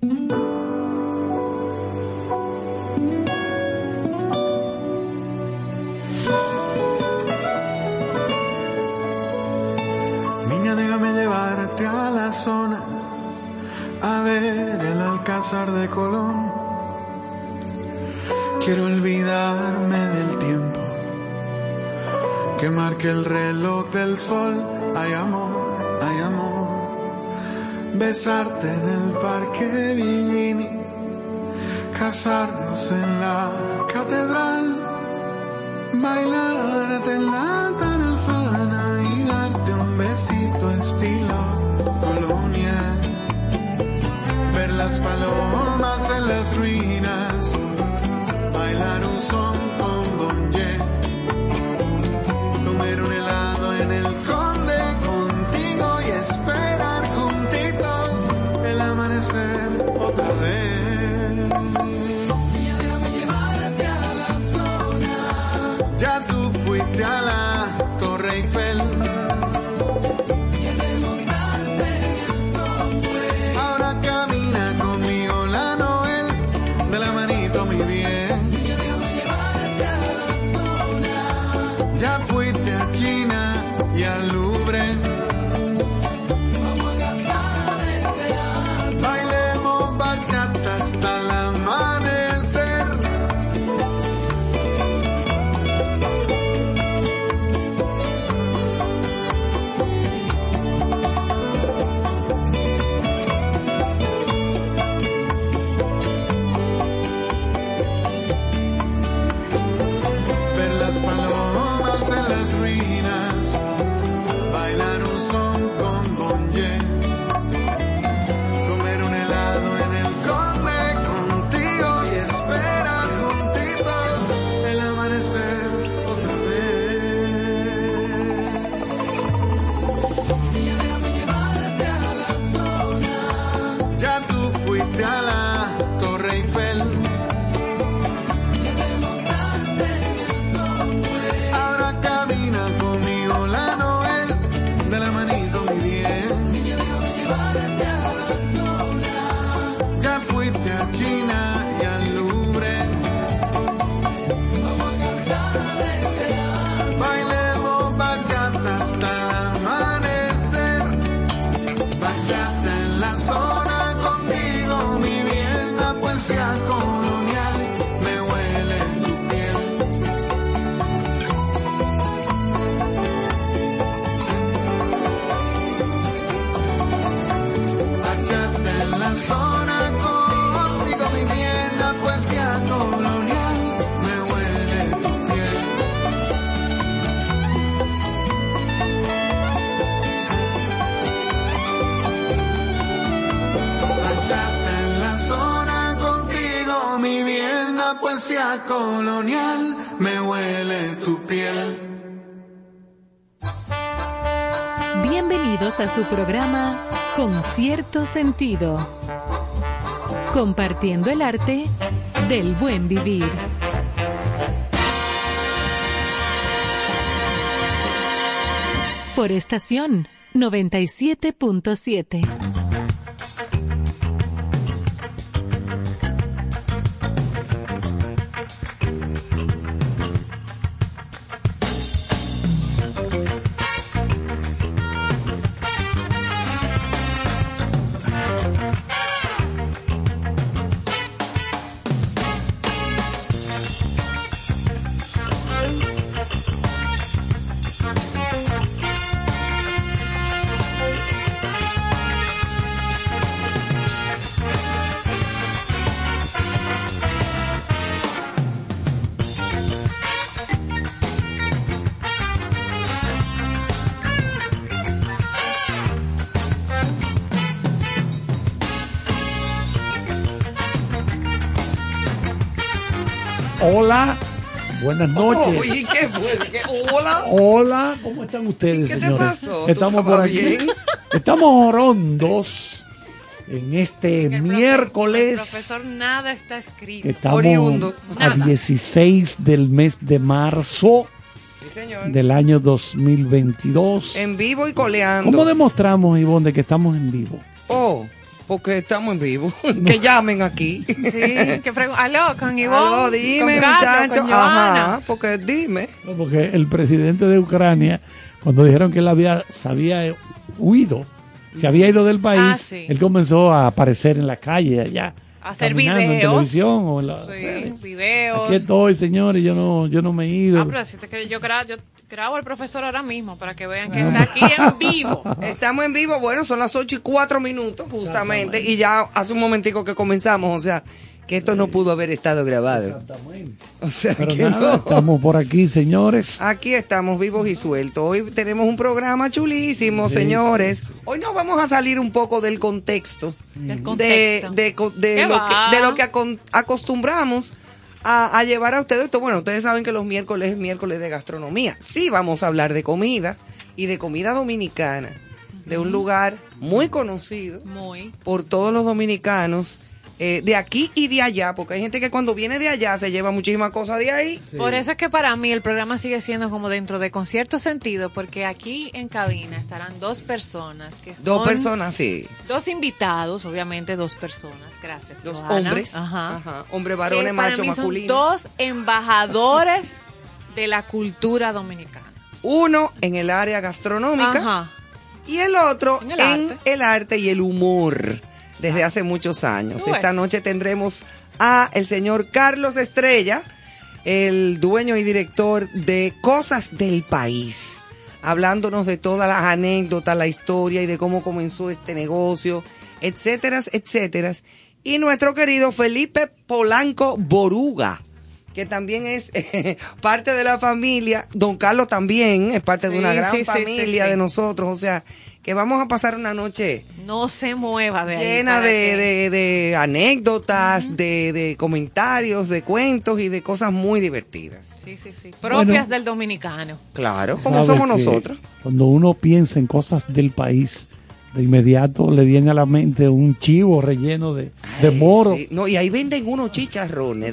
Niña, déjame llevarte a la zona, a ver el Alcázar de Colón. Quiero olvidarme del tiempo que marque el reloj del sol. Hay amor, hay amor. Besarte en el parque Villini, casarnos en la catedral, bailarte en la tarazana y darte un besito estilo colonial. Ver las palomas en las ruinas, bailar un son con bonje, comer un helado en el Conde contigo y esperar juntitos el amanecer otra vez. Niña, déjame llevarte a la zona. Ya tú fuiste a la Torre Eiffel. Ya te montaste en el subway. Ahora camina conmigo la Noel, de la manito mi bien. Ya fuiste a China y al Louvre. Vamos a casar este año. Bailemos bachata hasta el amanecer. Ver las palomas en las ruinas, bailar un son con bonje, comer un helado en el Conde contigo y esperar juntitos el amanecer otra vez. Niña, déjame llevarte a la zona. Ya tú fuiste a la Torre Eiffel. Ya te montaste en el subway. Ahora camina conmigo la Noel, de la manito muy bien. Niña, déjame llevarte a la zona. Ya fuiste a China y al Louvre. Vamos a casar este año. Bailemos bachata hasta el amanecer. Bachata en la zona contigo, mi bien. La poesía colonial me huele tu piel. Bachata en la zona contigo, mi bien. La poesía colonial me huele tu piel. Bachata en la zona contigo, mi bien. La poesía colonial me huele tu piel. Bienvenidos a su programa Con Cierto Sentido, compartiendo el arte del buen vivir. Por estación 97.7. Hola, buenas noches. Oye, qué bueno, hola. Hola, ¿cómo están ustedes, señores? Estamos por aquí. Bien. Estamos orondos en este miércoles. Profesor, nada está escrito. Estamos oriundo, a 16 del mes de marzo, sí, señor, del año 2022. En vivo y coleando. ¿Cómo demostramos, Ivonne, de que estamos en vivo? Oh, porque estamos en vivo. Que llamen aquí. Sí, que pregunten. Aló, con Ivonne. Aló, dime, muchachos. Ajá, porque dime. No, porque el presidente de Ucrania, cuando dijeron que él se había huido, se había ido del país, él comenzó a aparecer en la calle allá. A hacer videos. En televisión o en las redes. Videos. Aquí estoy, señores, yo no me he ido. Ah, pero si te crees, yo grabo al profesor ahora mismo para que vean que está aquí en vivo. Estamos en vivo, bueno, son las 8:04 justamente, y ya hace un momentico que comenzamos, o sea, que esto no pudo haber estado grabado. Exactamente. O sea, pero que nada, no. Estamos por aquí, señores. Aquí estamos vivos y sueltos. Hoy tenemos un programa chulísimo, sí, señores. Sí, sí. Hoy nos vamos a salir un poco del contexto. Del contexto. De lo que acostumbramos a llevar a ustedes. Bueno, ustedes saben que los miércoles es miércoles de gastronomía. Sí, vamos a hablar de comida y de comida dominicana. De un lugar muy conocido por todos los dominicanos. De aquí y de allá, porque hay gente que cuando viene de allá se lleva muchísimas cosas de ahí. Sí. Por eso es que para mí el programa sigue siendo como dentro de Con Cierto Sentido, porque aquí en cabina estarán dos personas. Que son dos personas, sí. Dos invitados, obviamente dos personas, gracias. Dos Johanna. Hombres, ajá. Hombres, varones, macho, masculino. Dos embajadores de la cultura dominicana. Uno en el área gastronómica y el otro en el arte y el humor. Desde hace muchos años. Esta noche tendremos a el señor Carlos Estrella, el dueño y director de Cosas del País, hablándonos de todas las anécdotas, la historia y de cómo comenzó este negocio, etcétera, etcétera. Y nuestro querido Felipe Polanco Boruga, que también es parte de la familia. Don Carlos también es parte de una gran familia de nosotros, o sea, que vamos a pasar una noche no se mueva de llena ahí de anécdotas, de comentarios, de cuentos y de cosas muy divertidas. Sí. Propias del dominicano. Claro, como somos nosotros. Cuando uno piensa en cosas del país, de inmediato le viene a la mente un chivo relleno de moro. Sí. No, y ahí venden unos chicharrones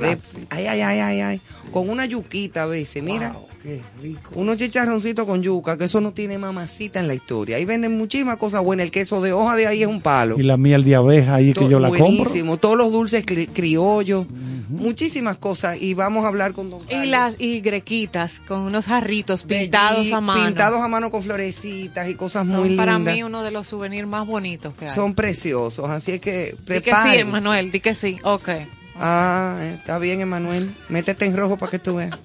con una yuquita a veces, mira. Wow, qué rico. Unos chicharroncitos con yuca, que eso no tiene mamacita en la historia. Ahí venden muchísimas cosas buenas, el queso de hoja de ahí es un palo. Y la miel de abeja ahí que yo la compro. Buenísimo, todos los dulces criollos, muchísimas cosas, y vamos a hablar con Don Carlos. Y grequitas con unos jarritos pintados a mano. Pintados a mano con florecitas y cosas muy lindas. Para mí uno de los venir más bonitos que hay. Son preciosos, así es que prepárense. Di que sí, Emanuel, di que sí, okay. Ah, está bien, Emanuel, métete en rojo para que tú veas.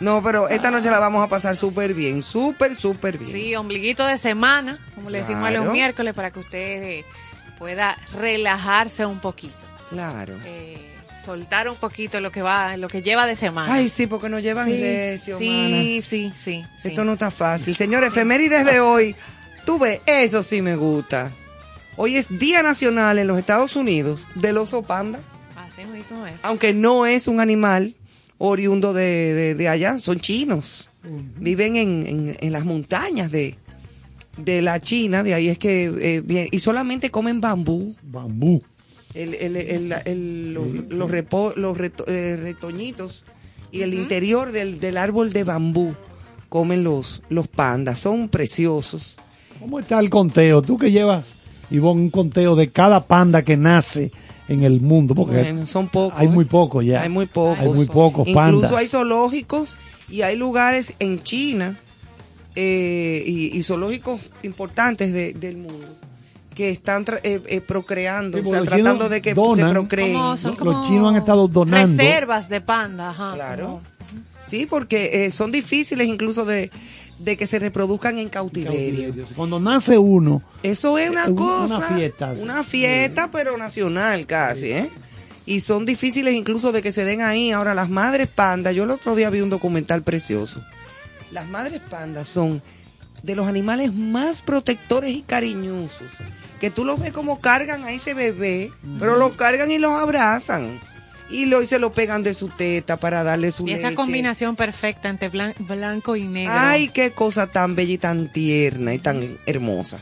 No, pero esta noche la vamos a pasar súper bien, súper bien. Sí, ombliguito de semana, como le decimos a los miércoles, para que usted pueda relajarse un poquito. Claro. Soltar un poquito lo que lleva de semana. Ay, sí, porque nos llevan recio, mana. Sí. Esto no está fácil. Señores, efemérides de hoy. Tú ves, eso sí me gusta. Hoy es Día Nacional en los Estados Unidos del oso panda. Así mismo es. Aunque no es un animal oriundo de allá, son chinos. Viven en las montañas de la China, de ahí es que y solamente comen bambú. Bambú. Los retoñitos y el interior del árbol de bambú comen los pandas. Son preciosos. ¿Cómo está el conteo? Tú que llevas, Ivonne, un conteo de cada panda que nace en el mundo, porque son pocos, hay muy pocos ya. Hay muy pocos pandas. Incluso hay zoológicos y hay lugares en China y zoológicos importantes del mundo que están procreando, o sea, tratando de que se procreen. Los chinos han estado donando. Reservas de pandas. Claro. Sí, porque son difíciles incluso de que se reproduzcan en cautiverio. Cuando nace uno, eso es una cosa, una fiesta pero nacional casi, y son difíciles incluso de que se den ahí. Ahora, las madres pandas, yo el otro día vi un documental precioso. Las madres pandas son de los animales más protectores y cariñosos, que tú los ves como cargan a ese bebé, pero los cargan y los abrazan. Y se lo pegan de su teta para darle su leche. Y esa combinación perfecta entre blanco y negro. Ay, qué cosa tan bella y tan tierna y tan hermosa.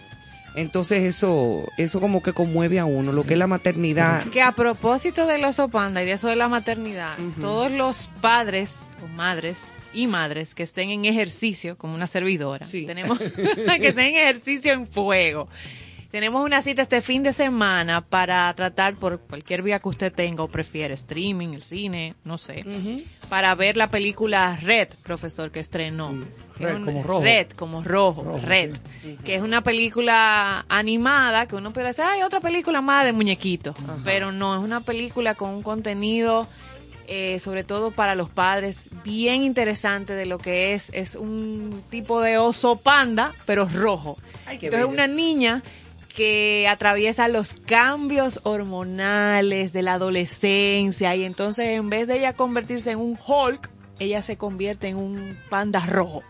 Entonces eso como que conmueve a uno, lo que es la maternidad. Que a propósito del oso panda y de eso de la maternidad, todos los padres o madres y madres que estén en ejercicio, como una servidora, tenemos que estén en ejercicio en fuego. Tenemos una cita este fin de semana para tratar por cualquier vía que usted tenga o prefiere, streaming, el cine, no sé, para ver la película Red, profesor, que estrenó. Red, como rojo. Red, como rojo. Red, sí. Que es una película animada que uno puede decir, ay, otra película más de muñequitos. Ajá. Pero no, es una película con un contenido, sobre todo para los padres, bien interesante de lo que es un tipo de oso panda, pero rojo. Ay, qué Entonces, bello. Una niña que atraviesa los cambios hormonales de la adolescencia y entonces en vez de ella convertirse en un Hulk, ella se convierte en un panda rojo.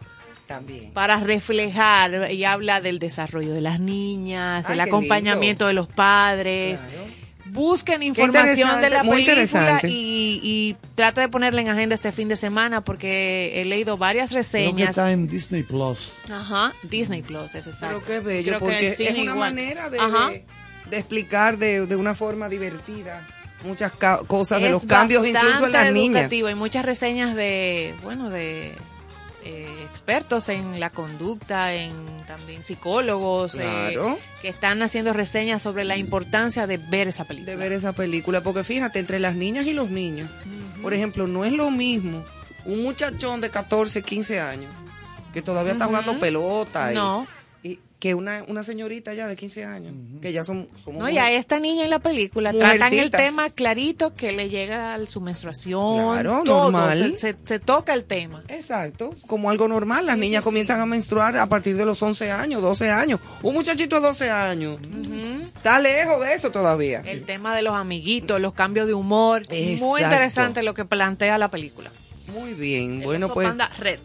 También. Para reflejar, y habla del desarrollo de las niñas, del acompañamiento lindo de los padres. Claro. Busquen información de la película y trata de ponerla en agenda este fin de semana porque he leído varias reseñas. Creo que está en Disney Plus. Ajá, Disney Plus, es exacto. Creo que es bello porque es una manera de explicar de una forma divertida muchas cosas de los cambios, incluso en las niñas. Hay muchas reseñas de expertos en la conducta, en también psicólogos, que están haciendo reseñas sobre la importancia de ver esa película. De ver esa película, porque fíjate, entre las niñas y los niños, por ejemplo, no es lo mismo un muchachón de 14, 15 años, que todavía está jugando pelota que una señorita ya de 15 años, que ya somos no, y a esta niña en la película tratan el tema clarito, que le llega a su menstruación, todo, normal. Se toca el tema. Exacto, como algo normal, las niñas comienzan a menstruar a partir de los 11 años, 12 años. Un muchachito de 12 años, está lejos de eso todavía. El tema de los amiguitos, los cambios de humor, muy interesante lo que plantea la película. Muy bien, bueno pues,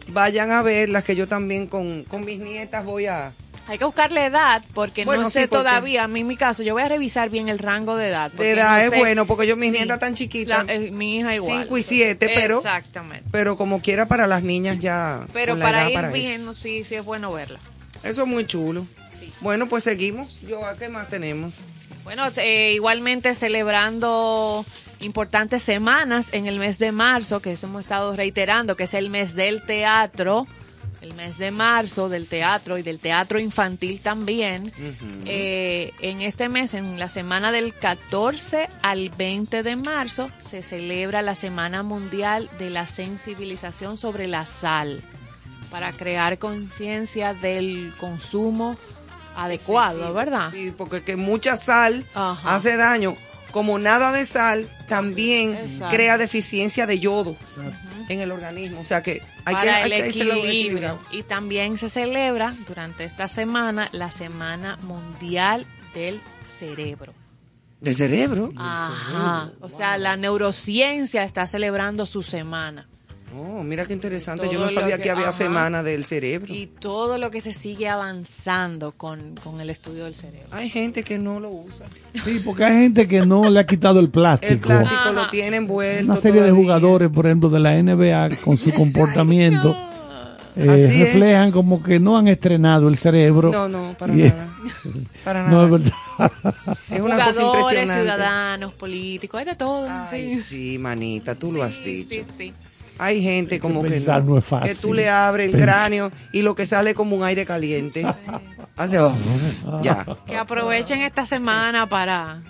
vayan a verlas, que yo también con mis nietas voy a... Hay que buscar la edad, porque no sé todavía. A mí, en mi caso, yo voy a revisar bien el rango de edad. Será, es bueno, porque yo, mis nietas tan chiquitas. Mi hija igual. 5 y 7, pero. Exactamente. Pero como quiera, para las niñas ya. Pero para ir viendo, sí es bueno verla. Eso es muy chulo. Sí. Bueno, pues seguimos. ¿Qué más tenemos? Bueno, igualmente celebrando importantes semanas en el mes de marzo, que eso hemos estado reiterando, que es el mes del teatro. El mes de marzo del teatro y del teatro infantil también. En este mes, en la semana del 14 al 20 de marzo, se celebra la Semana Mundial de la Sensibilización sobre la Sal, para crear conciencia del consumo adecuado, ¿verdad? Sí, porque que mucha sal hace daño. Como nada de sal, también crea deficiencia de yodo en el organismo. O sea que hay que hacerlo equilibrado. Y también se celebra durante esta semana la Semana Mundial del Cerebro. ¿Del cerebro? Ajá. Cerebro. O sea, la neurociencia está celebrando su semana. Oh, mira qué interesante. Yo no sabía que había semana del cerebro. Y todo lo que se sigue avanzando con el estudio del cerebro. Hay gente que no lo usa. Sí, porque hay gente que no le ha quitado el plástico. El plástico lo tiene envuelto. Una serie de jugadores, por ejemplo, de la NBA, con su comportamiento, reflejan como que no han estrenado el cerebro. No, para nada. Para nada. No, es verdad. Es una jugadores, cosa impresionante. Ciudadanos, políticos, hay de todo. Ay, sí, manita, tú lo has dicho. Sí. Hay gente como que no es fácil, que tú le abres el cráneo y lo que sale como un aire caliente. Hace ya. Que aprovechen esta semana para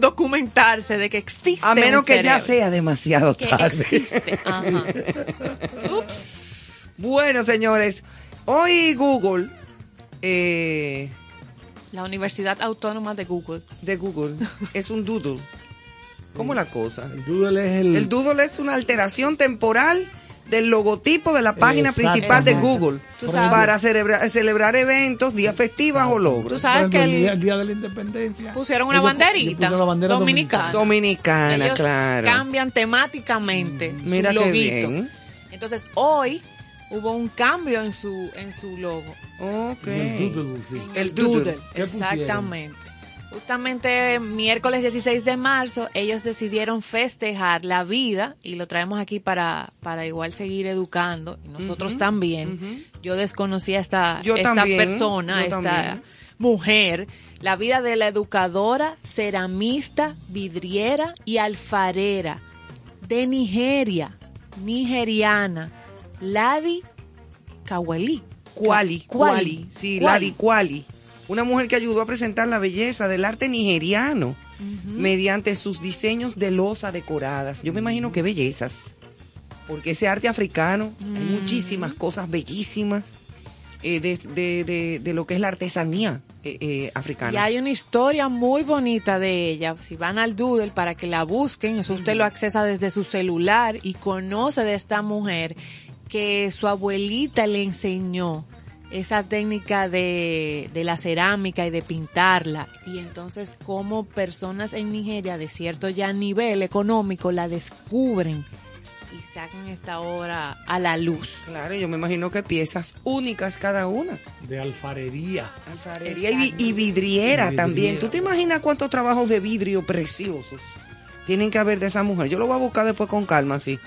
documentarse de que existe. A menos que ya sea demasiado tarde. Existe. Ajá. Ups. Bueno, señores, hoy Google, la Universidad Autónoma de Google es un doodle. ¿Cómo la cosa? El doodle es El doodle es una alteración temporal del logotipo de la página principal de Google para celebrar eventos, días festivos o logros. Tú sabes que el día de la Independencia pusieron una banderita dominicana. Dominicana, ellos cambian temáticamente su loguito. Bien. Entonces, hoy hubo un cambio en su logo. Okay. El doodle. Exactamente. Pusieron. Justamente miércoles 16 de marzo ellos decidieron festejar la vida y lo traemos aquí para igual seguir educando, y nosotros también. Yo desconocía esta mujer, la vida de la educadora, ceramista, vidriera y alfarera de nigeriana, Ladi Kwali. Ladi Kwali. una mujer que ayudó a presentar la belleza del arte nigeriano mediante sus diseños de losa decoradas. Yo me imagino que bellezas, porque ese arte africano, hay muchísimas cosas bellísimas de lo que es la artesanía africana. Y hay una historia muy bonita de ella. Si van al Doodle para que la busquen, eso usted lo accesa desde su celular y conoce de esta mujer que su abuelita le enseñó esa técnica de la cerámica y de pintarla, y entonces como personas en Nigeria de cierto ya nivel económico la descubren y sacan esta obra a la luz. Claro, yo me imagino que piezas únicas cada una. De alfarería. Alfarería y vidriera también. ¿Tú te imaginas cuántos trabajos de vidrio preciosos tienen que haber de esa mujer? Yo lo voy a buscar después con calma, así.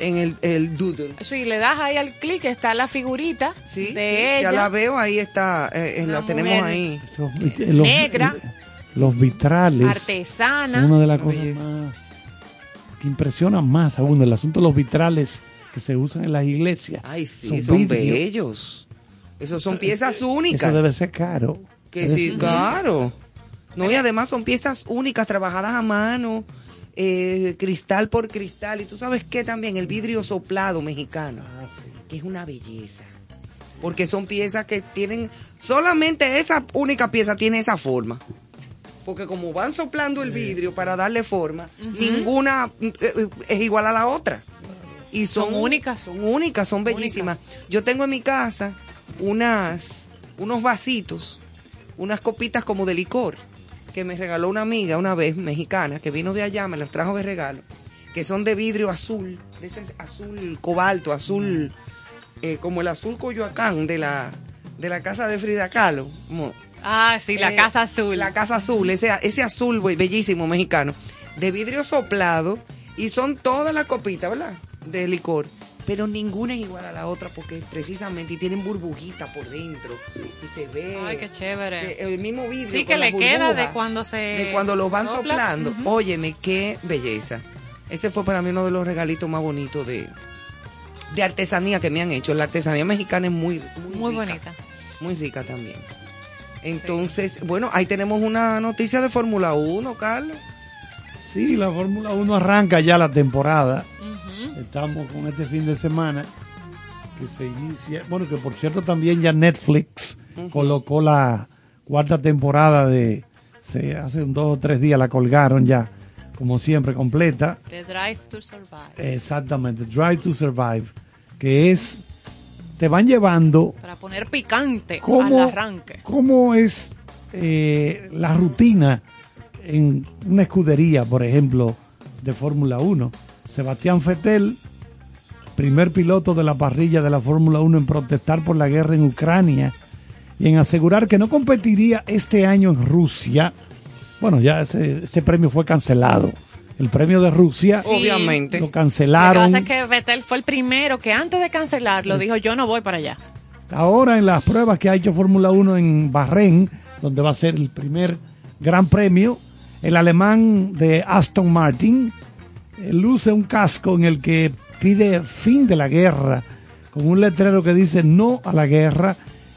En el Doodle. Sí, le das ahí al clic, está la figurita de ella. Ya la veo, ahí está, la tenemos ahí. Negra. Los vitrales. Artesana. Una de las cosas más que impresionan más aún, el asunto de los vitrales que se usan en las iglesias. Ay, sí, son bellos. Esos son piezas únicas. Eso debe ser caro. Que sí, caro. No, y además son piezas únicas, trabajadas a mano. Cristal por cristal, y tú sabes que también el vidrio soplado mexicano, que es una belleza, porque son piezas que tienen, solamente esa única pieza tiene esa forma, porque como van soplando el vidrio para darle forma, ninguna es igual a la otra, y son únicas, son bellísimas. Yo tengo en mi casa unos vasitos, unas copitas como de licor, que me regaló una amiga una vez, mexicana, que vino de allá, me las trajo de regalo, que son de vidrio azul, de ese azul cobalto, azul como el azul Coyoacán de la casa de Frida Kahlo. La casa azul. La casa azul, ese azul bellísimo mexicano, de vidrio soplado, y son todas las copitas, ¿verdad?, de licor, pero ninguna es igual a la otra porque precisamente, y tienen burbujita por dentro y se ve. Ay, qué chévere. El mismo vidrio. Sí, que le queda de cuando se. De cuando lo van soplando. Óyeme, qué belleza. Ese fue para mí uno de los regalitos más bonitos de artesanía que me han hecho. La artesanía mexicana es muy rica, bonita. Muy rica también. Entonces, bueno, ahí tenemos una noticia de Fórmula 1, Carlos. Sí, la Fórmula 1 arranca ya la temporada. Estamos con este fin de semana que se inicia, bueno, que por cierto también ya Netflix colocó la cuarta temporada hace 2 o 3 días la colgaron ya, como siempre, completa. The Drive to Survive. Exactamente, The Drive to Survive, que es, te van llevando. Para poner picante al arranque. ¿Cómo es la rutina en una escudería, por ejemplo, de Fórmula 1? Sebastián Vettel, primer piloto de la parrilla de la Fórmula 1 en protestar por la guerra en Ucrania y en asegurar que no competiría este año en Rusia. Bueno, ya ese premio fue cancelado. El premio de Rusia, obviamente, lo cancelaron. Lo que pasa es que Vettel fue el primero que antes de cancelarlo dijo, yo no voy para allá. Ahora en las pruebas que ha hecho Fórmula 1 en Bahrein, donde va a ser el primer gran premio, el alemán de Aston Martin luce un casco en el que pide fin de la guerra, con un letrero que dice no a la guerra,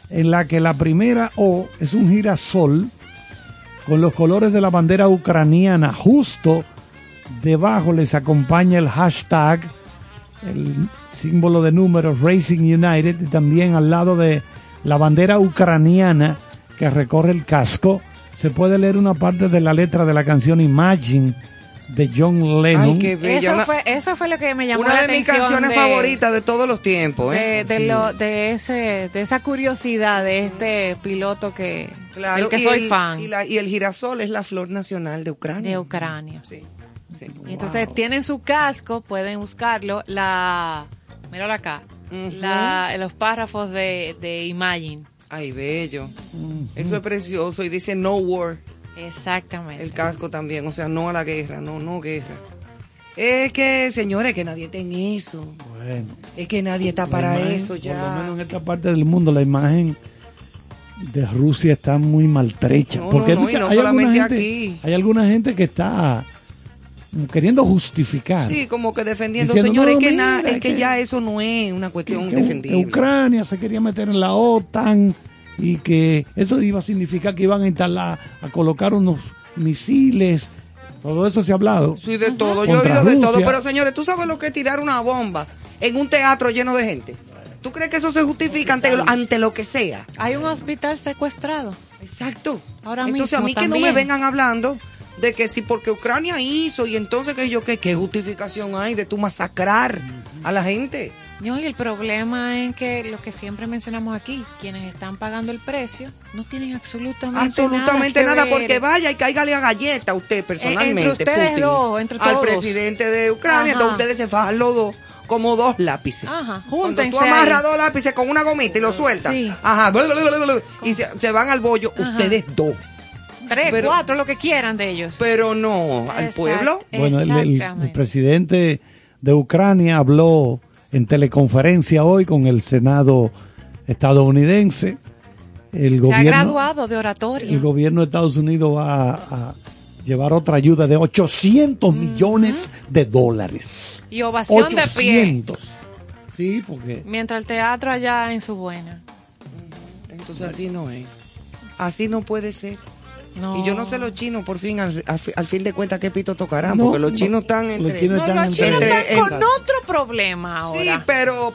en la que la primera O es un girasol con los colores de la bandera ucraniana. Justo debajo les acompaña el hashtag, el símbolo de números Racing United, y también al lado de la bandera ucraniana que recorre el casco se puede leer una parte de la letra de la canción Imagine de John Lennon. Ay, qué bella. Eso fue lo que me llamó la atención. Una de mis canciones favoritas de todos los tiempos. De esa curiosidad de este piloto que, claro, del que soy fan. Y el girasol es la flor nacional de Ucrania. Sí. Entonces tienen su casco, pueden buscarlo. Míralo acá. Los párrafos de Imagine. Ay, bello. Eso es precioso. Y dice no war. Exactamente. El casco también, o sea, no a la guerra, no guerra. Es que, señores, que nadie está en eso. Bueno. Es que nadie está para eso ya. Por lo menos en esta parte del mundo la imagen de Rusia está muy maltrecha. Hay alguna gente que está queriendo justificar. Sí, como que defendiendo, señores, es que ya eso no es una cuestión defendible. Ucrania se quería meter en la OTAN. y que eso iba a significar que iban a instalar, a colocar unos misiles. Todo eso se ha hablado. Sí, de todo. Yo he oído de todo. Pero, señores, ¿tú sabes lo que es tirar una bomba en un teatro lleno de gente? ¿Tú crees que eso se justifica ante lo que sea? Hay un hospital secuestrado. Exacto. Ahora mismo. Entonces, a mí también, que no me vengan hablando de que sí, porque Ucrania hizo, y entonces ¿qué justificación hay de tú masacrar a la gente? No, y el problema es que lo que siempre mencionamos aquí, quienes están pagando el precio no tienen absolutamente nada, porque vaya y cáigale a galleta a usted personalmente, entre ustedes Putin, entre todos, al presidente de Ucrania. Ajá. Entonces ustedes se fajan los dos como dos lápices. Ajá, cuando tú amarras dos lápices con una gomita y lo sueltas, sí. Ajá, y se van al bollo. Ajá. Ustedes dos, tres, cuatro, lo que quieran de ellos. Pero no al pueblo. Bueno, el presidente de Ucrania habló en teleconferencia hoy con el Senado estadounidense. Se ha graduado de oratoria. El gobierno de Estados Unidos va a llevar otra ayuda de 800 millones de dólares. Y ovación 800. De pie. Sí, porque... mientras el teatro allá en su buena. Entonces así no es. Así no puede ser. No. Y yo no sé los chinos, por fin, al fin de cuentas, qué pito tocarán, porque los chinos están entre... Los chinos están con otro problema ahora. Sí, pero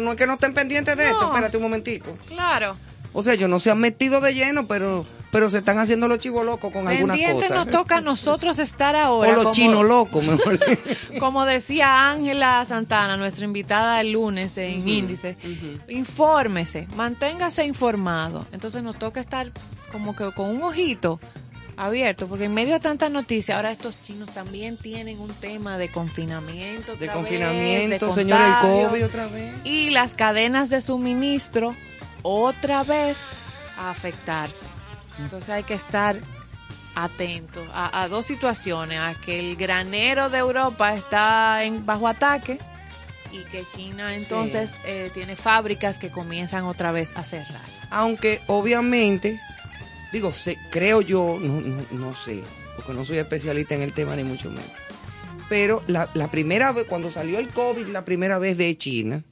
no es que no estén pendientes de esto, espérate un momentico. Claro. O sea, ellos no se han metido de lleno, pero se están haciendo los chivos locos con algunas cosas. Pendientes nos toca a nosotros estar ahora. O los chinos locos, mejor. Como decía Ángela Santana, nuestra invitada el lunes en Índice, infórmese, manténgase informado. Entonces nos toca estar como que con un ojito abierto, porque en medio de tantas noticias, ahora estos chinos también tienen un tema de confinamiento. De confinamiento, señor, el COVID otra vez. Y las cadenas de suministro otra vez a afectarse. Entonces hay que estar atentos a dos situaciones, a que el granero de Europa está bajo ataque y que China entonces tiene fábricas que comienzan otra vez a cerrar. Aunque obviamente, digo, creo yo, no sé, porque no soy especialista en el tema ni mucho menos, pero la primera vez, cuando salió el COVID, la primera vez de China,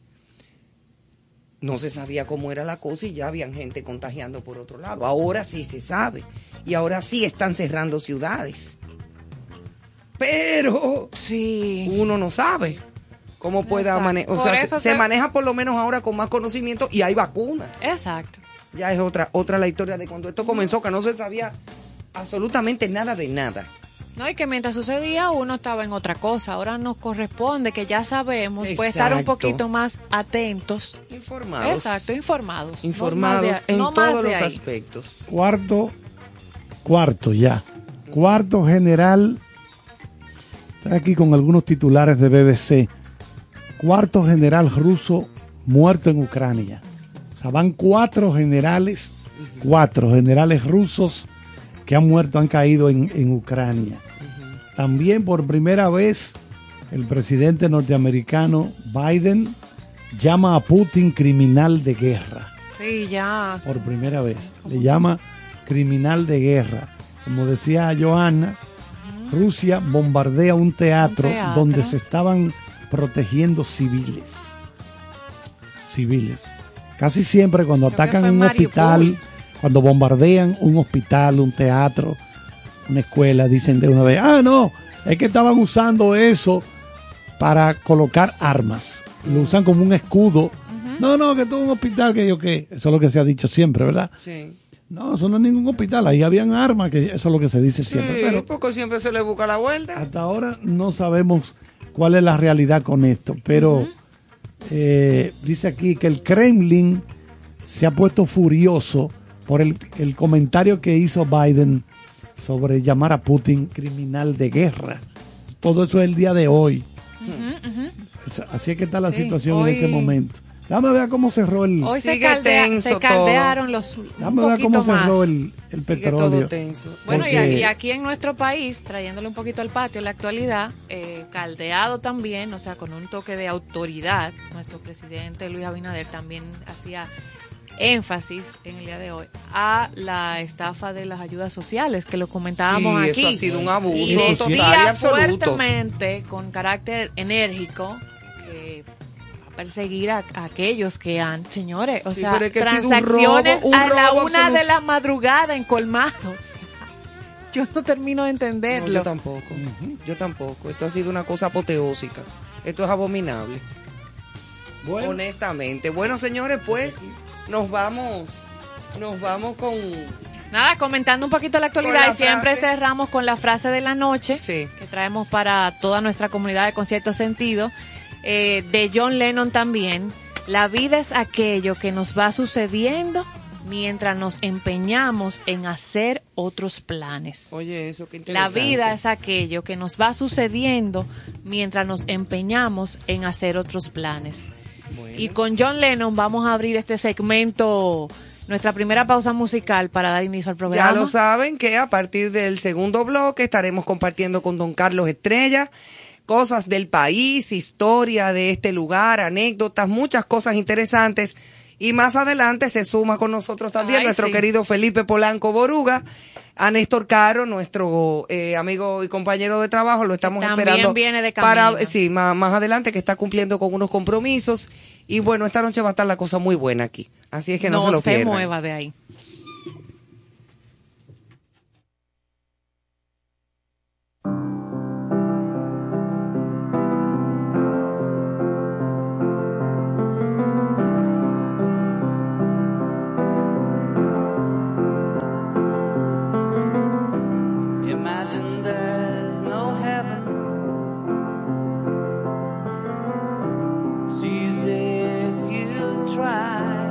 no se sabía cómo era la cosa y ya habían gente contagiando por otro lado. Ahora sí se sabe y ahora sí están cerrando ciudades. Pero uno no sabe cómo pueda manejar. O sea, se maneja por lo menos ahora con más conocimiento y hay vacunas. Exacto. Ya es otra la historia de cuando esto comenzó, que no se sabía absolutamente nada de nada. No, y que mientras sucedía uno estaba en otra cosa. Ahora nos corresponde, que ya sabemos, puede estar un poquito más atentos. Informados. Exacto, informados. Informados en todos los aspectos. Cuarto ya. Cuarto general. Está aquí con algunos titulares de BBC. Cuarto general ruso muerto en Ucrania. O sea, van cuatro generales rusos que han muerto, han caído en Ucrania. También por primera vez el presidente norteamericano Biden llama a Putin criminal de guerra. Sí, ya. Por primera vez. Le llama criminal de guerra. Como decía Johanna, Rusia bombardea un teatro donde se estaban protegiendo civiles. Civiles. Casi siempre cuando atacan un hospital... Cuando bombardean un hospital, un teatro, una escuela, dicen de una vez, no, es que estaban usando eso para colocar armas. Lo usan como un escudo. No, que todo un hospital, que yo qué. Eso es lo que se ha dicho siempre, ¿verdad? Sí. No, eso no es ningún hospital, ahí habían armas, que eso es lo que se dice siempre. Pero poco siempre se le busca la vuelta. Hasta ahora no sabemos cuál es la realidad con esto, pero dice aquí que el Kremlin se ha puesto furioso por el comentario que hizo Biden sobre llamar a Putin criminal de guerra. Todo eso es el día de hoy. Así es que está la situación hoy, en este momento. Déjame ver cómo cerró el... Hoy se caldearon los... Déjame ver cómo cerró el petróleo. Todo tenso. Bueno, y aquí en nuestro país, trayéndole un poquito al patio, la actualidad, caldeado también, o sea, con un toque de autoridad, nuestro presidente Luis Abinader también hacía... énfasis en el día de hoy a la estafa de las ayudas sociales, que lo comentábamos aquí. Eso ha sido un abuso total y absoluto. Fuertemente, con carácter enérgico, que perseguir a aquellos que han, señores, o sí, sea, es que transacciones un robo a la una absoluto de la madrugada en colmados. Yo no termino de entenderlo. No, yo tampoco, yo tampoco. Esto ha sido una cosa apoteósica. Esto es abominable. Bueno. Honestamente. Bueno, señores, pues nos vamos con... Nada, comentando un poquito la actualidad, y siempre cerramos con la frase de la noche, sí, que traemos para toda nuestra comunidad de Con Cierto Sentido, de John Lennon también. La vida es aquello que nos va sucediendo mientras nos empeñamos en hacer otros planes. Oye, eso qué interesante. La vida es aquello que nos va sucediendo mientras nos empeñamos en hacer otros planes. Bueno. Y con John Lennon vamos a abrir este segmento... Nuestra primera pausa musical para dar inicio al programa. Ya lo saben que a partir del segundo bloque estaremos compartiendo con don Carlos Estrella cosas del país, historia de este lugar, anécdotas, muchas cosas interesantes. Y más adelante se suma con nosotros también nuestro querido Felipe Polanco Boruga, a Néstor Caro, nuestro amigo y compañero de trabajo, lo estamos también esperando. Viene de camino. Sí, más adelante, que está cumpliendo con unos compromisos. Y bueno, esta noche va a estar la cosa muy buena aquí. Así es que no se lo pierdan. No se mueva de ahí. Imagine there's no heaven. It's easy if you try.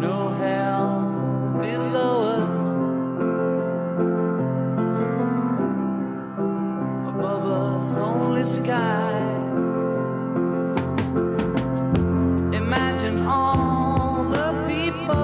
No hell below us. Above us only sky. Imagine all the people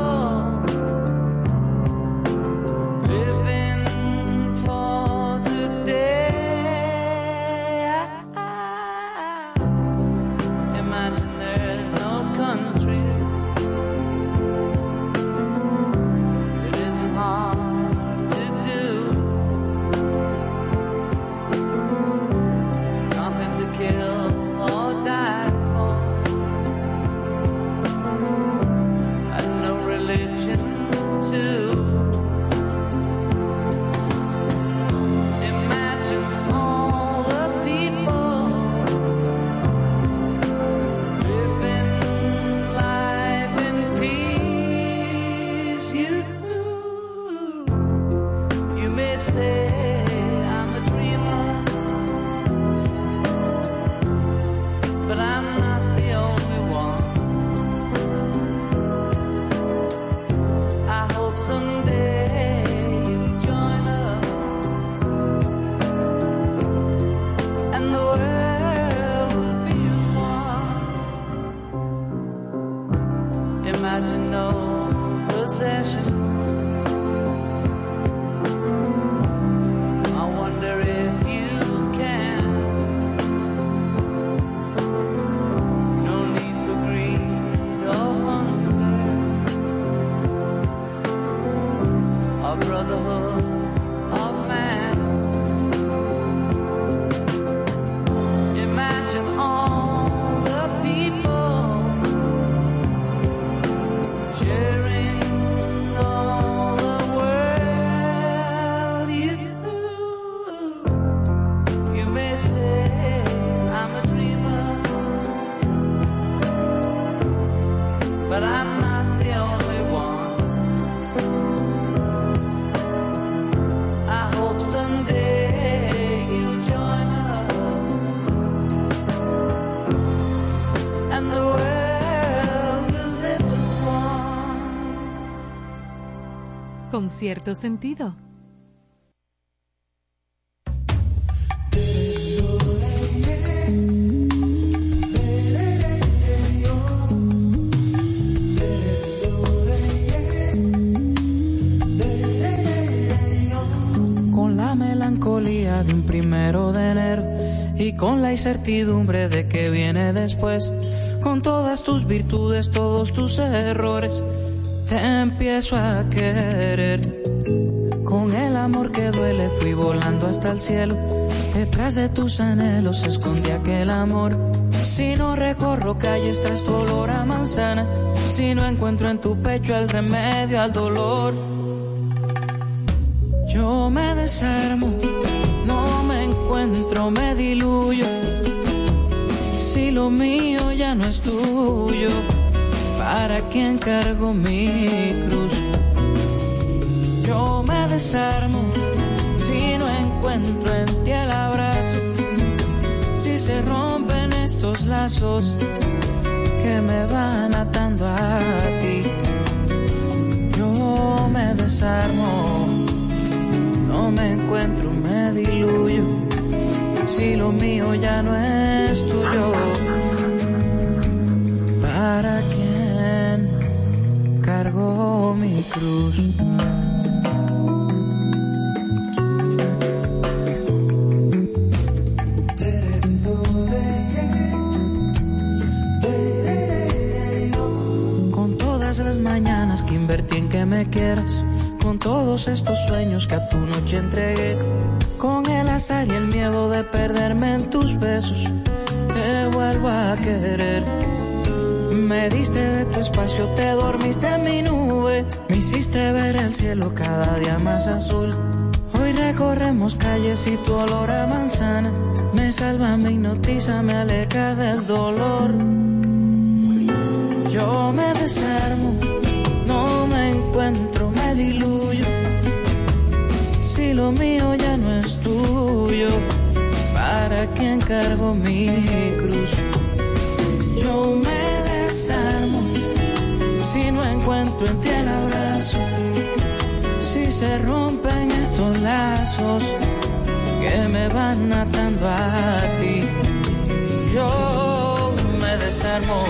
Con Cierto Sentido. Con la melancolía de un 1 de enero y con la incertidumbre de que viene después, con todas tus virtudes, todos tus errores, te empiezo a querer. Con el amor que duele fui volando hasta el cielo. Detrás de tus anhelos se esconde aquel amor. Si no recorro calles tras tu olor a manzana, si no encuentro en tu pecho el remedio al dolor, yo me desarmo, no me encuentro, me diluyo. Si lo mío ya no es tuyo, ¿para quién cargo mi cruz? Yo me desarmo si no encuentro en ti el abrazo, si se rompen estos lazos que me van atando a ti. Yo me desarmo, no me encuentro, me diluyo, si lo mío ya no es tuyo, ¿para quién cargo mi cruz? Mañanas que invertí en que me quieras, con todos estos sueños que a tu noche entregué, con el azar y el miedo de perderme en tus besos, te vuelvo a querer. Me diste de tu espacio, te dormiste en mi nube, me hiciste ver el cielo cada día más azul. Hoy recorremos calles y tu olor a manzana me salva, me hipnotiza, me aleja del dolor. Yo me desarmo, no me encuentro, me diluyo. Si lo mío ya no es tuyo, ¿para quién cargo mi cruz? Yo me desarmo, si no encuentro en ti el abrazo, si se rompen estos lazos que me van atando a ti. Yo me desarmo,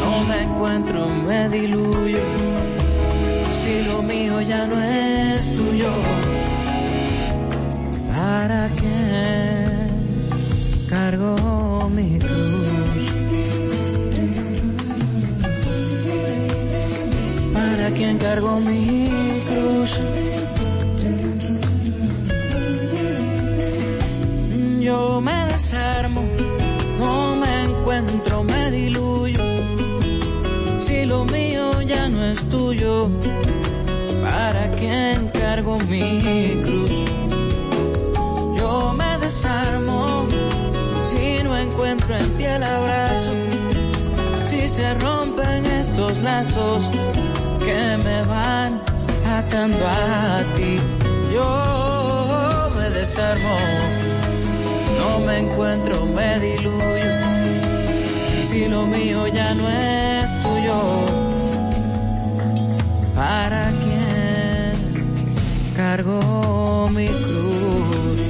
no me encuentro, me diluyo, si lo mío ya no es tuyo, ¿para qué cargo mi cruz? ¿Para quién cargo mi cruz? Yo me desarmo, no me encuentro, me diluyo, si lo mío ya no es tuyo, ¿para quién cargo mi cruz? Yo me desarmo si no encuentro en ti el abrazo, si se rompen estos lazos que me van atando a ti. Yo me desarmo, no me encuentro, me diluyo, si lo mío ya no es tuyo, ¿para quién cargo mi cruz?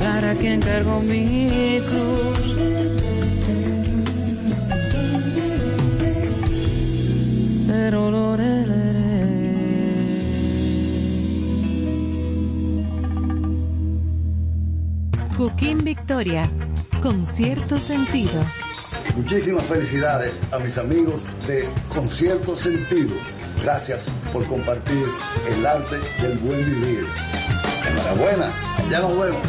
¿Para quién cargo mi cruz? Pero lo Cuquín Victoria, Con Cierto Sentido. Muchísimas felicidades a mis amigos de Con Cierto Sentido. Gracias por compartir el arte del buen vivir. Enhorabuena, ya nos vemos.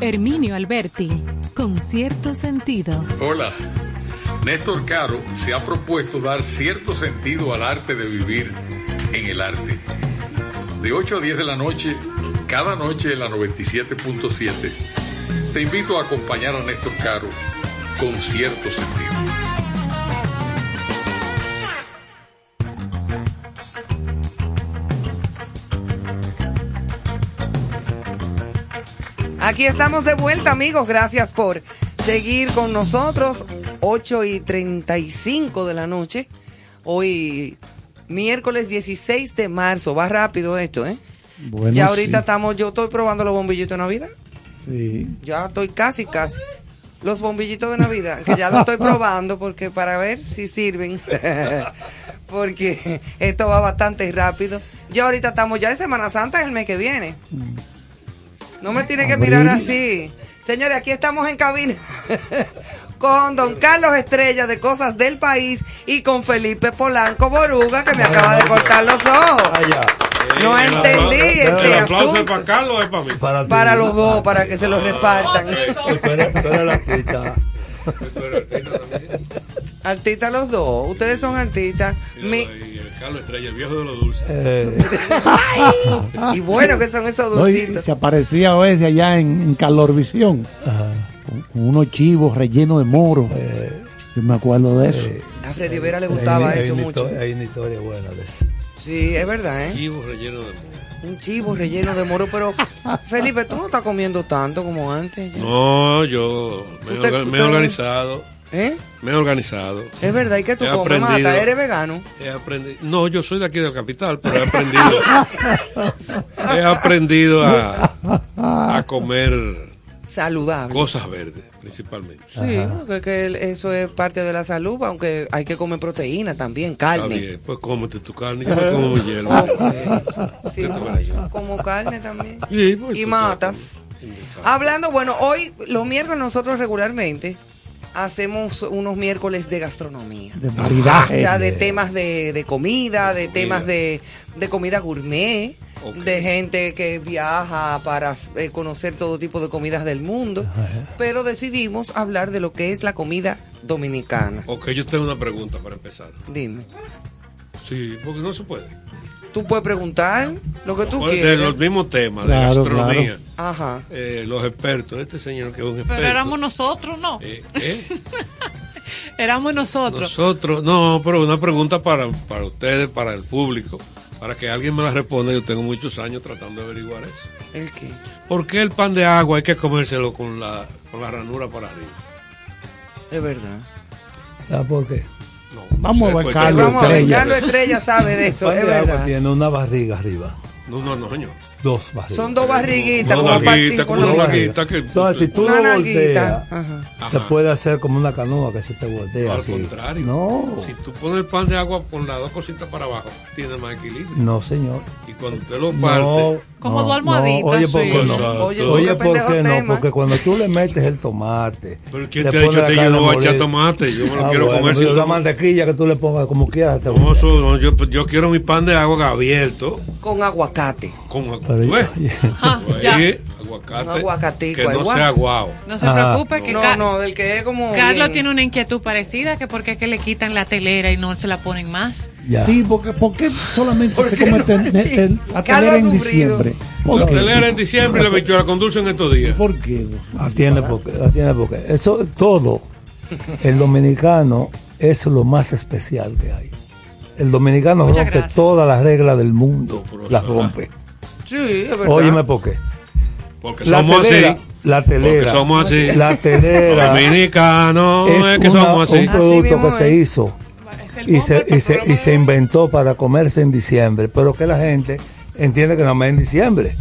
Herminio Alberti, Con Cierto Sentido. Hola, Néstor Caro se ha propuesto dar cierto sentido al arte de vivir en el arte. De 8 a 10 de la noche, cada noche en la 97.7, te invito a acompañar a Néstor Caro Con Cierto Sentido. Aquí estamos de vuelta, amigos. Gracias por seguir con nosotros. 8:35 de la noche. Hoy, miércoles 16 de marzo. Va rápido esto, ¿eh? Bueno, ya ahorita sí. Yo estoy probando los bombillitos de Navidad. Sí. Ya estoy casi. Los bombillitos de Navidad, que ya los estoy probando porque para ver si sirven. Porque esto va bastante rápido. Ya ahorita estamos ya en Semana Santa, es el mes que viene. No me tiene que mirar así. Señores, aquí estamos en cabina con don Carlos Estrella de Cosas del País y con Felipe Polanco Boruga, que me acaba de cortar los ojos. No entendí este asunto. ¿Es para Carlos o es para mí? Para los dos, para que se los repartan. Pero el artista. Artistas los dos, ustedes son artistas. Carlos Estrella, el viejo de los dulces. Y bueno, que son esos dulcitos. No, se aparecía a veces allá en Calorvisión, con unos chivos rellenos de moro. Yo me acuerdo de eso. A Freddy Beras le gustaba eso mucho. Hay una historia buena de eso. Sí, es verdad, ¿eh? Chivos rellenos de moro. Un chivo relleno de moro, pero Felipe, tú no estás comiendo tanto como antes. No, yo me he organizado. ¿Eh? Me he organizado. Es verdad, ¿y que tú comes? Mata, ¿eres vegano? He aprendido. No, yo soy de aquí del capital, pero he aprendido. He aprendido a comer saludable. Cosas verdes, principalmente. Sí, porque eso es parte de la salud, aunque hay que comer proteína también, carne. Está bien, pues cómete tu carne, yo me como hierba. Sí, como carne también. Sí, pues, y matas. Hablando, bueno, hoy, los miércoles nosotros regularmente hacemos unos miércoles de gastronomía. De maridaje. O sea, de temas de comida, de temas de comida gourmet. Okay. De gente que viaja para conocer todo tipo de comidas del mundo, pero decidimos hablar de lo que es la comida dominicana. Ok, yo tengo una pregunta para empezar. Dime. Sí, porque no se puede. Tú puedes preguntar lo que tú quieras. De los mismos temas, de gastronomía. Claro. Ajá. Los expertos, este señor que es un experto. Pero éramos nosotros, ¿no? Éramos nosotros. Nosotros, no, pero una pregunta para ustedes, para el público. Para que alguien me la responda, yo tengo muchos años tratando de averiguar eso. ¿El qué? ¿Por qué el pan de agua hay que comérselo con la ranura para arriba? Es verdad. ¿Sabes por qué? No, vamos a ver, Carlos Estrella. Carlos Estrella sabe de eso, es verdad. El pan de agua tiene una barriga arriba. No, señor. Dos barrigas. Son dos barriguitas. Una barriguita. Entonces, si tú lo volteas, te puede hacer como una canoa que se te voltea. No, al contrario. No. Si tú pones el pan de agua con las dos cositas para abajo, tiene más equilibrio. No, señor. Y cuando usted lo parte. Como dos almohaditas. Oye, ¿por qué no? Porque cuando tú le metes el tomate. Pero ¿quién te ha dicho que yo no voy a echar tomate? Yo me lo quiero comer sin la mantequilla que tú le pongas como quieras. No, yo quiero mi pan de agua abierto. Con aguacate. Aguacate, que no sea guau. No se preocupe que del que es como Carlos bien. Tiene una inquietud parecida, que porque es que le quitan la telera y no se la ponen más. Ya. Sí, porque solamente ¿por se come la telera en diciembre? La telera en diciembre y la bichuela con dulce en estos días. ¿Por qué? Atiende porque eso todo el dominicano es lo más especial que hay. El dominicano rompe todas las reglas del mundo, las rompe. Sí, es verdad. Óyeme, ¿por qué? Porque somos así. La telera. Somos así. La telera. Dominicano es que somos así. Es un producto que se hizo y se inventó para comerse en diciembre, pero que la gente entiende que nada más en diciembre.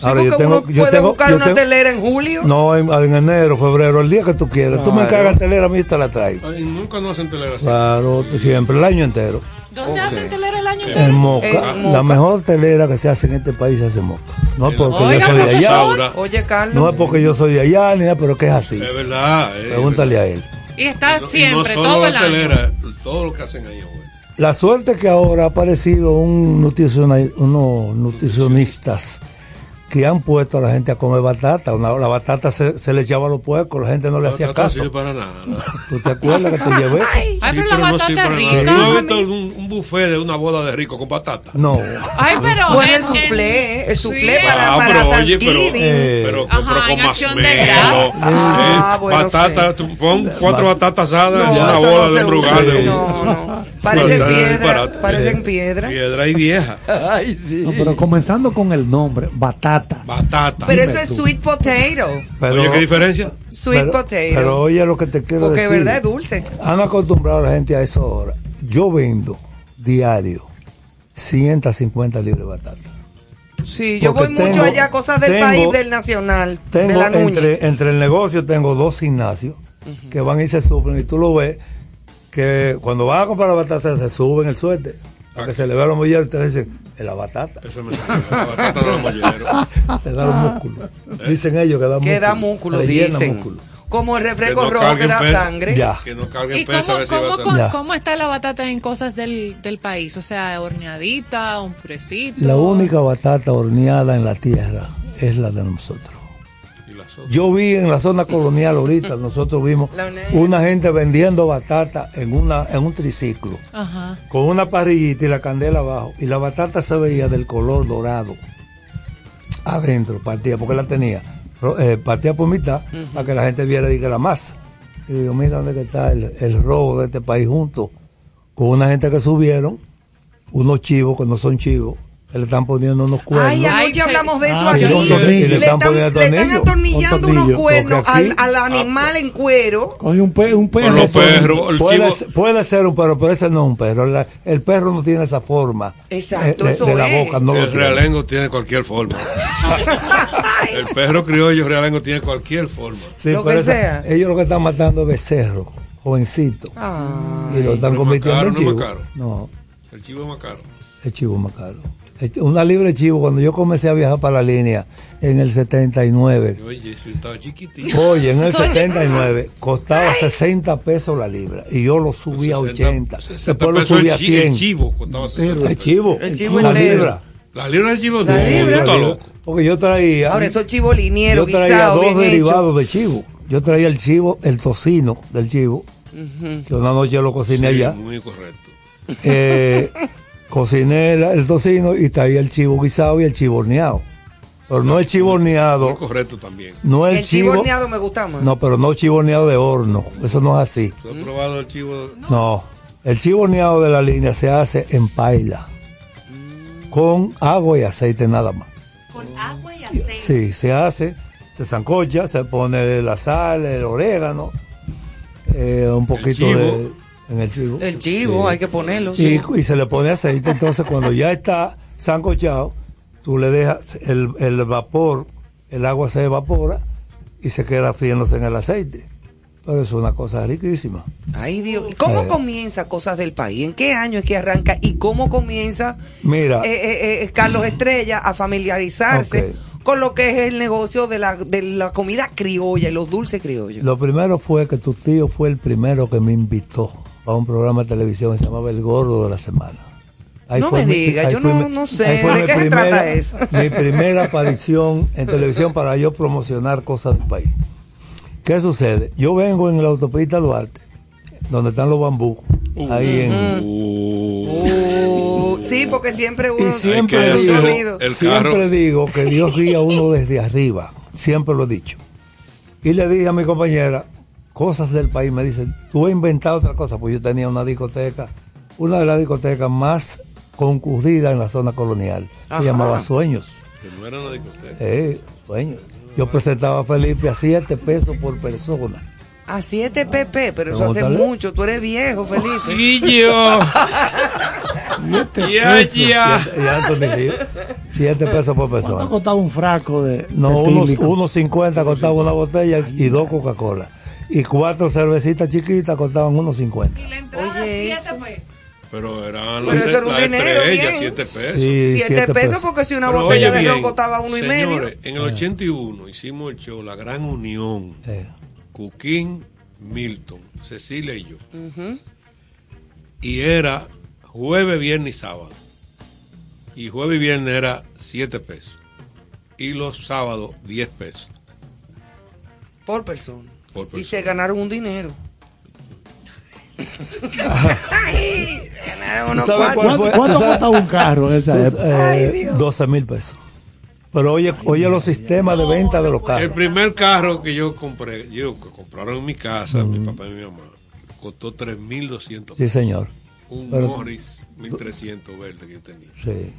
Ahora ¿Puedes buscar una telera en julio? No, en enero, febrero, el día que tú quieras. Tú me encargas telera, a mí te la traigo. Nunca no hacen telera así. Claro, siempre, el año entero. ¿Dónde hacen telera el año entero? En Moca. La mejor telera que se hace en este país se hace en Moca. No es porque yo soy de allá. Oye, Carlos. No es porque yo soy de allá, ni nada, pero que es así. Es verdad. Pregúntale a él. Y está siempre, todo el año. Todo lo que hacen ahí, güey. La suerte que ahora ha aparecido unos nutricionistas que han puesto a la gente a comer batata. La batata se le echaba a los puercos, la gente no le hacía caso. No sirve para nada. ¿Tú te acuerdas que te llevé? Ay, pero la batata es rica. ¿No he visto un buffet de una boda de rico con batata? No. Ay, pero bueno, el soufflé para Thanksgiving. Pero con más melo. Batata, pon 4 batatas asadas en una boda de un brugal. No. Parecen piedra. Piedra y vieja. Ay, sí. Pero comenzando con el nombre, batata. Pero eso es sweet potato. Oye, ¿qué diferencia? Sweet potato. Pero oye lo que te quiero decir. Porque verdad es dulce. Han acostumbrado a la gente a eso ahora. Yo vendo diario 150 libras de batata. Sí, yo voy mucho allá, cosas del país, del nacional. Tengo de la entre el negocio, tengo 2 gimnasios que van y se suben, y tú lo ves que cuando van a comprar la batata se suben el suerte. Que se le ve a los molleros y te dicen, es la batata. Eso me sale, la batata de los molleros. Te da los músculos. Dicen ellos que da músculo. Que da músculo, dicen. como el refresco rojo que da sangre. Que no carguen peso. ¿Cómo está la batata en Cosas del País? O sea, horneadita, un purecito. La única batata horneada en la tierra es la de nosotros. Yo vi en la zona colonial ahorita, nosotros vimos una gente vendiendo batata en un triciclo. Ajá. Con una parrillita y la candela abajo, y la batata se veía del color dorado adentro, partida, porque la tenía partida por mitad, para que la gente viera y que la masa. Y digo, mira dónde está el robo de este país, junto con una gente que subieron unos chivos que no son chivos. Le están poniendo unos cuernos. Ay, anoche hablamos de eso aquí. Le están atornillando unos cuernos al animal en cuero. Coge un perro. Los perros, puede ser un perro, pero ese no es un perro. El perro no tiene esa forma. Exacto, de la boca. No, el realengo tiene cualquier forma. El perro criollo realengo tiene cualquier forma. Sí, lo que sea. Ellos lo que están matando es becerros, jovencitos. Y lo están convirtiendo en chivo. No, el chivo es más caro. El chivo es más caro. Una libre chivo, cuando yo comencé a viajar para la línea en el 79. Oye, eso estaba chiquitito. Oye, en el 79 costaba 60 pesos la libra y yo lo subí a 80. 60 después lo subí a 100. El chivo costaba 60. El chivo la libra. La libra del chivo, loco. Porque yo traía. Ahora, esos chivos linieros, yo traía guisado, dos derivados de chivo. Yo traía el chivo, el tocino del chivo, que una noche lo cociné allá. Muy correcto. Cociné el tocino y traía el chivo guisado y el chivo horneado. Pero no el chivo horneado. Correcto también. No el chivo horneado me gusta más. No, pero no el chivo horneado de horno. Eso no es así. ¿Tú has probado el chivo? No. El chivo horneado de la línea se hace en paila. Con agua y aceite nada más. ¿Con agua y aceite? Sí, se hace. Se sancocha, se pone la sal, el orégano, un poquito de... En el chivo. El chivo, hay que ponerlo. Y se le pone aceite, entonces cuando ya está sancochado, tú le dejas el vapor, el agua se evapora y se queda friéndose en el aceite. Pero es una cosa riquísima. Ay, Dios. ¿Y cómo comienza Cosas del País? ¿En qué año es que arranca? ¿Y cómo comienza Carlos Estrella a familiarizarse con lo que es el negocio de la comida criolla y los dulces criollos? Lo primero fue que tu tío fue el primero que me invitó a un programa de televisión que se llamaba El Gordo de la Semana. Ahí no me digas, yo no sé. ¿De qué se trata eso? Mi primera aparición en televisión para yo promocionar Cosas del País. ¿Qué sucede? Yo vengo en la autopista Duarte, donde están los bambús. Ahí en... Sí, porque siempre uno... Y siempre digo que Dios guía a uno desde arriba. Siempre lo he dicho. Y le dije a mi compañera... Cosas del País, me dicen, tú has inventado otra cosa, pues yo tenía una discoteca, una de las discotecas más concurridas en la zona colonial. Se llamaba Sueños. Que no era una discoteca. Sueños. Yo presentaba a Felipe a 7 pesos por persona. A 7 pp, pero eso hace mucho, tú eres viejo, Felipe. ¡Guillo! 7 pesos por persona. ¿Cuánto costaba un frasco de? No, 1.50 costaba una botella y 2 Coca-Cola. Y 4 cervecitas chiquitas costaban unos 50. Y la entrada 7 pesos. Pero eran las estrellas, 7 pesos. Sí, 7 pesos porque si una botella de ron costaba 1,5. Señores, en el 81 hicimos el show La Gran Unión. Cuquín, Milton, Cecilia y yo. Y era jueves, viernes y sábado. Y jueves y viernes era 7 pesos. Y los sábados 10 pesos. Por persona. Y se ganaron un dinero. Ay, se ganaron unos ¿Cuánto costaba un carro en esa época? 12,000 pesos. Pero oye los sistemas de venta de los carros. El primer carro que yo compré, compraron en mi casa, mi papá y mi mamá, costó 3,200 pesos. Sí, señor. Un Morris 1,300 verde que yo tenía. Sí.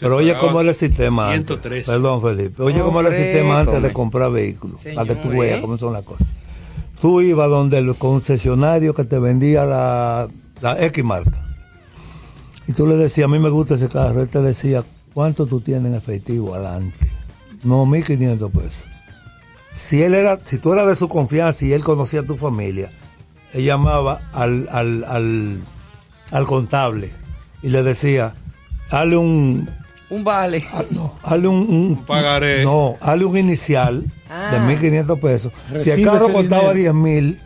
Pero oye cómo era el sistema 103. Antes. Perdón, Felipe. Oye cómo era el sistema antes de comprar vehículos. Para que tú veas cómo son las cosas. Tú ibas donde el concesionario que te vendía la X marca. Y tú le decías, a mí me gusta ese carro. Él te decía, ¿cuánto tú tienes en efectivo adelante? No, 1.500 pesos. Si tú eras de su confianza y él conocía a tu familia, él llamaba al contable y le decía... Dale un Un vale. No, hazle un pagaré. No, hazle un inicial de 1.500 pesos. Recibe si el carro costaba 10.000,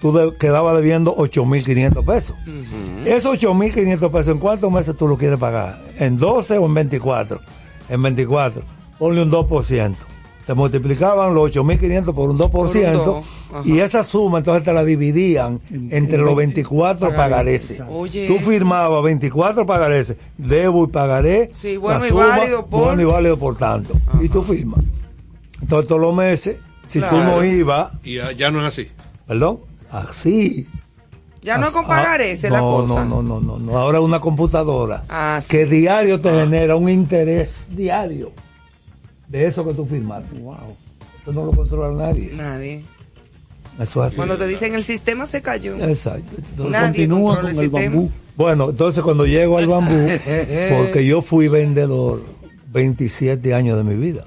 tú quedabas debiendo 8.500 pesos. Uh-huh. Esos 8.500 pesos, ¿en cuántos meses tú lo quieres pagar? ¿En 12 o en 24? En 24. Ponle un 2%. Te multiplicaban los 8.500 por un 2%, y esa suma entonces te la dividían entre los 24 pagarés. Tú firmabas 24 pagarés, debo y pagaré, sí, bueno, la suma, bueno y válido por tanto, y tú firmas. Entonces todos los meses, si tú no ibas... Y ya no es así. ¿Perdón? Así. Ya no con pagarés es la cosa. No, ahora es una computadora que diario te genera un interés diario. De eso que tú firmaste. Wow. Eso no lo controla nadie. Nadie. Eso es así. Cuando te dicen el sistema se cayó. Exacto. Entonces, nadie continúa con el bambú. Bueno, entonces cuando llego al bambú, porque yo fui vendedor 27 años de mi vida.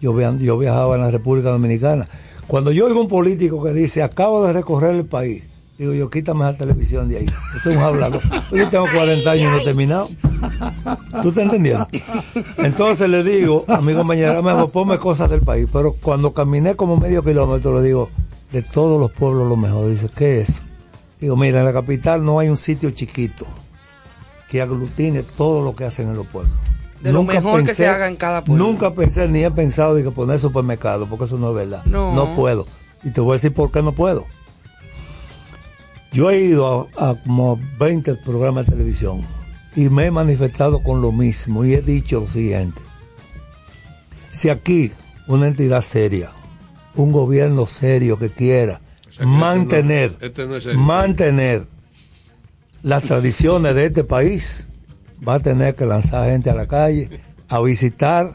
Yo viajaba en la República Dominicana. Cuando yo oigo un político que dice, acabo de recorrer el país, digo yo, quítame la televisión de ahí. Eso es un hablador. Yo tengo 40 años y no he terminado. ¿Tú te entendías? Entonces le digo, amigo, mañana mejor ponme cosas del país. Pero cuando caminé como medio kilómetro, le digo, de todos los pueblos lo mejor. Dice, ¿qué es? Digo, mira, en la capital no hay un sitio chiquito que aglutine todo lo que hacen en los pueblos. De nunca lo mejor pensé, que se haga en cada pueblo. Nunca pensé ni he pensado de que poner supermercado, porque eso no es verdad. No puedo. Y te voy a decir por qué no puedo. Yo he ido a como 20 programas de televisión y me he manifestado con lo mismo y he dicho lo siguiente. Si aquí una entidad seria, un gobierno serio que quiera mantener las tradiciones de este país, va a tener que lanzar gente a la calle a visitar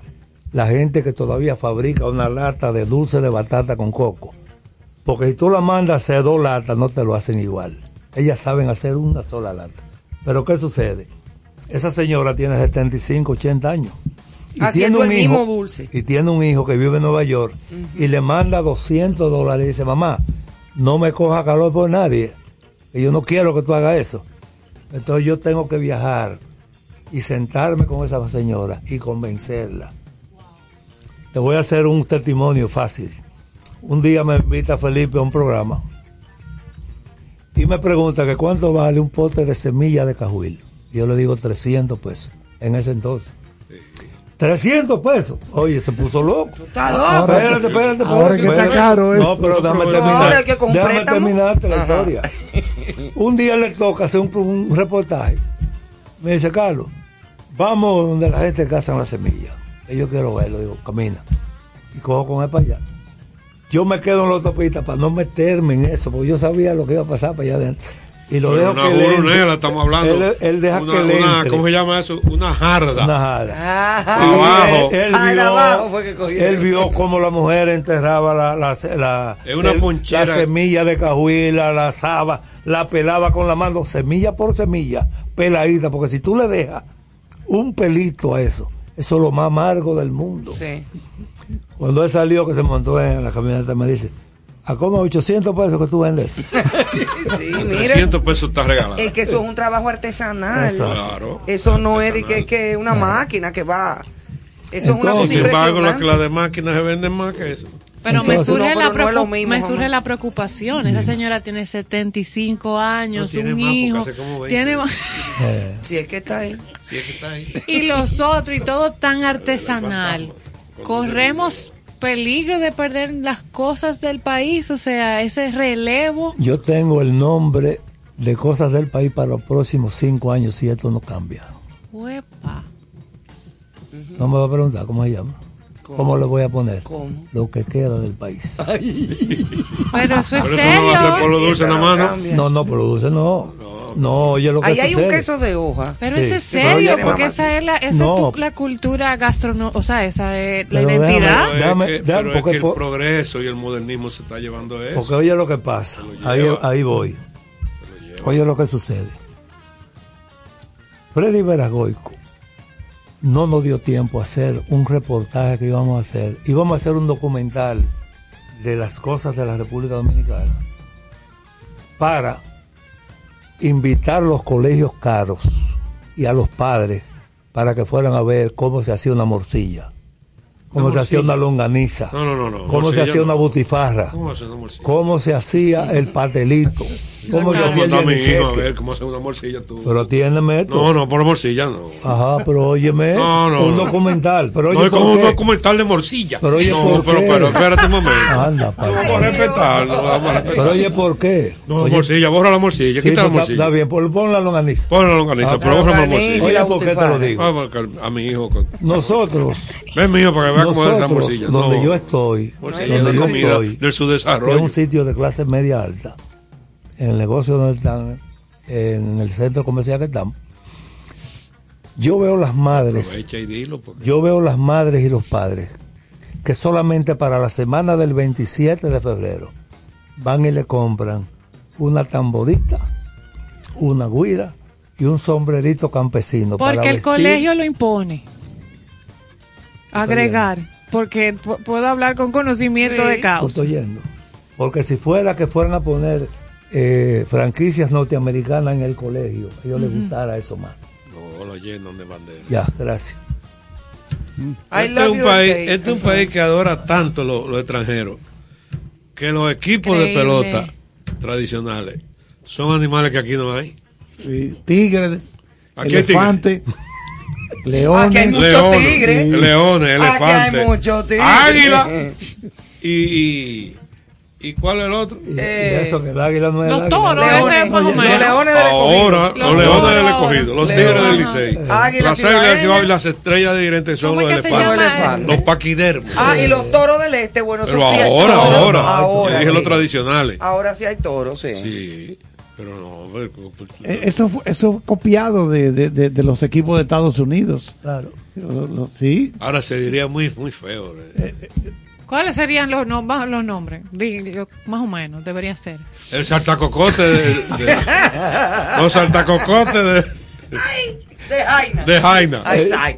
la gente que todavía fabrica una lata de dulce de batata con coco. Porque si tú la mandas a hacer 2 latas, no te lo hacen igual. Ellas saben hacer una sola lata. Pero ¿qué sucede? Esa señora tiene 75, 80 años. Y tiene un hijo, dulce. Y tiene un hijo que vive en Nueva York y le manda $200 y dice, mamá, no me coja calor por nadie. Que yo no quiero que tú hagas eso. Entonces yo tengo que viajar y sentarme con esa señora y convencerla. Te voy a hacer un testimonio fácil. Un día me invita Felipe a un programa y me pregunta que cuánto vale un pote de semilla de cajuil. Yo le digo 300 pesos en ese entonces. Sí. 300 pesos. Oye, se puso loco. Está loco. Espérate. Ahora que está caro eso. No, pero déjame terminar. Déjame terminarte la historia. Un día le toca hacer un reportaje. Me dice, Carlos, vamos donde la gente caza la semilla. Y yo quiero verlo. Digo, camina. Y cojo con él para allá. Yo me quedo en la autopista para no meterme en eso, porque yo sabía lo que iba a pasar para allá adentro. Y lo dejo que le entre. Estamos hablando. Él deja que le entre. ¿Cómo se llama eso? Una jarda. Una jarda. Abajo. Él vio cómo la mujer enterraba la semilla de cajuila, la asaba, la pelaba con la mano, semilla por semilla, peladita, porque si tú le dejas un pelito a eso es lo más amargo del mundo. Sí. Cuando él salió, que se montó en la camioneta, me dice, ¿a cómo 800 pesos que tú vendes? Sí, mira, 300 pesos estás regalado. Es que eso es un trabajo artesanal. Claro, eso no artesanal. Es de que una máquina que va. Eso entonces, es una sin embargo, las de máquinas se venden más que eso. Pero entonces, me surge la preocupación. Esa señora tiene 75 años, tiene un hijo. Tiene más. Si es que está ahí. Y los otros, y todo tan artesanal. Corremos peligro de perder las cosas del país, o sea, ese relevo. Yo tengo el nombre de Cosas del País para los próximos 5 años si esto no cambia. Uepa. No me va a preguntar cómo se llama. ¿Cómo le voy a poner? ¿Cómo? Lo que queda del país. Pero eso es serio. ¿Pero eso no va a ser por lo dulce nada más, no? No, por lo dulce no. No, oye, lo que ahí hay un queso de hoja. Pero sí. Eso es serio, porque esa es la cultura gastronómica, o sea, esa es la pero identidad. Pero es que el progreso y el modernismo se está llevando a eso. Porque oye lo que pasa, ahí voy. Oye lo que sucede. Freddy Beras-Goico no nos dio tiempo a hacer un reportaje que íbamos a hacer. Íbamos a hacer un documental de las cosas de la República Dominicana para invitar a los colegios caros y a los padres para que fueran a ver cómo se hacía una morcilla, cómo se hacía una longaniza, cómo se hacía una butifarra, cómo se hacía el pastelito, cómo se hacía el yeniqueque. A ver cómo hace una morcilla tú. Pero atiéndeme esto. No, por morcilla no. Ajá, pero óyeme, un documental. Pero oye, no es como un documental de morcilla. Pero oye, no, pero espérate un momento. Anda, padre. Vamos a respetarlo, vamos a respetarlo. Pero oye, ¿por qué? No, oye, morcilla, borra la morcilla, sí, quita la morcilla. Está bien, pon la longaniza. Pon la longaniza, pero borra la morcilla. Oye, ¿por qué te lo digo? A mi hijo. Nosotros. Ven, mi hijo, para que vea. Nosotros, donde yo estoy, donde yo estoy, de su desarrollo. Es un sitio de clase media alta. En el negocio donde están, en el centro comercial que estamos, yo veo las madres, yo veo las madres y los padres que solamente para la semana del 27 de febrero van y le compran una tamborita, una guira y un sombrerito campesino. Porque para el colegio lo impone. Agregar, porque puedo hablar con conocimiento de causa. Estoy yendo. Porque si fuera que fueran a poner franquicias norteamericanas en el colegio, a ellos les gustara eso más. No, lo llenan de banderas. Ya, gracias. Este es un país que adora tanto los extranjeros, que los equipos de pelota tradicionales son animales que aquí no hay. Sí. Tigres, aquí elefantes. Leones, elefantes, águila y ¿cuál es el otro? Eso que el águila no es el águila. Los toros, leones, más o menos. Los leones del escogido, los tigres del Licey, las águilas del Cibao y las estrellas de Dirente son los elefantes, los paquidermos. Ah, y los toros del este, bueno, son sí. Ahora, ahora, dije los tradicionales. Ahora sí hay toros, sí. Pero no, eso copiado de los equipos de Estados Unidos. Claro. Sí. Ahora se diría muy muy feo. ¿Cuáles serían los nombres? Más o menos, debería ser. El saltacocote los saltacocotes de Jaina.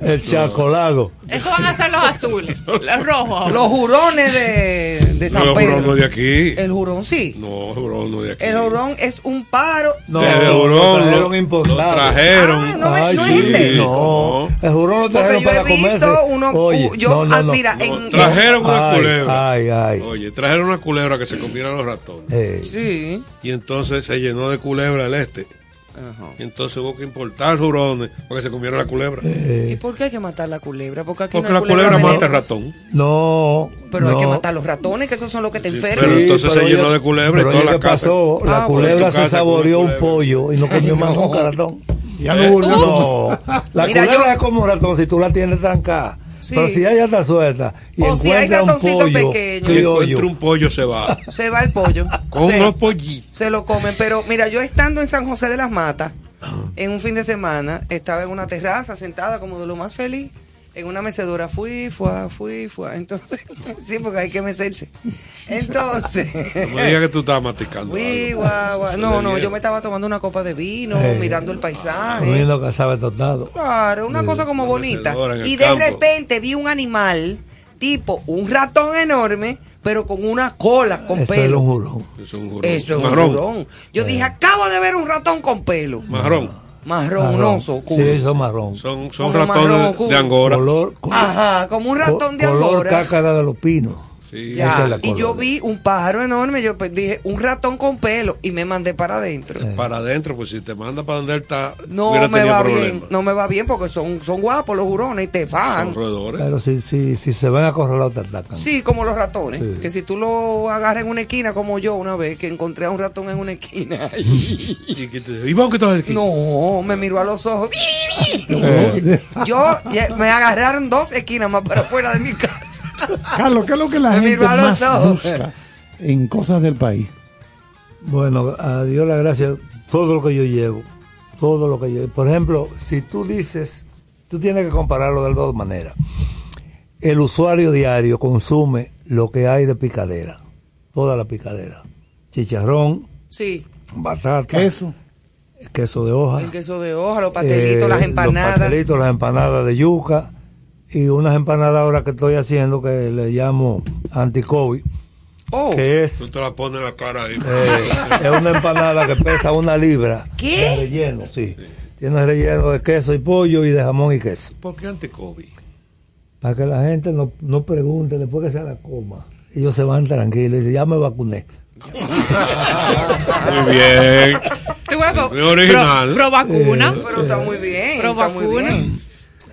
El chacolago. Eso van a ser los azules, los rojos. Los jurones de San Pedro. El jurón no de aquí. El jurón sí. No, el jurón no de aquí. El jurón es un pájaro. No, el jurón lo importaron. Trajeron. Ah, no, ay, sí. No, el jurón lo trajeron para comerse. Oye, trajeron una culebra. Oye, trajeron una culebra que se comiera los ratones. Sí. Y entonces se llenó de culebra el este. Ajá. Entonces hubo que importar jurones para que se comiera la culebra. ¿Y por qué hay que matar la culebra? Porque la culebra mata el ratón. No, pero hay que matar los ratones, que esos son los que te enferman. Pero entonces se llenó de culebra y toda la casa. La culebra se saboreó un pollo y no comió más nunca ratón. Ya no volvió. No. La culebra es como un ratón si tú la tienes trancada. Sí. Pero si ella está suelta y o encuentra si un pollo pequeño, y encuentra un pollo, se va. Se va el pollo. Con los pollitos. Se lo comen. Pero mira, yo estando en San José de las Matas, en un fin de semana, estaba en una terraza sentada como de lo más feliz, en una mecedora, fui. Entonces, sí, porque hay que mecerse. Entonces. No me digas que tú estabas masticando. No, yo me estaba tomando una copa de vino, mirando el paisaje. Viendo que estaba tostado. Claro, una cosa como bonita. Y de repente vi un animal, tipo un ratón enorme, pero con una cola, con pelo. Eso es un jurón. Yo dije, acabo de ver un ratón con pelo. Marrón, un oso, sí, son marrón. Son ratones de Angora. Como un ratón de Angora. Color cácara de los pinos. Sí. Y yo vi un pájaro enorme, yo dije, un ratón con pelo, y me mandé para adentro. Para adentro, pues si te manda para donde él está, no me va bien porque son guapos los hurones y te van. Son roedores. Pero si se van acorralados te atacan. Sí, como los ratones, sí. Que si tú lo agarras en una esquina, como yo una vez, que encontré a un ratón en una esquina. ¿Y qué te dijo? ¿Y vos qué estás aquí? No, me miró a los ojos. Me agarraron dos esquinas más para afuera de mi casa. Carlos, ¿qué es lo que la gente más busca en Cosas del País? Bueno, a Dios la gracia, todo lo que yo llevo. Por ejemplo, si tú dices, tú tienes que compararlo de dos maneras. El usuario diario consume lo que hay de picadera, toda la picadera. Chicharrón, sí. Batata, queso de hoja, los pastelitos, las empanadas de yuca. Y unas empanadas ahora que estoy haciendo que le llamo anti-COVID. Que es. Tú te la pones en la cara ahí. Es una empanada que pesa 1 libra. ¿Qué? De relleno, sí. Tiene relleno de queso y pollo y de jamón y queso. ¿Por qué anti-COVID? Para que la gente no pregunte después que se la coma. Ellos se van tranquilos y dicen, ya me vacuné. Muy bien. Muy original. Pro vacuna. Pero está muy bien. Pro vacuna.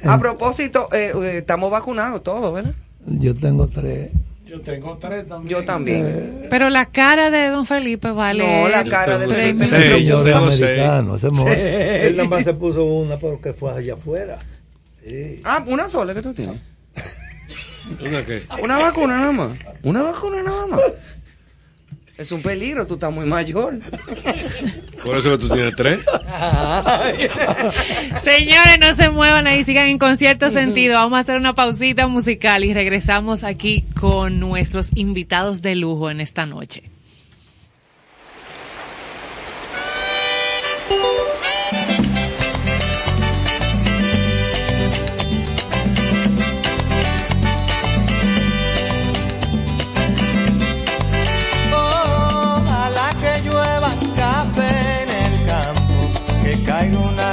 A propósito, estamos vacunados todos, ¿verdad? Yo tengo 3. Yo tengo 3 también. Yo también. Pero la cara de don Felipe vale. No, la cara de Felipe. Sí, yo de americano. Sí. Él nada más se puso una porque fue allá afuera. Sí. Ah, una sola que tú tienes. ¿Una qué? Una vacuna nada más. Una vacuna nada más. Es un peligro, tú estás muy mayor. Por eso que tú tienes 3. Señores, no se muevan ahí, sigan en Con Cierto Sentido. Vamos a hacer una pausita musical y regresamos aquí con nuestros invitados de lujo en esta noche.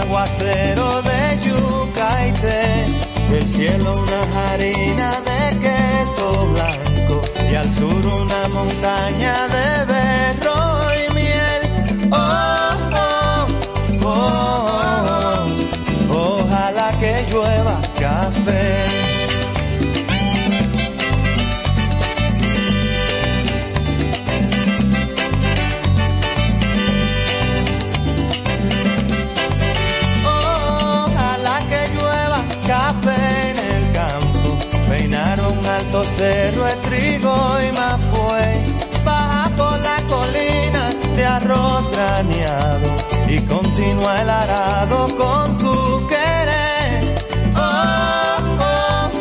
Aguacero de yuca y té, del cielo una harina de queso blanco y al sur una montaña de berro y miel. Oh, oh, oh, oh, oh, ojalá que llueva café. Cerro de trigo y mapuey, baja por la colina de arroz graneado y continúa el arado con tu querer. Oh, oh,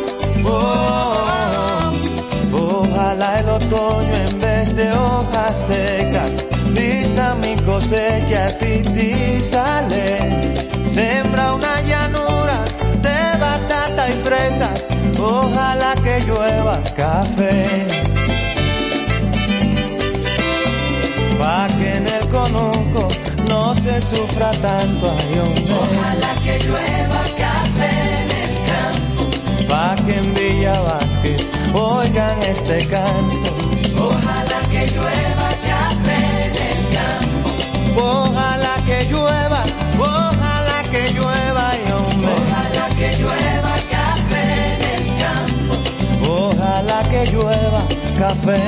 oh, oh, ojalá el otoño en vez de hojas secas vista mi cosecha y sale, sembra una llanura de batata y fresas. Ojalá que llueva café, pa' que en el Conuco no se sufra tanto ayón. Ojalá que llueva café en el campo, pa' que en Villa Vázquez oigan este canto. Ojalá que llueva café en el campo, ojalá que llueva, ojalá que llueva y hombre. Ojalá que llueva que llueva café.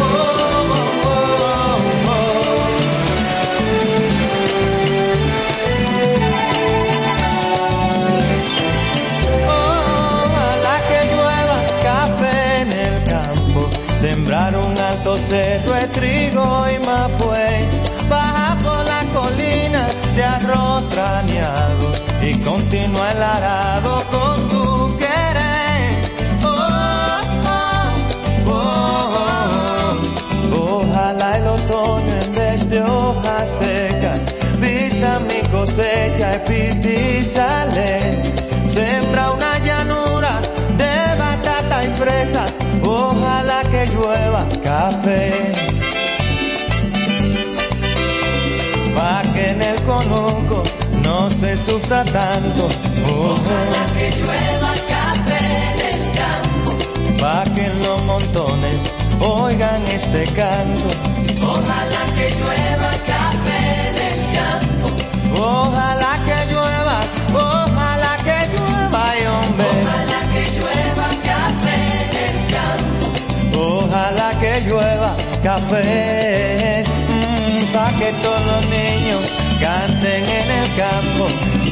Oh, oh, oh, oh. Oh, ojalá que llueva café en el campo, sembrar un alto cerro de trigo y mapuey, baja por la colina de arroz graneado y continúa el arado con tu querer. Oh, oh, oh, oh. Ojalá el otoño en vez de hojas secas vista mi cosecha y pistizale, sembra una llanura de batata y fresas. Ojalá que llueva café, pa' que en el Conuco no se sufra tanto. Oh. Ojalá que llueva café en el campo, pa' que en los montones oigan este canto. Ojalá que llueva café en el campo, ojalá que llueva, ojalá que llueva y hombre. Ojalá que llueva café en el campo, ojalá que llueva café. Pa' que todos los niños canten en el campo.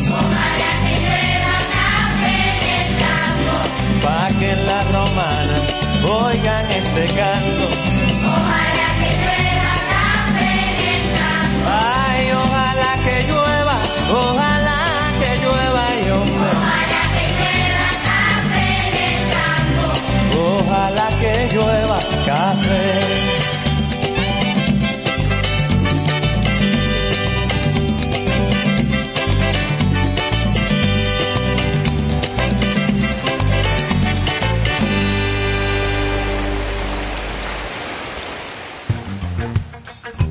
Ojalá que llueva café en el campo, pa' que las romanas oigan este canto. Ojalá que llueva café en el campo, ay, ojalá que llueva, ojalá que llueva y hombre. Ojalá que llueva café en el campo, ojalá que llueva café.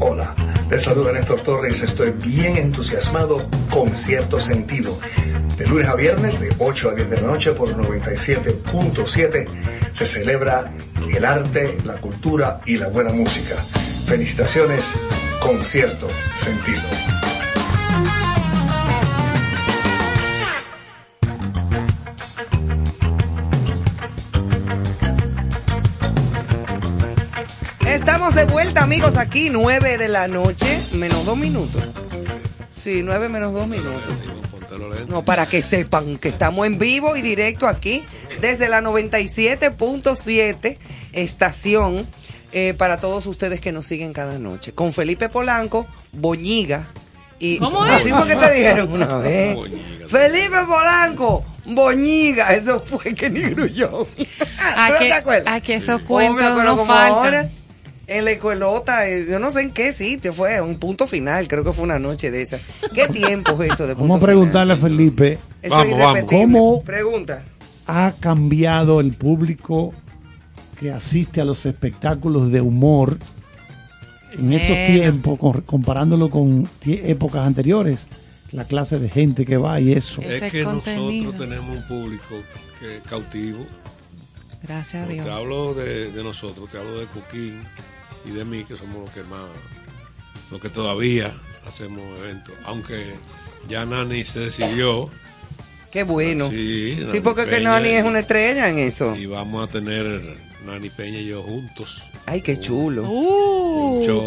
Hola, te saluda Néstor Torres, estoy bien entusiasmado con Cierto Sentido. De lunes a viernes, de 8 a 10 de la noche por 97.7, se celebra el arte, la cultura y la buena música. Felicitaciones, Con Cierto Sentido. Estamos de vuelta, amigos, aquí 9 de la noche, menos 2 minutos. Sí, 9 menos 2 minutos. No, para que sepan que estamos en vivo y directo aquí, desde la 97.7 estación, para todos ustedes que nos siguen cada noche. Con Felipe Polanco, Boñiga. Y, ¿cómo es? Así fue que te dijeron una vez. Boñiga, Felipe Polanco, Boñiga. Eso fue que ni grullón. ¿Tú no te acuerdas? A que esos cuentos no faltan. Ahora, en la escuelota, yo no sé en qué sitio fue, un punto final, creo que fue una noche de esa. ¿Qué tiempo es eso de punto final? Vamos a preguntarle a Felipe. Eso vamos. ¿Cómo pregunta? Ha cambiado el público que asiste a los espectáculos de humor en estos tiempos, comparándolo con épocas anteriores? La clase de gente que va y eso. Es que nosotros tenemos un público que cautivo. Gracias a Dios. Te hablo de nosotros, te hablo de Cuquín y de mí, que somos los que más, los que todavía hacemos eventos, aunque ya Nani se decidió. Qué bueno. Sí, porque Peña, que Nani es una estrella en eso. Y vamos a tener Nani Peña y yo juntos. Ay, qué chulo.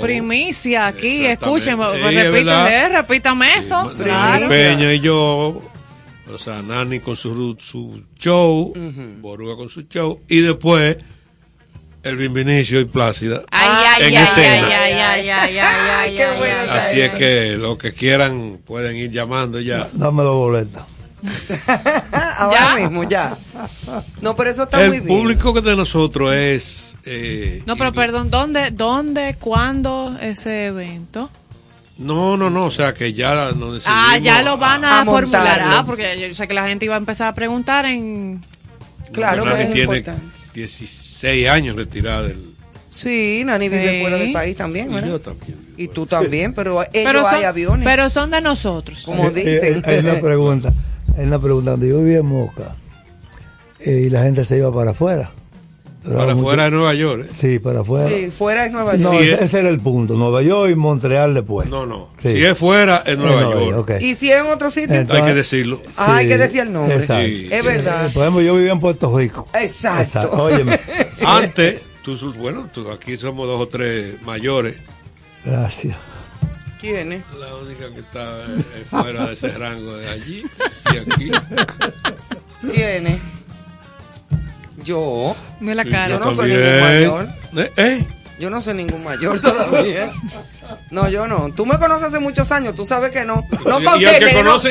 Primicia aquí, escuchen, repítame eso. Sí, claro. Nani Peña y yo. O sea, Nani con su show, Boruga con su show, y después Elvin Vinicio y Plácida en escena. Así es que los que quieran pueden ir llamando ya. Dame los boletos. Ahora mismo, ya. No, pero eso está muy bien. El público que de nosotros es... no, pero perdón, ¿dónde, cuándo ese evento? No, o sea que ya nos decidimos. Ya lo van a formular, porque yo sé que la gente iba a empezar a preguntar en... Claro, Nani tiene importante. 16 años retirada del... Sí, Nani vive fuera del país también, ¿verdad? Y yo también. Y tú también, pero hay aviones. Pero son de nosotros. Como dicen. Hay una pregunta, cuando yo vivía en Moca, y la gente se iba para afuera. Para fuera de Nueva York. Sí, para fuera. Sí, fuera de Nueva York. No, ese era el punto. Nueva York y Montreal después. No. Sí. Si es fuera, es Nueva York. Okay. Y si es en otro sitio. Entonces, hay que decirlo. Sí, hay que decir el nombre. Exacto. Sí. Es verdad. Por ejemplo, yo vivía en Puerto Rico. Exacto. Óyeme. Antes, tú, aquí somos dos o tres mayores. Gracias. ¿Quién es? La única que está fuera de ese rango de allí y aquí. ¿Quién es? Yo. Me la cara. Yo no soy ningún mayor. Yo no soy ningún mayor todavía. No, yo no. Tú me conoces hace muchos años, tú sabes que no. Y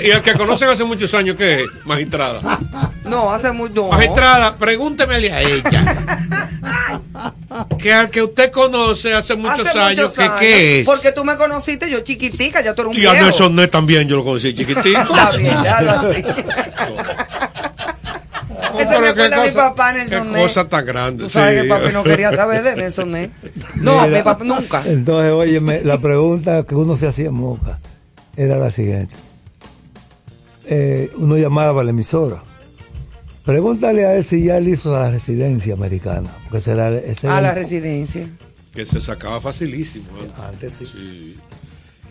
el que conocen hace muchos años, ¿qué es? Magistrada. No, hace mucho. Magistrada, pregúntemele a ella. Que al que usted conoce hace muchos años. ¿Qué es? Porque tú me conociste, yo chiquitica, ya tú eres un viejo. Y a Nelson Net también yo lo conocí chiquitico. Está bien, ya lo sé. Ese me acuerda a mi papá, Nelson Net. Qué cosa tan grande. Tú sabes que papi no quería saber de Nelson Net. No, mi papá nunca. Entonces, oye, la pregunta que uno se hacía en Moca era la siguiente. Uno llamaba a la emisora. Pregúntale a él si ya él hizo la residencia americana. Porque la residencia. Que se sacaba facilísimo. Antes sí.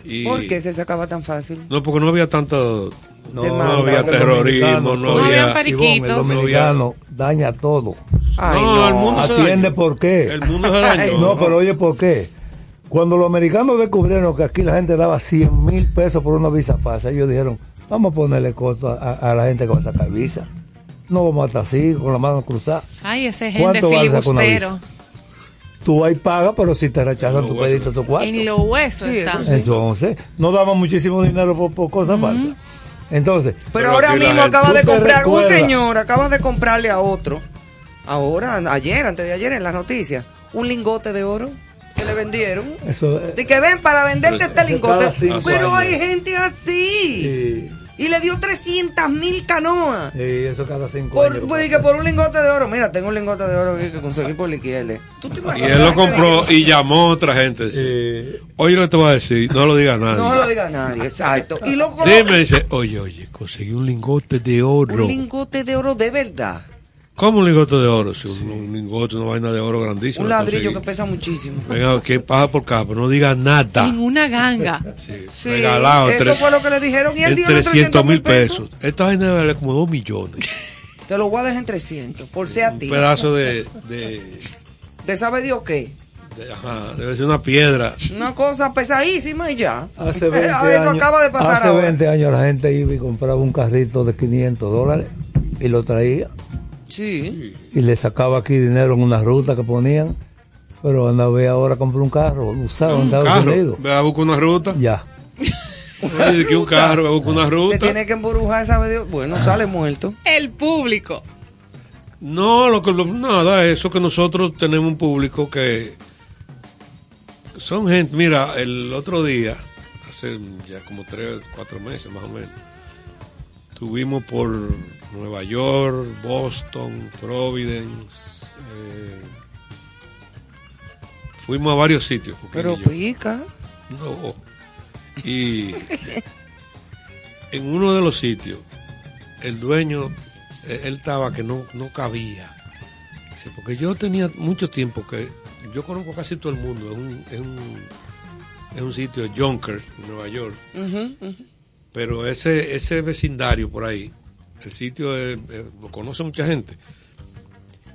Y... ¿por qué se sacaba tan fácil? No, porque no había tanto... No había terrorismo, no había periquitos. El dominicano daña todo. Ay, no, el mundo atiende por qué. El mundo se dañó. No, pero oye, ¿por qué? Cuando los americanos descubrieron que aquí la gente daba 100 mil pesos por una visa falsa, ellos dijeron, vamos a ponerle costo a la gente que va a sacar visa. No vamos a estar así, con la mano cruzada. Ay, ese gente filibustero. Tú ahí pagas, pero si te rechazan tu pedito, tu cuarto. En los huesos está. Entonces, no daban muchísimo dinero por cosas falsas. Entonces, pero ahora mismo acaba de comprar un señor, acaba de comprarle a otro, antes de ayer en las noticias, un lingote de oro que le vendieron. Eso, de que ven para venderte este lingote. Pero hay gente así. y le dio 300.000 canoas. Sí, eso cada 5 años. Pues, que por un lingote de oro. Mira, tengo un lingote de oro que conseguí por Liquiele. Y él lo compró y llamó a otra gente. Sí. Oye, no te voy a decir, no lo diga nadie. No lo diga nadie, exacto. Y lo dime, dice, oye, conseguí un lingote de oro. Un lingote de oro de verdad. ¿Cómo un lingote de oro? Sí, un lingote, una vaina de oro grandísima. Un ladrillo conseguí que pesa muchísimo. Venga, que pasa por acá, pero no digas nada. Sin una ganga. Sí. Regalado. Eso fue lo que le dijeron. Y él dio 300.000 pesos. Esta vaina vale como 2 millones. Te lo voy a dejar en 300, por sea a ti. Un pedazo ¿de sabe Dios qué? Ajá, debe ser una piedra. Una cosa pesadísima y ya. Hace 20 años, acaba de pasar hace 20 años la gente iba y compraba un carrito de $500 y lo traía. Sí. Y le sacaba aquí dinero en una ruta que ponían, pero anda a ver ahora compré un carro, usado en Estados Unidos. Ve a buscar una ruta. Ya. Oye, un carro, ve a buscar una ruta. Te tiene que embrujar, sabe Dios. Bueno, sale muerto. El público. No, nada, eso que nosotros tenemos un público que son gente, mira, el otro día, hace ya como 3, 4 meses más o menos, tuvimos por Nueva York, Boston, Providence. Fuimos a varios sitios. Pero pica. No. Y en uno de los sitios, el dueño, él estaba que no cabía. Dice, porque yo tenía mucho tiempo que yo conozco casi todo el mundo. Es un sitio, Yonkers, Nueva York. Pero ese vecindario por ahí, el sitio lo conoce mucha gente.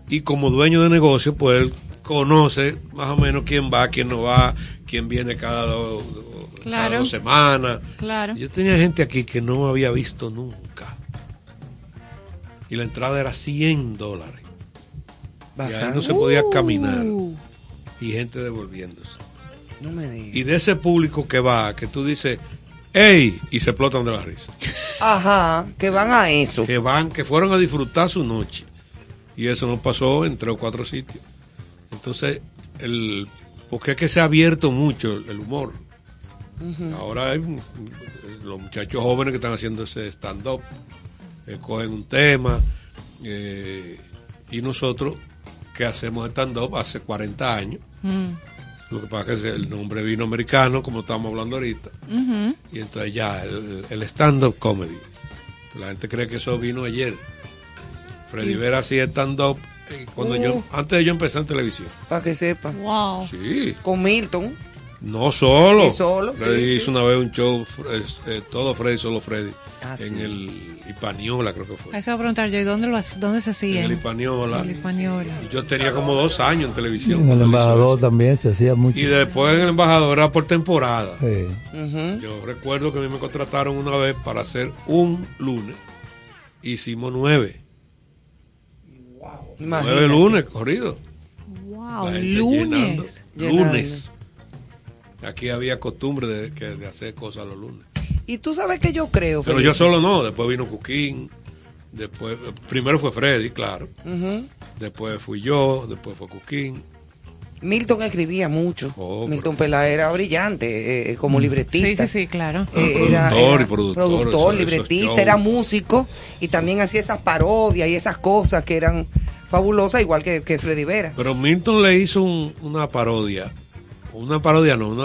Y como dueño de negocio, pues él conoce más o menos quién va, quién no va, quién viene cada 2 semanas. Claro. Yo tenía gente aquí que no había visto nunca. Y la entrada era $100. Bastante. Y ahí no se podía caminar. Y gente devolviéndose. No me digas. Y de ese público que va, que tú dices... ¡Ey! Y se explotan de la risa. Ajá, que van a eso. Que fueron a disfrutar su noche. Y eso nos pasó en 3 o 4 sitios. Entonces, porque es que se ha abierto mucho el humor. Ahora hay los muchachos jóvenes que están haciendo ese stand-up. Cogen un tema. Y nosotros, que hacemos stand-up hace 40 años. Lo que pasa es que el nombre vino americano, como estábamos hablando ahorita. Y entonces ya, el stand-up comedy. La gente cree que eso vino ayer. Freddy Beras hacía stand-up antes de yo empezar en televisión. Para que sepa. Wow. Sí. Con Milton. No solo. Y solo. Freddy hizo una vez un show, todo Freddy, solo Freddy. Ah, el Hispaniola, creo que fue. Eso voy a preguntar yo, ¿y dónde se hacía? En el Hispaniola. Yo tenía como 2 años en televisión. En el Embajador también se hacía mucho. Y después en el Embajador era por temporada. Sí. Yo recuerdo que a mí me contrataron una vez para hacer un lunes. Hicimos 9. Wow. 9 lunes corridos. Wow. Lunes. Lunes. Aquí había costumbre de hacer cosas los lunes. Y tú sabes que yo creo, Felipe. Pero yo solo no, después vino Cuquín, después primero fue Freddy, claro. Después fui yo, después fue Cuquín. Milton escribía mucho. Milton Pelá era brillante como libretista. Sí, claro. Productor, libretista, era músico y también hacía esas parodias y esas cosas que eran fabulosas, igual que Freddy Beras. Pero Milton le hizo una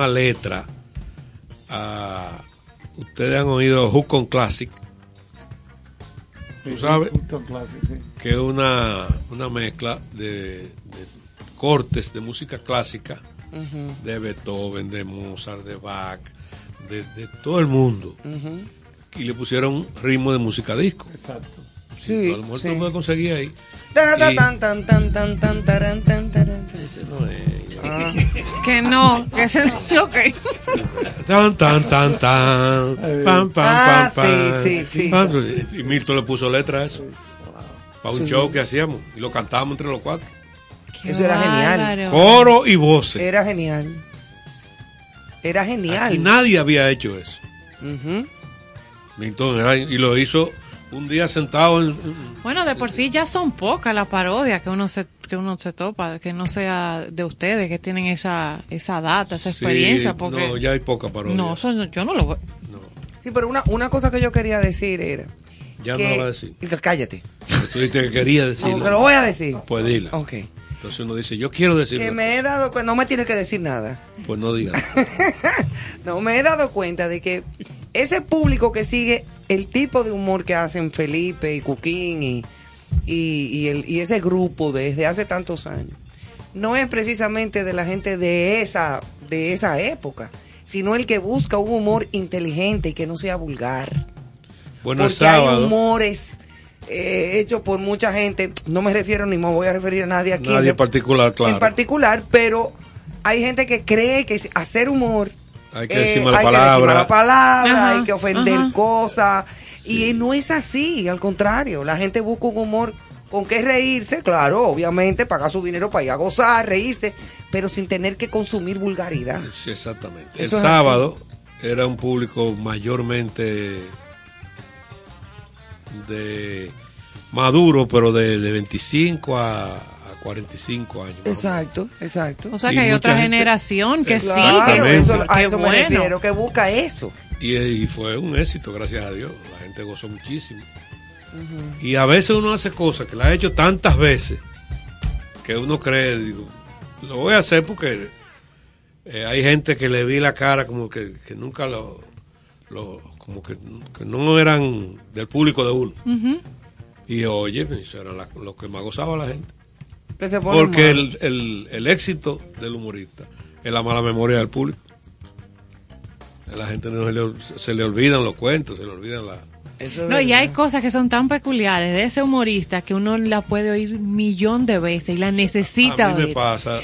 letra. Ustedes han oído Hookon Classic. ¿Tú sabes? Hookon Classic, sí. Que es una mezcla de cortes de música clásica, de Beethoven, de Mozart, de Bach, de todo el mundo. Y le pusieron ritmo de música disco. Exacto. Sí, a lo mejor tú lo conseguí ahí. Y Milton le puso letra a eso para un show que hacíamos y lo cantábamos entre los 4. Eso era genial. Coro y voces. Era genial. Aquí nadie había hecho eso. Milton y lo hizo un día sentado Bueno, de por sí ya son pocas las parodias que uno se topa, que no sea de ustedes, que tienen esa data, esa experiencia. Porque no, ya hay pocas parodias. No, yo no lo veo. No. Sí, pero una cosa que yo quería decir era... Ya que... no lo va a decir. Cállate. Tú dijiste que quería decirlo. No, que lo voy a decir. Pues dilo. Ok. Entonces uno dice, yo quiero decir... Que me he dado cuenta, no me tienes que decir nada. Pues no digas. No, me he dado cuenta de que ese público que sigue el tipo de humor que hacen Felipe y Cuquín y ese grupo desde hace tantos años, no es precisamente de la gente de esa época, sino el que busca un humor inteligente y que no sea vulgar. Bueno, porque hay humores hechos por mucha gente, no me refiero ni me voy a referir a nadie aquí. Nadie en particular, claro. En particular, pero hay gente que cree que hacer humor hay que decir mala palabra, ajá, hay que ofender, ajá, cosas, sí. Y no es así, al contrario, la gente busca un humor con que reírse, claro, obviamente, pagar su dinero para ir a gozar, reírse, pero sin tener que consumir vulgaridad. Sí, exactamente. Eso el sábado así. Era un público mayormente de maduro, pero de 25 a 45 años. Exacto, exacto. O sea que y hay otra gente, generación que claro, sí, que eso, a eso bueno, me refiero, que busca eso. Y fue un éxito, gracias a Dios. La gente gozó muchísimo. Uh-huh. Y a veces uno hace cosas que la ha hecho tantas veces que uno cree, digo, lo voy a hacer porque hay gente que le vi la cara como que nunca lo como que no eran del público de uno. Uh-huh. Y oye, eso era lo que más gozaba la gente. Porque el éxito del humorista es la mala memoria del público. A la gente no se le olvidan los cuentos, se le olvidan la... No, y hay cosas que son tan peculiares de ese humorista que uno la puede oír millón de veces y la necesita oír. A mí me pasa.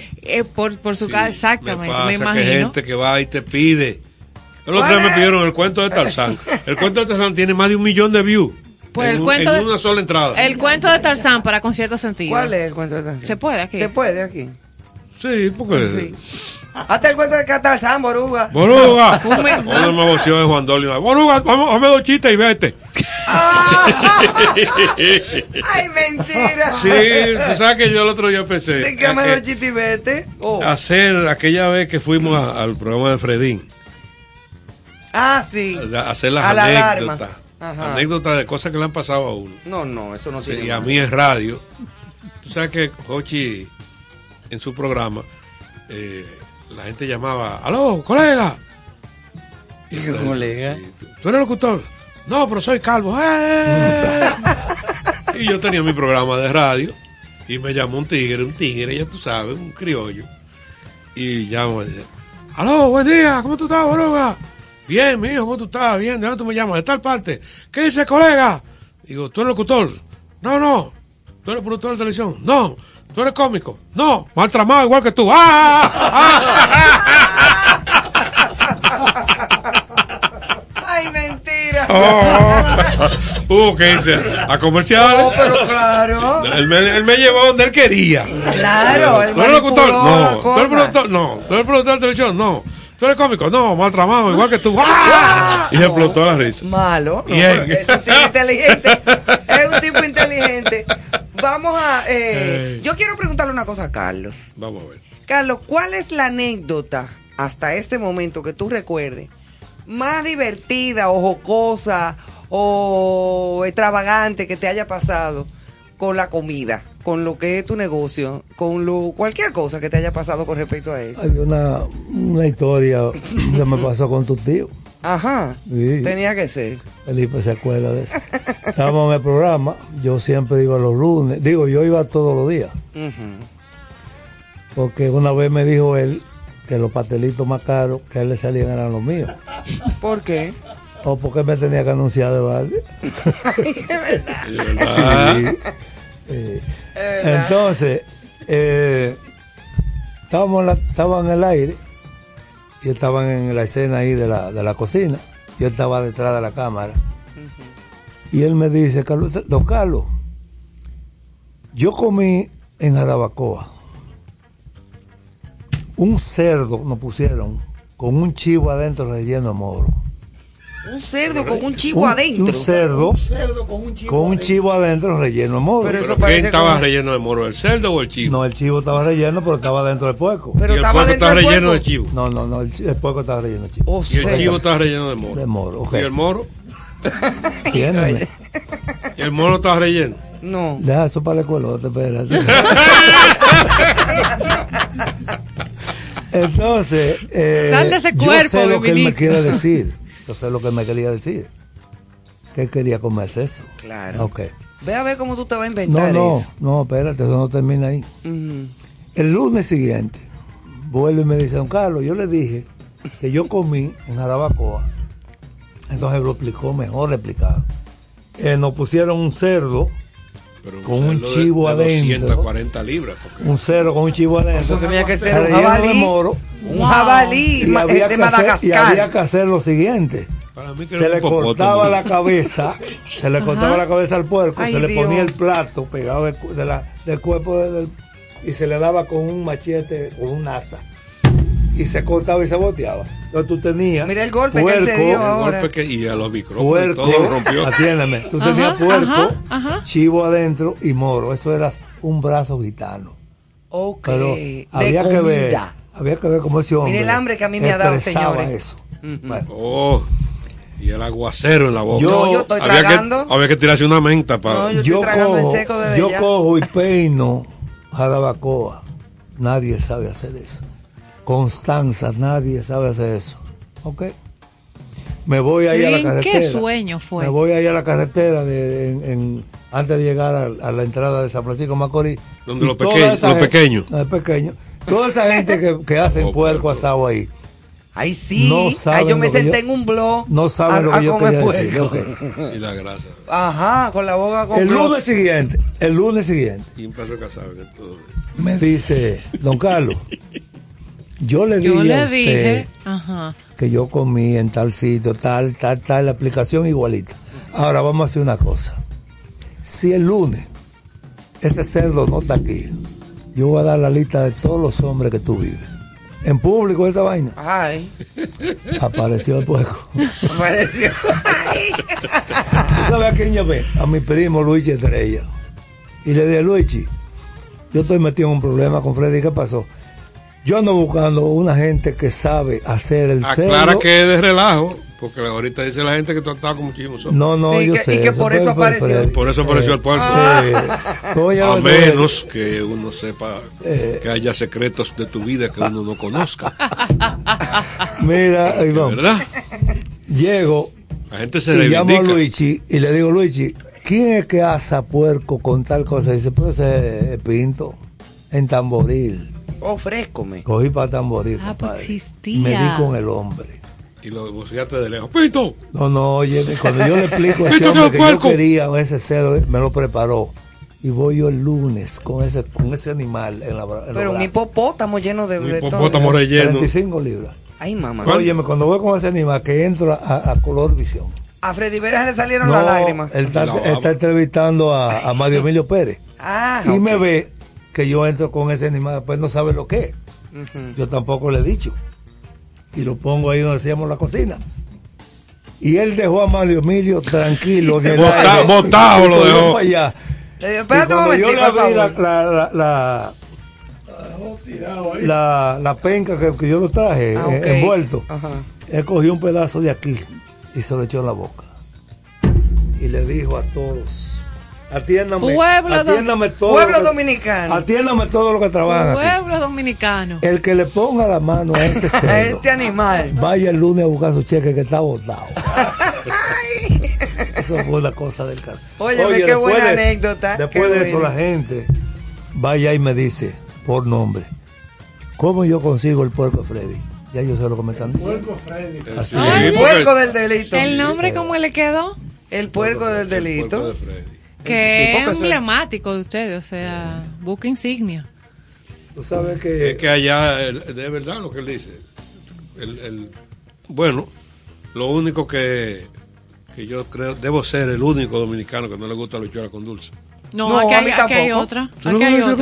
Por su casa, exactamente, me imagino. Que gente que va y te pide. El otro día me pidieron el cuento de Tarzán. El cuento de Tarzán tiene más de 1 millón de views. Pues en una sola entrada. El cuento de Tarzán para Con Cierto Sentido. ¿Cuál es el cuento de Tarzán? ¿Se puede aquí? Sí, porque... Sí. Hasta el cuento de Tarzán, Boruga. Uno me emocionó de Juan Dolio. Boruga, vamos, hazme dos chistes y vete. Ay, mentira. Sí, tú sabes que yo el otro día pensé. Hazme dos chistes y vete. Hacer aquella vez que fuimos al programa de Fredín. Ah, sí. Hacer las anécdotas. Ajá. Anécdotas de cosas que le han pasado a uno. No, eso no tiene. Y a mí es radio. Tú sabes que Jochi, en su programa, la gente llamaba, aló, colega. ¿Qué colega? Sí, ¿tú eres locutor? No, pero soy calvo. ¡Eh! Y yo tenía mi programa de radio y me llamó un tigre, ya tú sabes, un criollo. Y llamo, aló, buen día, ¿cómo tú estás, Boruga? Bien, mijo, ¿cómo tú estás? Bien, ¿de dónde tú me llamas? De tal parte. ¿Qué dice, colega? Digo, ¿tú eres locutor? No. ¿Tú eres productor de televisión? No. ¿Tú eres cómico? No, mal tramado igual que tú. ¡Ah! ¡Ay, mentira! ¿Qué dice? ¿A comerciales? No, pero claro. Él me llevó donde él quería. Claro. ¿Tú eres locutor? No. ¿Tú eres productor? No. ¿Tú eres productor de televisión? No. ¿Tú eres cómico? No, mal tramado igual que tú. ¡Ah! Y se explotó la risa. Malo. No, es un tipo inteligente. Vamos a... yo quiero preguntarle una cosa a Carlos. Vamos a ver. Carlos, ¿cuál es la anécdota hasta este momento que tú recuerdes más divertida o jocosa o extravagante que te haya pasado con la comida, con lo que es tu negocio, con cualquier cosa que te haya pasado con respecto a eso? Hay una historia que me pasó con tu tío. Ajá, sí. Tenía que ser. Felipe se acuerda de eso. Estábamos en el programa, yo siempre iba los lunes, yo iba todos los días. Uh-huh. Porque una vez me dijo él que los pastelitos más caros que a él le salían eran los míos. ¿Por qué? O porque me tenía que anunciar de barrio. Sí. Entonces, estábamos en el aire. Y estaban en la escena ahí de la cocina. Yo estaba detrás de la cámara. Uh-huh. Y él me dice, don Carlos, yo comí en Jarabacoa un cerdo, nos pusieron, con un chivo adentro relleno de moro. Un cerdo con un chivo adentro. Un cerdo con un chivo adentro relleno de moro. Pero ¿quién estaba relleno de moro? ¿El cerdo o el chivo? No, el chivo estaba relleno, pero estaba dentro del puerco. Pero ¿y el puerco estaba relleno de chivo? No, no, no, el puerco estaba relleno de chivo. Oh, y el chivo estaba relleno de moro. De moro, okay. ¿Y el moro? Tiene. ¿Y el moro estaba relleno? No. Deja eso para el cuelote, espérate. Entonces, sal de ese cuerpo, yo sé lo que él me quiere decir. ¿Qué quería comerse eso? Claro. Okay. Ve a ver cómo tú te vas a inventar eso. No, espérate, eso no termina ahí. Uh-huh. El lunes siguiente, vuelve y me dice, don Carlos, yo le dije que yo comí en Jarabacoa. Entonces lo explicó mejor, nos pusieron un cerdo. Pero con un chivo adentro. 240 libras. Porque... un cerdo con un chivo adentro. Eso tenía que ser un jabalí. De moro, un jabalí y había de Madagascar. Y había que hacer lo siguiente. Para mí que se le cortaba la cabeza, se le cortaba la cabeza al puerco, ay, se le ponía el plato pegado del cuerpo y se le daba con un machete, con un asa. Y se cortaba y se boteaba. Entonces tú tenías. Mira el golpe puerco, que se dio ahora. Y a los micrófonos. Puerco, todo lo rompió. Atiéndeme. Tú tenías puerco, chivo adentro y moro. Eso era un brazo gitano. Ok. Pero había que ver. Había que ver cómo ese hombre. Mira el hambre que a mí me ha dado, señores. Eso. Bueno. Oh, y el aguacero en la boca. Yo estoy tragando. Había que tirarse una menta para. No, yo estoy tragando en seco desde allá. Yo cojo y peino Jarabacoa. Nadie sabe hacer eso. Constanza, nadie sabe hacer eso. Ok. Me voy ahí a la carretera. ¿Qué sueño fue? Me voy ahí a la carretera antes de llegar a la entrada de San Francisco Macorís. Donde los pequeños. Toda esa gente que hacen puerco asado ahí. Ahí sí. No saben. Ahí yo me senté en un blog. No saben lo que yo quería decir. Okay. Y la grasa. Ajá, con la boca con el lunes siguiente. Y un perro casado que todo. Me dice, don Carlos. Yo le dije que yo comí en tal sitio, tal, la aplicación igualita. Ahora vamos a hacer una cosa. Si el lunes ese cerdo no está aquí, yo voy a dar la lista de todos los hombres que tú vives. En público esa vaina. Ay. Apareció el puerco. Apareció. ¿Tú sabes a quién llamé? A mi primo Luigi Estrella. Y le dije, Luigi, yo estoy metido en un problema con Freddy. ¿Qué pasó? Yo ando buscando una gente que sabe hacer el cerdo. Aclara que es de relajo, porque ahorita dice la gente que tú estabas como muchísimo sopa. No, sí, yo sé. Y que por eso apareció. Por eso apareció el puerco. A menos que uno sepa que haya secretos de tu vida que uno no conozca. Mira, Iván. ¿Verdad? Llego, la gente se reivindica. Llamo a Luigi y le digo, Luigi, ¿quién es que asa puerco con tal cosa? Y dice, puede ser Pinto, en Tamboril. Ofrézcome. Cogí para Tamboril, compadre. Me di con el hombre. Y lo buscaste de lejos. ¡Pito! No, oye, cuando yo le explico a ese hombre que yo quería ese cerdo, me lo preparó. Y voy yo el lunes con ese animal en la brasa. Pero un hipopótamo lleno de hipopótamo relleno. 45 libras. Ay, mamá. Óyeme, cuando voy con ese animal que entro a color visión. A Freddy Beras le salieron las lágrimas. Él está entrevistando a Mario Emilio Pérez. Y me ve que yo entro con ese animal, pues no sabe lo que es. Uh-huh. Yo tampoco le he dicho. Y lo pongo ahí donde hacíamos la cocina. Y él dejó a Mario Emilio tranquilo. Botado lo dejó. Allá. Le digo, espérate un momento. Yo le abrí la penca que yo lo traje, envuelto. Ajá. Él cogió un pedazo de aquí y se lo echó en la boca. Y le dijo a todos, atiéndame todo lo que trabaja pueblo aquí. Dominicano, el que le ponga la mano a ese cerdo, a este animal, vaya el lunes a buscar su cheque que está botado. Eso fue la cosa del caso. Oye, qué buena anécdota. Después de eso la gente vaya y me dice por nombre, ¿cómo yo consigo el puerco Freddy? Ya yo se lo comentan. El puerco Freddy. Así es. El puerco del delito. ¿El nombre cómo le quedó? El puerco del delito. El puerco de Freddy. Que sí, es emblemático de ustedes, o sea, busca insignia. Tú sabes que... es que allá, de verdad lo que él dice. Bueno, lo único que yo creo, debo ser el único dominicano que no le gusta la habichuela con dulce. No, aquí hay otra. Aquí hay otra.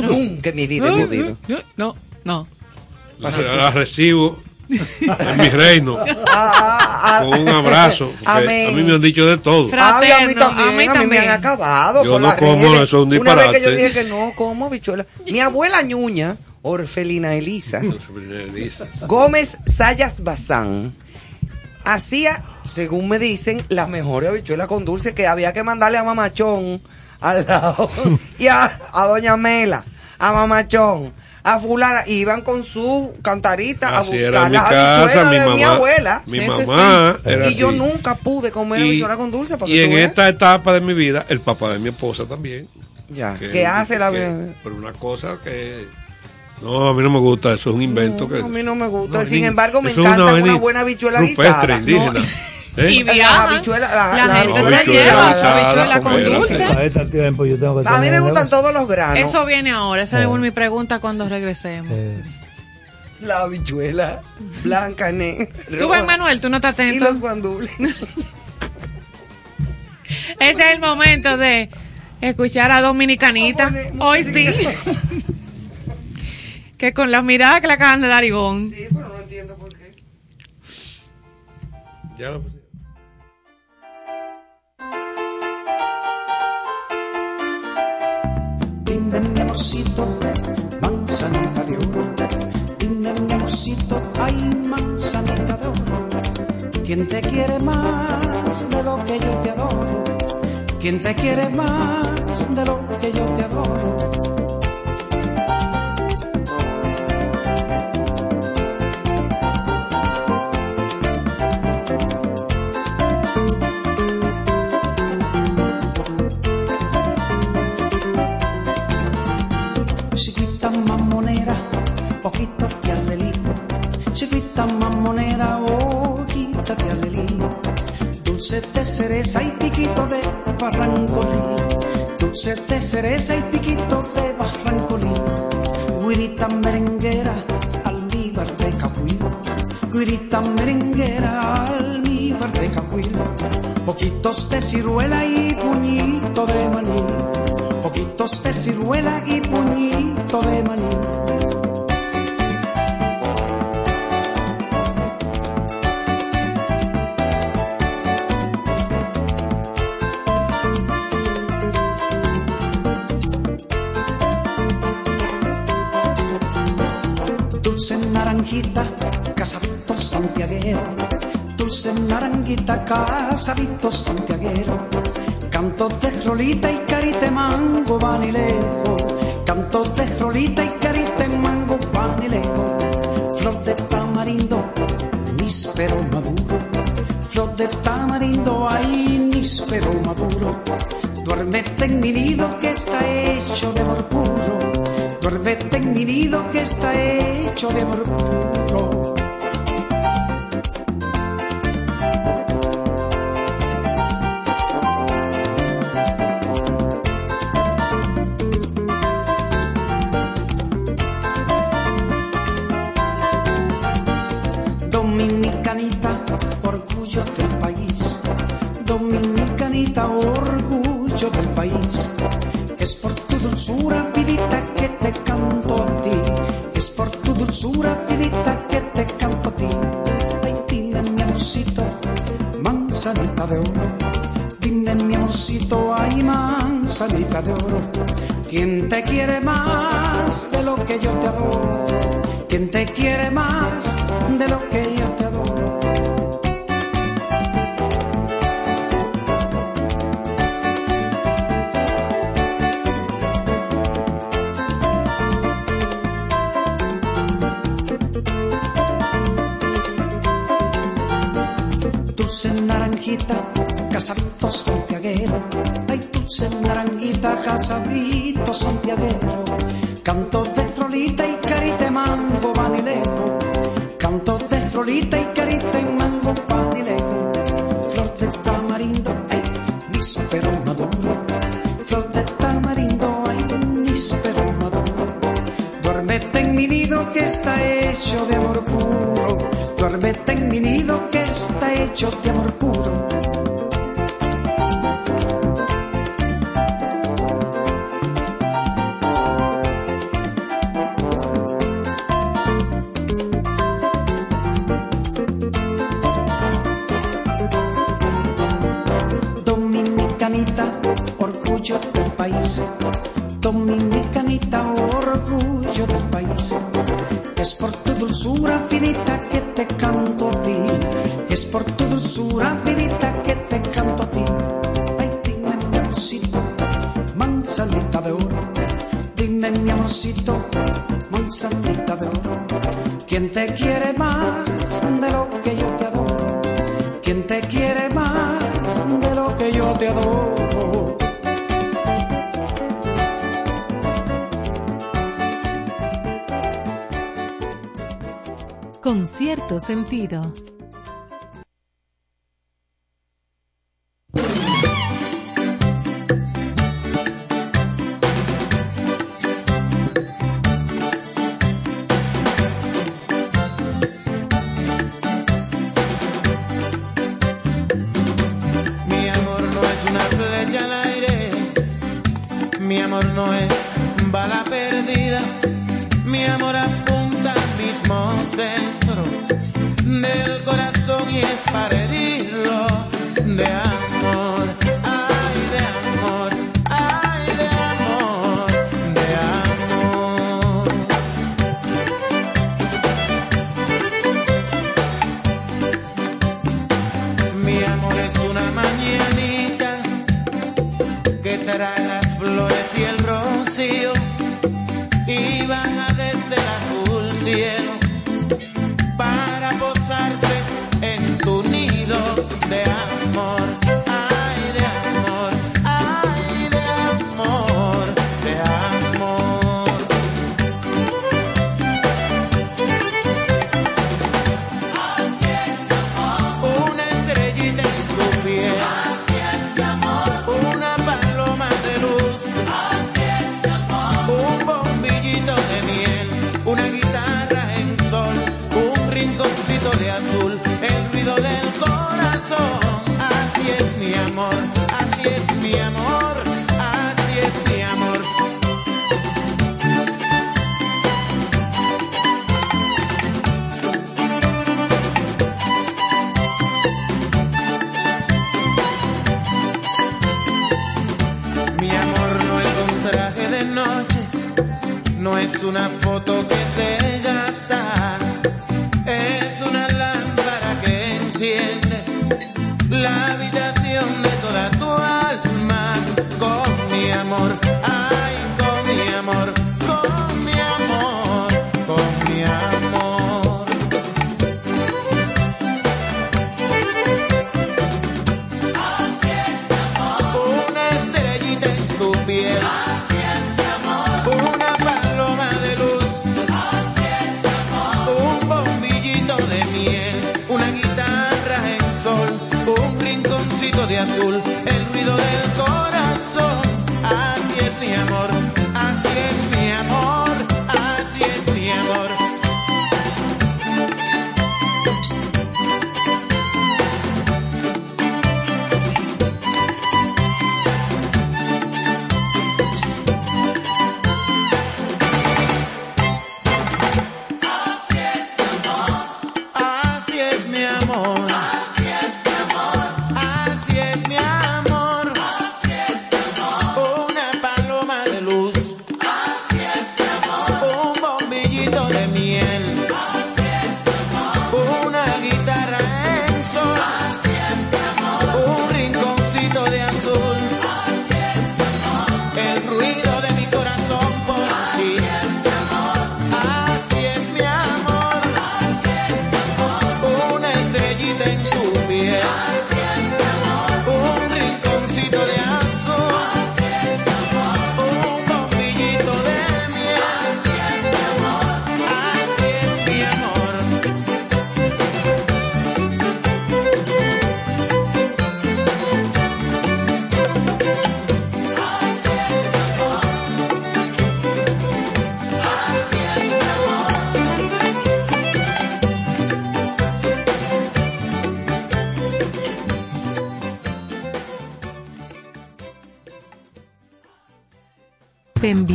Nunca en mi vida he podido. No. La recibo en mi reino. Con un abrazo. A mí me han dicho de todo. Fraterno, a mí también, a mí me han acabado. Yo no como, eso es un disparate. Una vez que yo dije que no como habichuela. Mi abuela ñuña, Orfelina Elisa Gómez Sayas Bazán, hacía, según me dicen, las mejores habichuelas con dulce, que había que mandarle a Mamachón al lado y a Doña Mela, a Mamachón, a fulana, y iban con su cantarita así a buscar las habichuelas de mi abuela. Mi mamá era así. Y yo nunca pude comer habichuelas con dulce. Y en esta etapa de mi vida, el papá de mi esposa también. Ya, que hace la vida. Pero una cosa que... No, a mí no me gusta, eso es un invento. No, que a mí no me gusta, sin embargo me encanta una buena habichuela guisada. Indígena. No. ¿Eh? Y viajan, la gente se lleva la habichuela con dulce. A mí me gustan todos los granos. Eso viene ahora, esa es mi pregunta cuando regresemos. La habichuela blanca, negra. Tú ves, Manuel, tú no estás atento. Y los guandules. Este es el momento de escuchar a Dominicanita. Hoy sí. Que con las miradas que le acaban de dar Ivonne. Sí, pero no entiendo por qué. Ya lo puse. Dime, mi amorcito, manzanita de oro. Dime, mi amorcito, ay, manzanita de oro. ¿Quién te quiere más de lo que yo te adoro? ¿Quién te quiere más de lo que yo te adoro? Quítate al relío, chiquita mamonera, oh, quítate al relío. Dulce de cereza y piquito de barrancolí, dulce de cereza y piquito de barrancolí. Guirita merenguera, almíbar de cafuil, guirita merenguera, almíbar de cafuil. Poquitos de ciruela y puñito de maní, poquitos de ciruela y puñito de maní. Casadito santiaguero, dulce naranjita, casadito santiaguero. Canto de rolita y carite mango vanilejo, canto de rolita y carite mango vanilejo. Flor de tamarindo, níspero maduro, flor de tamarindo, ay, níspero maduro. Duérmete en mi nido que está hecho de amor puro, duérmete en mi nido que está hecho de amor puro. Dominicanita, orgullo del país, dominicanita, orgullo del país. Es por tu dulzura, vidita, que te canto a ti. Es por tu dulzura, vidita, que te canto a ti. Ay, dime, mi amorcito, manzanita de oro. Dime, mi amorcito, ay, manzanita de oro. ¿Quién te quiere más de lo que yo te adoro? ¿Quién te quiere más de lo que yo te adoro? Dulce naranjita, casadito santiaguero, ay, dulce naranjita, casadito santiaguero. Canto de rolita y carite mango vanilejo, canto de rolita y carite mango vanilejo. Flor de tamarindo, ay, níspero maduro, flor de tamarindo, ay, níspero maduro. Duérmete en mi nido que está hecho de amor puro, duérmete en mi nido que está hecho de amor puro. país, dominicanita, orgullo del país. Es por tu dulzura, vidita, que te canto a ti. Es por tu dulzura, vidita, que te canto a ti. Ay, dime mi amorcito, manzanita de oro. Dime mi amorcito, manzanita de oro. ¿Quién te quiere más de lo que yo te adoro? ¿Quién te quiere más de lo que yo te adoro? Con cierto sentido.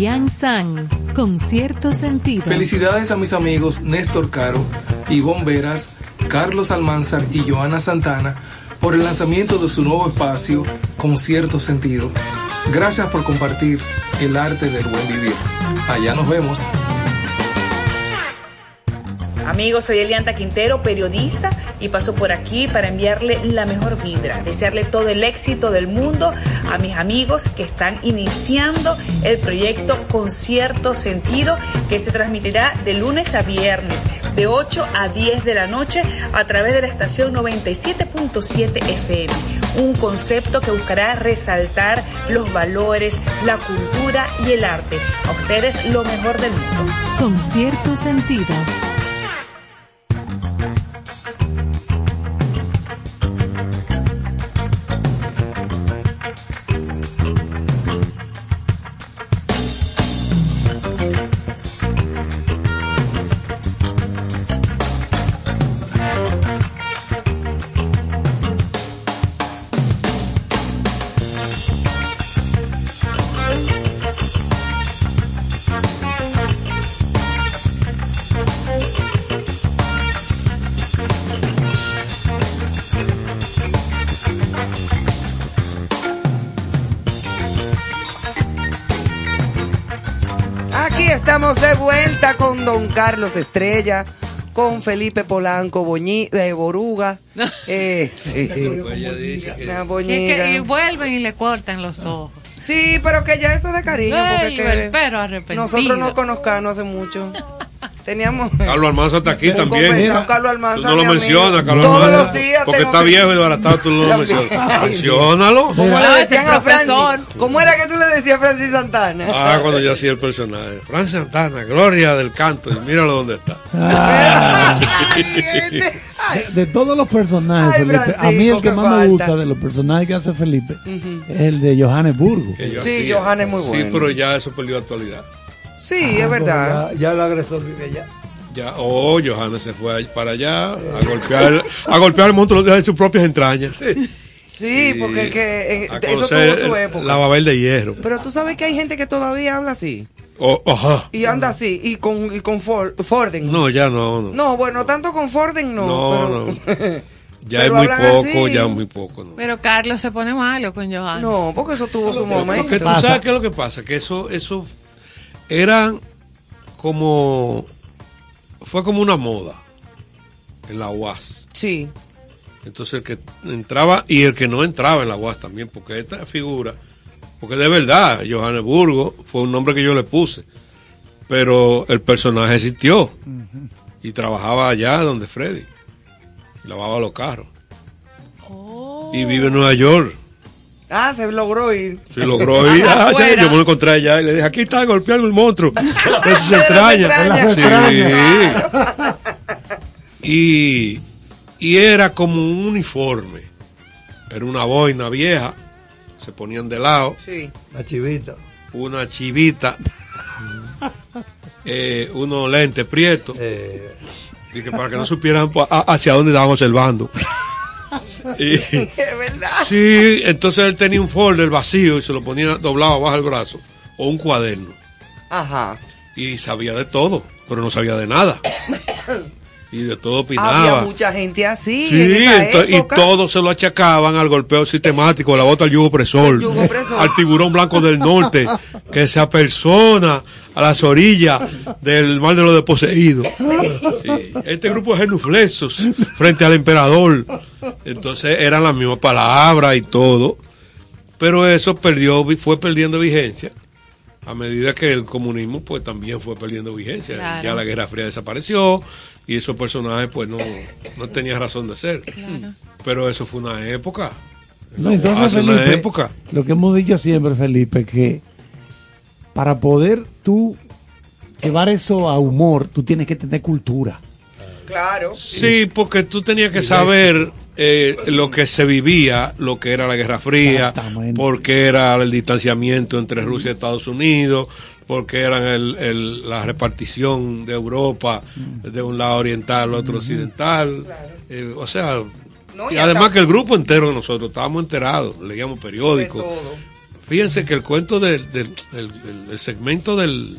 Bian San, con cierto sentido. Felicidades a mis amigos Néstor Caro, Ivonne Veras, Carlos Almanzar y Johannes Santana por el lanzamiento de su nuevo espacio, Con Cierto Sentido. Gracias por compartir el arte del buen vivir. Allá nos vemos. Amigos, soy Elianta Quintero, periodista, y paso por aquí para enviarle la mejor vibra, desearle todo el éxito del mundo a mis amigos que están iniciando el proyecto Con Cierto Sentido, que se transmitirá de lunes a viernes, de 8 a 10 de la noche, a través de la estación 97.7 FM. Un concepto que buscará resaltar los valores, la cultura y el arte. A ustedes, lo mejor del mundo. Con Cierto Sentido. Estamos de vuelta con don Carlos Estrella, con Felipe Polanco Boruga. Sí. Y vuelven y le cortan los ojos. Sí, pero que ya eso es de cariño. Porque nosotros nos conozcamos hace mucho. Teníamos Carlos Almanza está aquí también. Carlos Almanza, tú no lo mencionas, Carlos Almanza. Todos los días. Porque está viejo y baratado, tú no lo mencionas. Menciónalo. ¿Cómo le decían a profesor? ¿Cómo era que tú le decías a Francis Santana? Ah, cuando yo hacía el personaje. Francis Santana, gloria del canto. Y míralo dónde está. Ah. De todos los personajes, a mí el que más me gusta de los personajes que hace Felipe es el de Johannes Burgos. Sí, Johannes es muy bueno. Sí, pero ya eso perdió actualidad. Sí, es verdad. Ya el agresor vive allá. Ya, Johannes se fue para allá a golpear el monstruo de sus propias entrañas. Sí, porque eso tuvo su época. La Babel de hierro. Pero tú sabes que hay gente que todavía habla así. Ajá. Y anda así, y con Forden. No, ya no. No, bueno, tanto con Forden no. No, pero... no. Ya es muy poco, ¿no? Pero Carlos se pone malo con Johannes. No, porque eso tuvo su momento. Porque tú sabes qué es lo que pasa, que eso eran fue como una moda en la UAS. Sí. Entonces el que entraba y el que no entraba en la UAS también, porque esta figura, porque de verdad, Johannes Burgos fue un nombre que yo le puse, pero el personaje existió. Uh-huh. Y trabajaba allá donde Freddy, y lavaba los carros. Oh. Y vive en Nueva York. Ah, se logró ir. Se logró ir. Yo me lo encontré allá y le dije, aquí está golpeando el monstruo. Eso se extraña. Sí. Y era como un uniforme. Era una boina vieja. Se ponían de lado. Sí. Una chivita. Unos lentes prietos. Y que para que no supieran hacia dónde estaban observando. Sí, es verdad. Sí, entonces él tenía un folder vacío y se lo ponía doblado abajo el brazo, o un cuaderno. Ajá. Y sabía de todo, pero no sabía de nada. Y de todo opinaba. Había mucha gente así. Sí, y todos se lo achacaban al golpeo sistemático, la bota al yugo opresor, al tiburón blanco del norte, que se apersona a las orillas del mar de los deposeídos. Sí, este grupo de genuflexos frente al emperador. Entonces eran las mismas palabras y todo, pero eso fue perdiendo vigencia a medida que el comunismo pues también fue perdiendo vigencia. Claro. Ya la Guerra Fría desapareció y esos personajes pues no tenían razón de ser. Claro. Pero eso fue una época. No, entonces, Felipe, una época. Lo que hemos dicho siempre, Felipe, que para poder tú llevar eso a humor, tú tienes que tener cultura. Claro. Sí, porque tú tenías que saber lo que se vivía, lo que era la Guerra Fría, porque era el distanciamiento entre Rusia y Estados Unidos, porque eran la repartición de Europa de un lado oriental al otro occidental. Claro. O sea, no, y además que el grupo entero de nosotros estábamos enterados, leíamos periódicos. Fíjense que el cuento del segmento de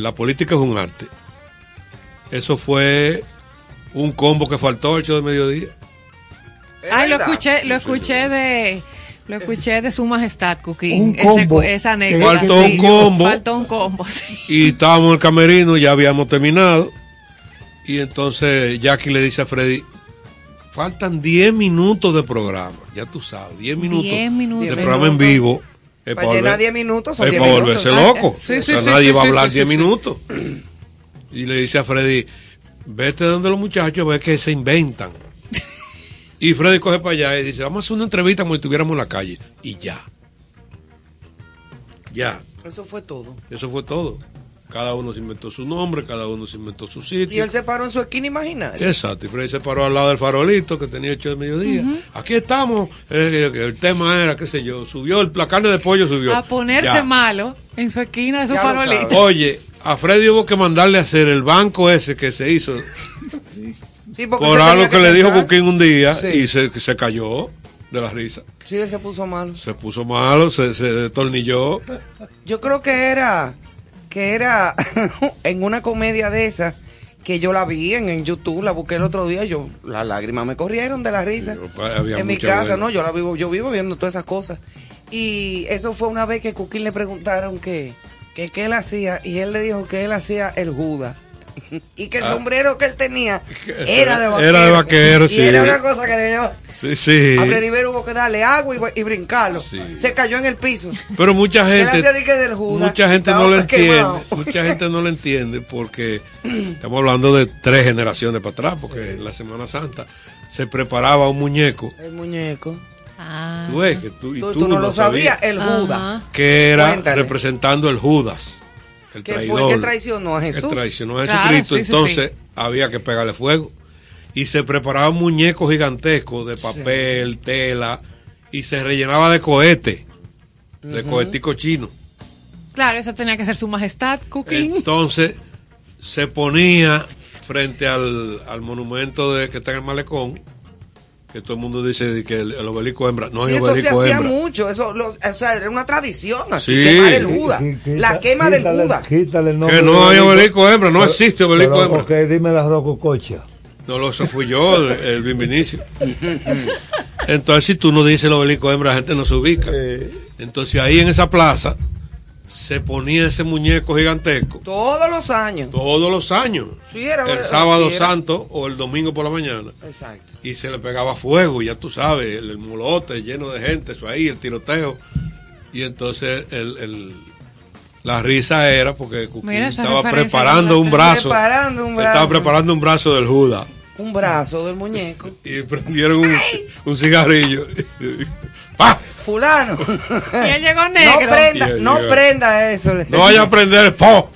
la política es un arte. Eso fue un combo que faltó el show de mediodía. Ay, lo escuché de Lo escuché de su majestad, Cuquín. Esa anécdota. Faltó un combo. Sí. Y estábamos en el camerino, ya habíamos terminado. Y entonces Jackie le dice a Freddy: faltan 10 minutos de programa. Ya tú sabes, 10 minutos de programa en vivo. Para llenar 10 minutos. Es para volverse loco. Sí, o sea, sí, nadie va a hablar 10 minutos. Y le dice a Freddy: vete donde los muchachos, ve que se inventan. Y Freddy coge para allá y dice: vamos a hacer una entrevista como si estuviéramos en la calle. Y ya. Ya. Eso fue todo. Cada uno se inventó su nombre, cada uno se inventó su sitio. Y él se paró en su esquina imaginaria. Exacto. Y Freddy se paró al lado del farolito que tenía hecho de mediodía. Uh-huh. Aquí estamos. El tema era, qué sé yo, subió el placarle de pollo, subió. A ponerse ya malo en su esquina de su farolito. Oye, a Freddy hubo que mandarle a hacer el banco ese que se hizo. Sí. Sí, por algo que le dijo Cuquín un día, sí. Y se cayó de la risa. Sí, él se puso malo. Se destornilló. Yo creo que era en una comedia de esas que yo la vi en YouTube, la busqué el otro día, yo las lágrimas me corrieron de la risa. Sí, en mi casa, buena. No, yo vivo viendo todas esas cosas. Y eso fue una vez que Cuquín le preguntaron que él hacía, y él le dijo que él hacía el Judas. Y que el sombrero que él tenía era de vaquero. Era de vaquero, sí. Y era una cosa que le dio. Sí, sí. A Freddy Beras hubo que darle agua y brincarlo. Sí. Se cayó en el piso. Pero mucha gente. Mucha gente no lo entiende. Mucha gente no lo entiende porque estamos hablando de 3 generaciones para atrás. Porque en la Semana Santa se preparaba un muñeco. El muñeco. Ah. Tú ves que tú no lo sabías. El Judas. Que era representando el Judas. El traidor, fue el que traicionó a Jesús. Que traicionó a Jesucristo, sí, entonces sí. Había que pegarle fuego. Y se preparaba un muñeco gigantesco de papel, sí. Tela, y se rellenaba de cohete, uh-huh. De cohetico chino. Claro, eso tenía que ser su majestad, Cuquín. Entonces se ponía frente al monumento que está en el malecón, que todo el mundo dice que el obelisco hembra, no hay obelisco hembra. Eso se hacía mucho, o sea, era una tradición así, sí. Quemar el Judas, la quema del Judas. Que no hay obelisco hembra, no existe obelisco hembra. Ok, dime la rocococha. No, eso fui yo, el bienvenicio. Entonces, si tú no dices el obelisco hembra, la gente no se ubica. Entonces, ahí en esa plaza se ponía ese muñeco gigantesco. Todos los años. Sí, el sábado santo o el domingo por la mañana. Exacto. Y se le pegaba fuego, ya tú sabes, el molote lleno de gente, eso ahí, el tiroteo. Y entonces la risa era porque Cuquín estaba preparando un brazo. Estaba preparando un brazo del Judas. Un brazo del muñeco. Y prendieron un cigarrillo. ¡Pah! Fulano. Y él llegó negro. No prenda eso. No vaya a prender. ¡Po!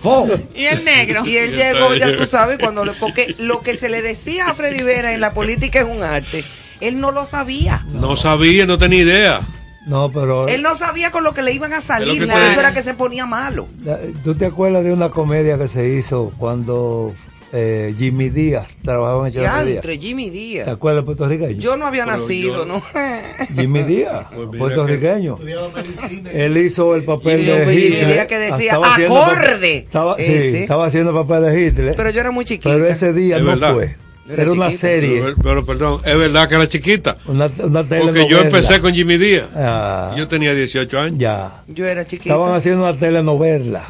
Y el negro. Y él llegó, ya tú sabes, porque lo que se le decía a Freddy Beras en la política es un arte. Él no lo sabía. No tenía idea. No, pero él no sabía con lo que le iban a salir. Por eso era que se ponía malo. ¿Tú te acuerdas de una comedia que se hizo cuando Jimmy Díaz trabajaba en Charitín? Entre Jimmy Díaz. ¿Te acuerdas de puertorriqueño? Yo no había nacido, ¿no? Jimmy Díaz, pues puertorriqueño. Él hizo el papel de Hitler. Jimmy Díaz que decía acorde. Estaba haciendo papel de Hitler. Pero yo era muy chiquita. Pero ese día no fue. Era una serie. Pero perdón, es verdad que era chiquita. Una telenovela. Porque yo empecé con Jimmy Díaz. Yo tenía 18 años. Ya. Yo era chiquita. Estaban haciendo una telenovela.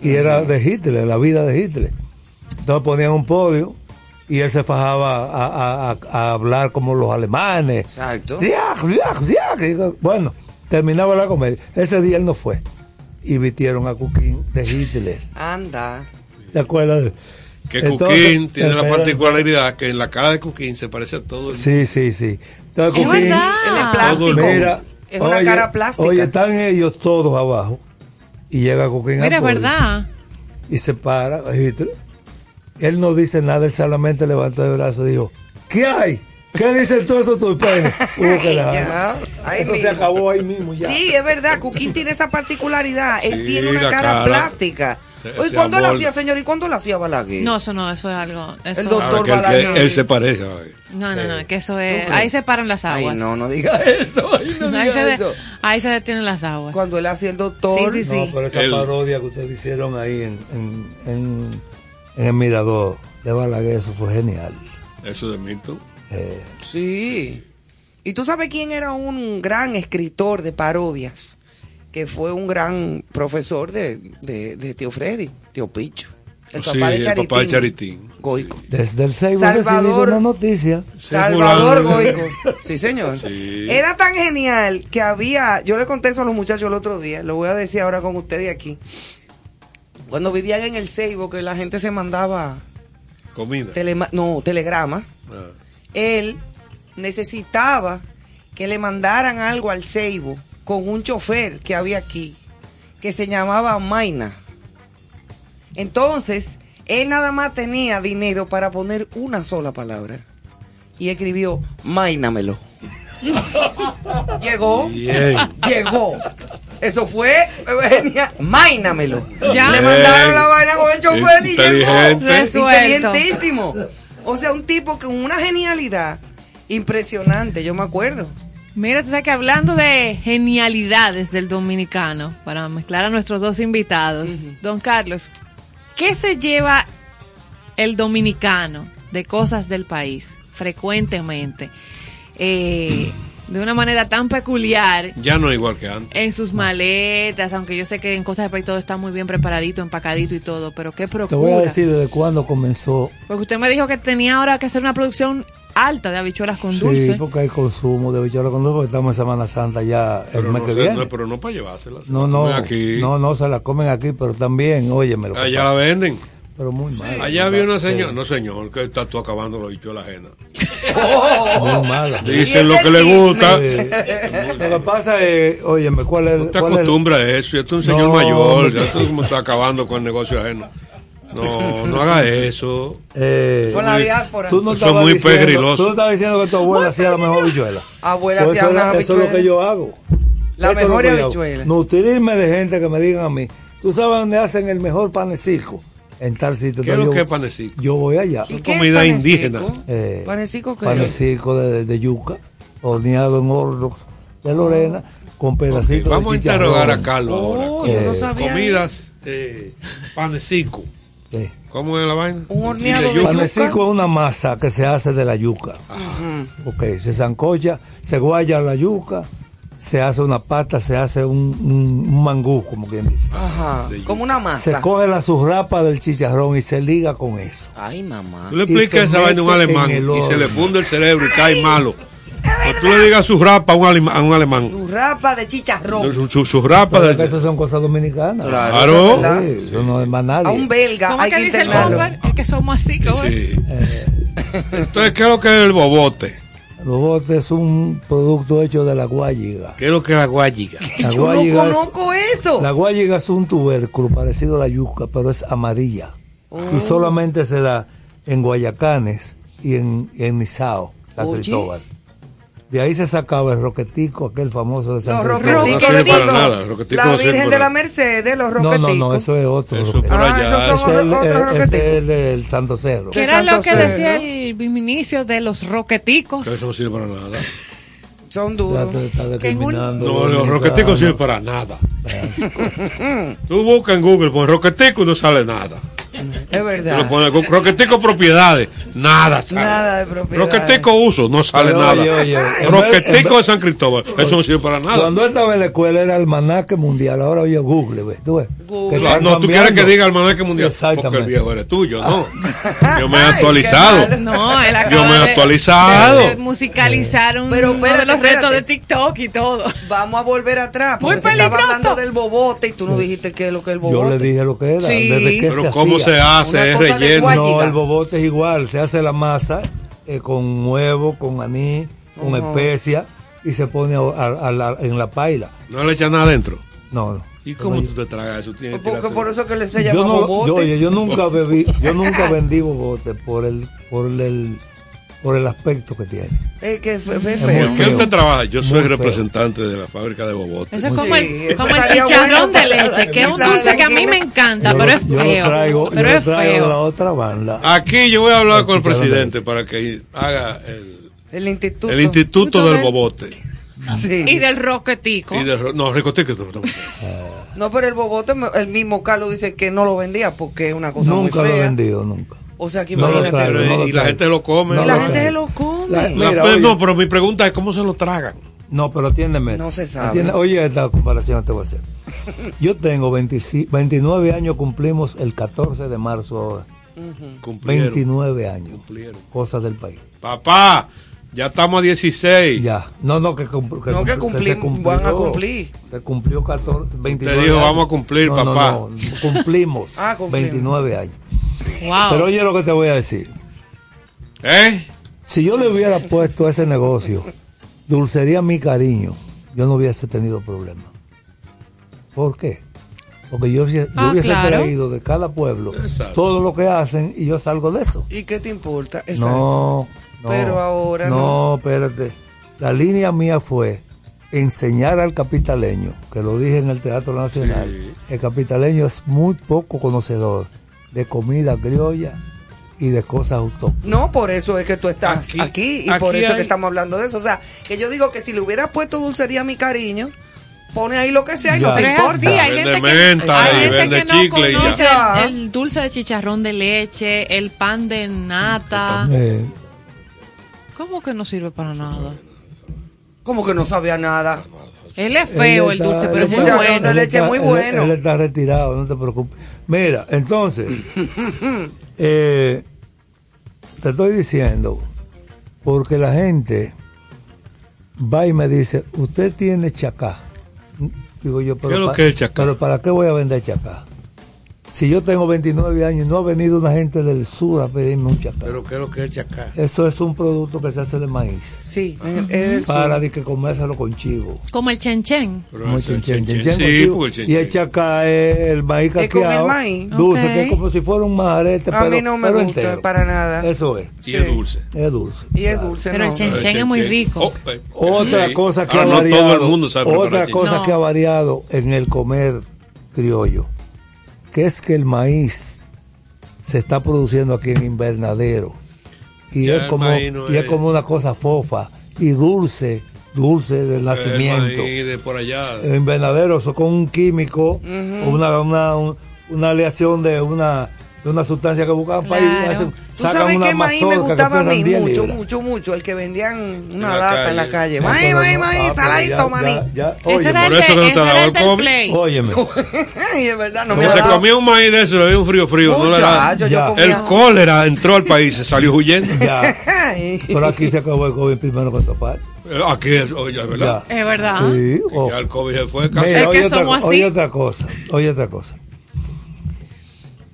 Y era de Hitler, la vida de Hitler. Entonces ponían un podio y él se fajaba a hablar como los alemanes. Exacto. Bueno, terminaba la comedia. Ese día él no fue. Y vistieron a Cuquín de Hitler. Anda. ¿Te acuerdas? Que entonces, Cuquín tiene la particularidad que en la cara de Cuquín se parece a todo el mundo. Sí. Entonces, Cuquín, es plástico. Mira, es una cara plástica. Oye, están ellos todos abajo. Y llega Cuquín. Mira, es verdad. Y se para Hitler. Él no dice nada, él solamente levantó el brazo y dijo: ¿qué hay? ¿Qué dices tú eso, tu pene? Eso mismo. Se acabó ahí mismo ya. Sí, es verdad, Cuquín tiene esa particularidad. Él tiene una cara plástica. ¿Y cuándo lo hacía, señor? ¿Y cuándo lo hacía Balaguer? No, eso es algo. Eso... El doctor Balaguer. Él se parece. No, que eso es. Ahí se paran las aguas. Ay, no diga eso. Ahí se detienen las aguas. Cuando él hacía el doctor. Sí. No, pero esa parodia que ustedes hicieron ahí en el mirador de Balaguer, eso fue genial. Eso de Milton. Sí. ¿Y tú sabes quién era un gran escritor de parodias? Que fue un gran profesor de Tío Freddy, Tío Picho. El papá, sí, de Charitín, el papá de Charitín. Goico. Desde el Seibo recibimos una noticia. Salvador Goico. Sí, señor. Sí. Era tan genial que había... Yo le conté eso a los muchachos el otro día. Lo voy a decir ahora con ustedes aquí. Cuando vivían en el Seibo, que la gente se mandaba... Comida. Telegrama. Ah. Él necesitaba que le mandaran algo al Seibo con un chofer que había aquí, que se llamaba Maina. Entonces, él nada más tenía dinero para poner una sola palabra. Y escribió, máinamelo. Llegó. Bien. Llegó. Eso fue genial. Máinamelo. Ya. Le mandaron la vaina con el chofer y llegó. Resuelto. Inteligentísimo. O sea, un tipo con una genialidad impresionante, yo me acuerdo. Mira, tú sabes que hablando de genialidades del dominicano, para mezclar a nuestros dos invitados, uh-huh. Don Carlos, ¿qué se lleva el dominicano de Cosas del País frecuentemente? De una manera tan peculiar. Ya no es igual que antes. En sus maletas, aunque yo sé que en Cosas del País todo está muy bien preparadito, empacadito y todo, pero ¿qué procura? Te voy a decir desde cuándo comenzó. Porque usted me dijo que tenía ahora que hacer una producción alta de habichuelas con dulce. Sí, porque hay consumo de habichuelas con dulce, porque estamos en Semana Santa ya el mes que viene. No, pero no para llevárselas. No, se las comen aquí, pero también, óyeme. Allá la venden. Pero muy mal. Sí, allá había una señora, no señor, que está tú acabando la habichuela ajena. Oh, muy mala. Dicen lo que le gusta. Lo que pasa es, óyeme, ¿cuál es? No te acostumbras a eso, ya tú un señor mayor, ya tú como estás acabando con el negocio ajeno. No, no haga eso. Con la diáspora. Tú no estás muy pegriloso. Tú estabas diciendo que tu abuela hacía la mejor habichuela. Abuela hacía una habichuela. Eso es lo que yo hago. La mejor habichuela. Nutrirme de gente que me digan a mí, ¿tú sabes dónde hacen el mejor panecico? En tal sitio. ¿Qué es lo que es panecico? Yo voy allá. ¿Y qué comida es indígena? ¿Panecico qué? Panecico de yuca, horneado en horno de Lorena, con pedacitos de chicharrón. Vamos a interrogar a Carlos ahora. Yo no sabía. Comidas, panecico. Sí. ¿Cómo es la vaina? Un horneado de yuca. Panecico es una masa que se hace de la yuca. Ajá. Ok, se sancocha, se guaya la yuca, se hace una pata, se hace un mangú, como quien dice. Ajá. Como una masa. Se coge la surrapa del chicharrón y se liga con eso. Ay, mamá. Tú le explicas esa vaina a un alemán y se le funde el cerebro y cae malo. O tú le digas surrapa a un alemán. Surrapa de chicharrón. Surrapa de chicharrón. Eso son cosas dominicanas. Claro. Claro. Sí, eso no es más nadie. A un belga. ¿Cómo hay que dice internarlo? Es que somos así, ¿cómo es? Sí. Entonces, ¿qué es lo que es el bobote? El bobote es un producto hecho de la guayiga. ¿Qué es lo que es la guayiga? Yo no conozco eso. La guayiga es un tubérculo parecido a la yuca, pero es amarilla. Oh. Y solamente se da en Guayacanes y en Nizao, San Cristóbal. De ahí se sacaba el roquetico, aquel famoso de San Cristóbal. Los roqueticos. La Virgen de la Mercedes, los roqueticos. No, eso es otro. Eso por allá. Es el Santo Cerro. ¿Qué era lo que decía el Vinicio de los roqueticos? Eso no sirve para nada. Son duros. No, los roqueticos sirven para nada. Tú buscas en Google, pon roquetico y no sale nada. Es verdad. Roquetico propiedades, nada sale. Nada de propiedades. Roquetico uso, no sale nada. Oye. Roquetico de San Cristóbal, eso no sirve para nada. Cuando él estaba en la escuela era almanaque mundial, ahora oye Google, ¿ves? ¿Tú ves? Google. No, tú quieres que diga almanaque mundial. Porque el viejo eres tuyo, no. Yo me he actualizado. De musicalizar un uno de los retos de TikTok y todo. Vamos a volver atrás. Muy peligroso. Estaba hablando del bobote y tú no dijiste qué es lo que es el bobote. Yo le dije lo que era. Sí. Desde que se hacía. Se hace, es relleno. No, el bobote es igual, se hace la masa con huevo, con anís, con especia y se pone en la paila. ¿No le echan nada adentro? No. ¿Y cómo tú te tragas eso? Porque por eso que le se llama bobote. Yo nunca vendí bobote por el aspecto que tiene. Que fue feo. ¿Por qué usted trabaja? Yo soy representante de la fábrica de bobotes. Eso es como el chicharrón de leche, que es un dulce que a mí me encanta, pero es feo. Yo traigo la otra banda. Aquí yo voy a hablar con el presidente para que haga el instituto. El instituto del bobote. Sí. Y del roquetico. No, roquetico. No, pero el bobote, el mismo Carlos dice que no lo vendía porque es una cosa muy fea. Nunca lo he vendido, nunca. O sea, aquí no lo trae, y la gente lo come. Y la gente se lo come. No, pero mi pregunta es cómo se lo tragan. No, pero atiéndeme. No se sabe. Atiéndeme. Oye, esta comparación te voy a hacer. Yo tengo 29 años, cumplimos el 14 de marzo ahora. Uh-huh. Cumplieron. 29 años. Cumplieron. Cosas del País. Papá, ya estamos a 16. Ya. Van a cumplir. Que cumplió 14, 29 Te dijo, años. Vamos a cumplir, papá. No. Cumplimos 29 años. Wow. Pero oye lo que te voy a decir. Si yo le hubiera puesto a ese negocio Dulcería Mi Cariño, yo no hubiese tenido problema. ¿Por qué? Porque yo hubiese traído de cada pueblo todo lo que hacen y yo salgo de eso. ¿Y qué te importa? Exacto. No. Pero ahora no. No, espérate. La línea mía fue enseñar al capitaleño, que lo dije en el Teatro Nacional. Sí. El capitaleño es muy poco conocedor de comida criolla y de cosas autóctonas. No, por eso es que tú estás aquí y aquí por eso es que estamos hablando de eso. O sea, que yo digo que si le hubieras puesto Dulcería Mi Cariño, pone ahí lo que sea y no te importa. Sí, hay gente de menta, hay gente que no conoce el dulce de chicharrón de leche, el pan de nata. ¿Cómo que no sirve para nada? ¿Cómo que no sabía nada? Él es feo, el dulce, pero es muy bueno. Leche muy bueno. Él está retirado, no te preocupes. Mira, entonces, te estoy diciendo, porque la gente va y me dice, usted tiene chacá. Digo yo, pero ¿para qué voy a vender chacá? Si yo tengo 29 años y no ha venido una gente del sur a pedirme un chacá. ¿Pero qué es lo que es el chacá? Eso es un producto que se hace de maíz. Sí. Para de que comérselo con chivo. Como el chenchen. Y el chacá es el maíz caqueado, dulce, okay, que es como si fuera un majarete. A mí no me gusta entero, para nada. Eso es. Y es dulce. Es dulce. Y es dulce. Pero el chenchen es muy rico. Otra cosa que ha variado. Todo el mundo sabe. Otra cosa que ha variado en el comer criollo, que es que el maíz se está produciendo aquí en invernadero y ya es como una cosa fofa y dulce del nacimiento de por allá. El invernadero, eso con un químico, uh-huh, una aleación de una sustancia que buscaban, claro, para ir, sacan una mazorca. ¿Tú sabes qué maíz me gustaba a mí? Mucho, el que vendían una lata en la calle. Maíz, saladito, maní. Ese era el del play. Óyeme. Es verdad, no me da. Cuando se comía un maíz de eso, le veía un frío. El cólera entró al país, se salió huyendo. Ya. Pero aquí se acabó el COVID primero con Topaz. Aquí, es verdad. Es verdad. Sí. Ya el COVID se fue casi. Oye otra cosa.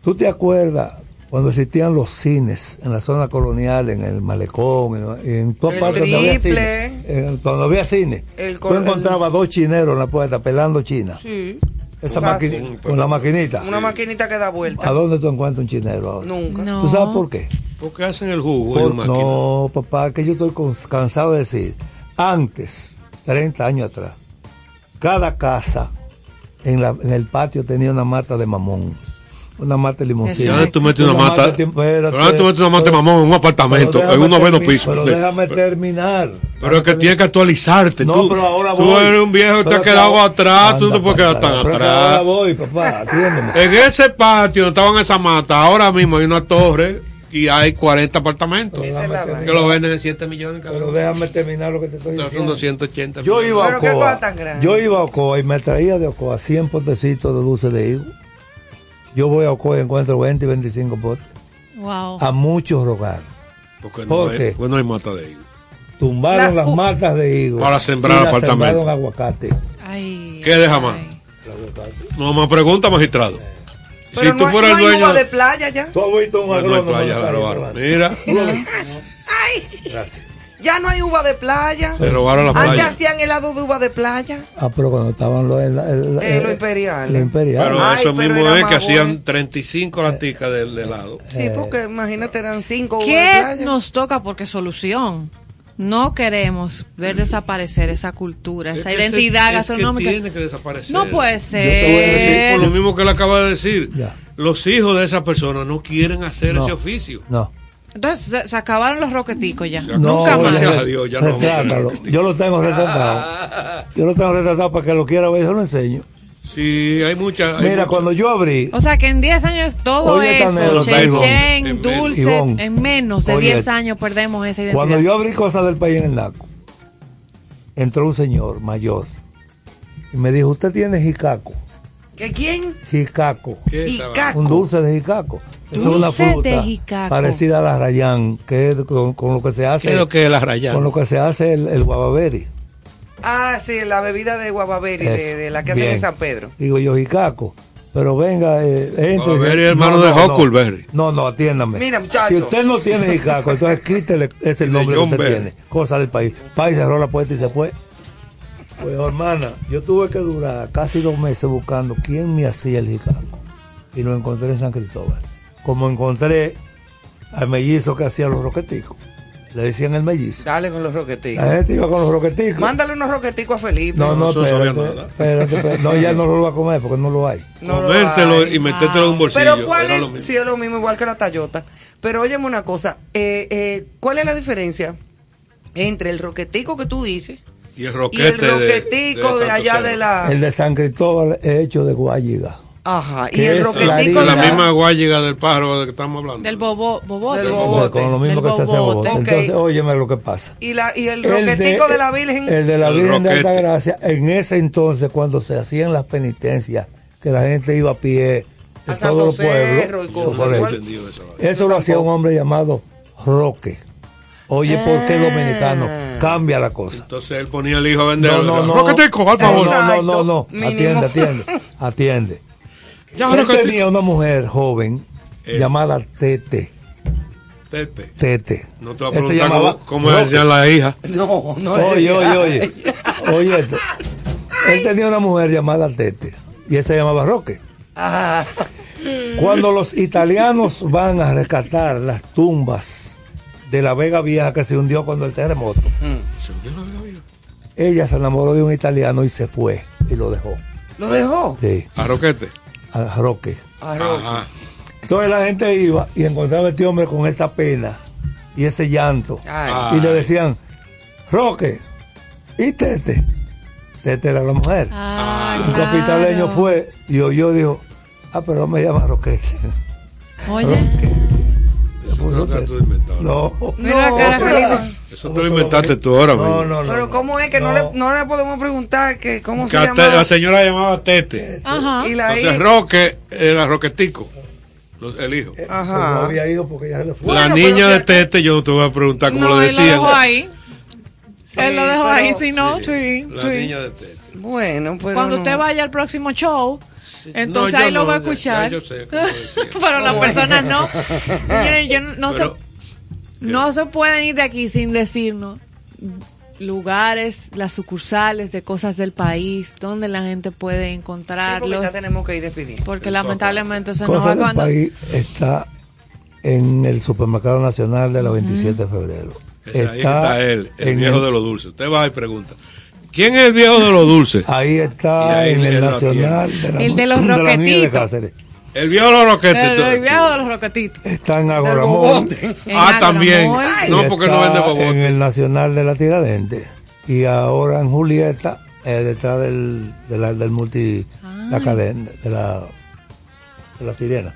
¿Tú te acuerdas cuando existían los cines en la zona colonial, en el Malecón, en todas partes donde había cine? Cuando había cine, tú encontrabas dos chineros en la puerta pelando china. Sí. Esa con la maquinita. Una maquinita que da vuelta. ¿A dónde tú encuentras un chinero ahora? Nunca. No. ¿Tú sabes por qué? Porque hacen el jugo en máquina. No, papá, que yo estoy cansado de decir. Antes, 30 años atrás, cada casa en el patio tenía una mata de mamón. Una mata de limoncillo. ¿Dónde tú metes una mata? ¿Dónde tú metes una mata de mamón en un apartamento, en un noveno piso? Pero déjame terminar. Pero es que tienes que actualizarte. No, pero ahora voy. Tú eres un viejo, te has quedado atrás, tú no te puedes quedar tan atrás. Pero ahora voy, papá, atiéndeme. En ese patio donde estaban esas matas, ahora mismo hay una torre y hay 40 apartamentos. Que lo venden en 7 millones cada uno. Pero déjame terminar lo que te estoy diciendo. Son 280 millones. Yo iba a Ocoa y me traía de Ocoa 100 potecitos de dulce de higo. Yo voy a Ocoa y encuentro 20 y 25 potes. Wow. A muchos rogados. Porque no hay mata de higo. Tumbaron las matas de higo para sembrar apartamentos. Sembraron aguacate. Ay, ¿qué deja más? No me pregunta, magistrado. Pero si tú fueras el dueño de playa ya. Tú has visto un agrónomo. Mira. Ay. Gracias. Ya no hay uva de playa. Se robaron la playa. Antes hacían helado de uva de playa. Ah, pero cuando estaban los imperiales. Los imperiales. Pero eso mismo es que hacían 35 laticas de helado. Sí, porque imagínate, eran 5 uvas de playa. ¿Qué nos toca? Porque solución. No queremos ver desaparecer esa cultura, esa identidad gastronómica. Es que tiene que desaparecer. No puede ser. Yo te voy a decir por lo mismo que él acaba de decir. Ya. Los hijos de esa persona no quieren hacer ese oficio. No. Entonces se acabaron los roqueticos ya. Nunca más. Gracias a Dios, ya no. Yo lo tengo retratado. Yo lo tengo retratado para que lo quiera ver, yo lo enseño. Sí, hay muchas. Mira, cuando yo abrí. O sea, que en 10 años todo eso, Chechen, dulce, Ivonne, en menos de 10 años perdemos esa identidad. Cuando yo abrí Cosas del País en el Naco, entró un señor mayor y me dijo, ¿usted tiene jicaco? ¿Qué quién? Jicaco. ¿Qué es jicaco? Un dulce de jicaco. Dulce es una fruta parecida a la rayán, que es con lo que se hace. ¿Qué es lo que es la rayán? Con lo que se hace el guavaberi. Ah, sí, la bebida de guavaberi, de la que hacen en San Pedro. Digo yo, jicaco, pero venga, guavaberi es hermano de Huckleberry. No, atiéndame. Mira, muchachos. Si usted no tiene jicaco, entonces quítele ese nombre que usted tiene. Cosa del País. País cerró la puerta y se fue. Pues, hermana, yo tuve que durar casi 2 meses buscando quién me hacía el jicaco. Y lo encontré en San Cristóbal. Como encontré al mellizo que hacía los roqueticos. Le decían el mellizo. Dale con los roqueticos. La gente iba con los roqueticos. Mándale unos roqueticos a Felipe. No, espérate. No, ya no lo va a comer porque no lo hay. Comértelo y metételo en un bolsillo. Pero ¿cuál es? Sí, es lo mismo, igual que la tallota. Pero óyeme una cosa. ¿Cuál es la diferencia entre el roquetico que tú dices y el roquetico de allá de la... El de San Cristóbal es hecho de guayiga. Ajá, y el roquetico de la misma guayiga del pájaro de que estamos hablando. Del bobote. Del bobote. Con lo mismo que se hace bobote. Okay. Entonces, óyeme lo que pasa. Y el roquetico de la Virgen. El de la Virgen de Altagracia, en ese entonces, cuando se hacían las penitencias, que la gente iba a pie de todos los pueblos. Eso lo hacía un hombre llamado Roque. Oye, ¿por qué dominicano? Cambia la cosa. Entonces él ponía al hijo a vender. No. Roquetico, al favor. No. Atiende. Él tenía una mujer joven llamada Tete. Tete. No te voy a preguntar cómo es ya la hija. Oye, él tenía una mujer llamada Tete y él se llamaba Roque. Ah. Cuando los italianos van a rescatar las tumbas de la Vega Vieja que se hundió cuando el terremoto, ¿se hundió la Vega Vieja? Ella se enamoró de un italiano y se fue y lo dejó. ¿Lo dejó? Sí. ¿A Roquete? A Roque. Ajá. Entonces la gente iba y encontraba a este hombre con esa pena y ese llanto. Ay. Y le decían, Roque, y Tete. Tete era la mujer. Ay, un capitaleño fue y oyó y dijo, pero no me llama Roquete. Oye. Eso te lo inventaste tú ahora, no. Pero ¿cómo es que no le podemos preguntar que cómo se llamaba? La señora llamaba Tete. Ajá. Y entonces Roque era Roquetico, el hijo. Ajá. Pues no había ido porque ya se le fue. La niña de Tete, yo te voy a preguntar cómo lo decían. Él lo dejó ahí. La niña de Tete. Bueno, pues cuando usted vaya al próximo show... Entonces ahí lo va a escuchar. Ya yo sé cómo decir. Pero las personas no. Señores, no se pueden ir de aquí sin decirnos lugares, las sucursales de Cosas del País, donde la gente puede encontrarlos. Sí, porque ya tenemos que ir despidiendo. Porque lamentablemente se nos va cuando... Cosas del País está en el Supermercado Nacional de la 27 de febrero. Ahí está él, el viejo de los dulces. Usted va y pregunta. ¿Quién es el viejo de los dulces? Ahí está, ahí en el Nacional. El de los roquetitos. El viejo de los roquetitos. El viejo de los roquetitos. Está en Agoramón. También. Ay, no, porque no vende bobote. En el Nacional de la Tiradentes. Y ahora en Julieta, detrás del multi... La cadena, de la sirena.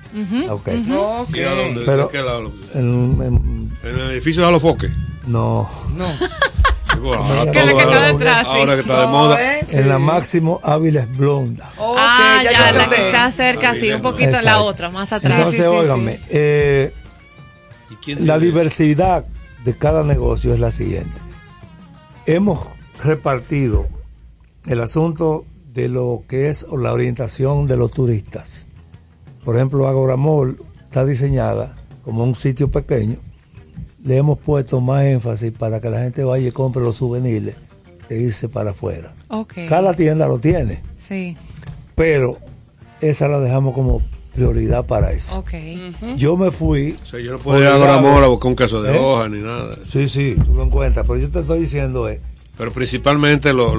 Ok. ¿Y a dónde? Pero, ¿de qué lado? ¿En el edificio de Alofoque? No. Ahora que está de moda. En la Máximo Áviles Blonda. Ya la que está cerca, sí, un poquito a la otra, más atrás. Entonces, óigame, la diversidad de cada negocio es la siguiente. Hemos repartido el asunto de lo que es la orientación de los turistas. Por ejemplo, Agoramol está diseñada como un sitio pequeño. Le hemos puesto más énfasis para que la gente vaya y compre los souvenirs e irse para afuera. Okay. Cada tienda lo tiene. Sí. Pero esa la dejamos como prioridad para eso. Okay. Yo me fui. O sea, yo no puedo ir a buscar un queso de hoja ni nada. Sí, tú lo encuentras. Pero yo te estoy diciendo es. Pero principalmente los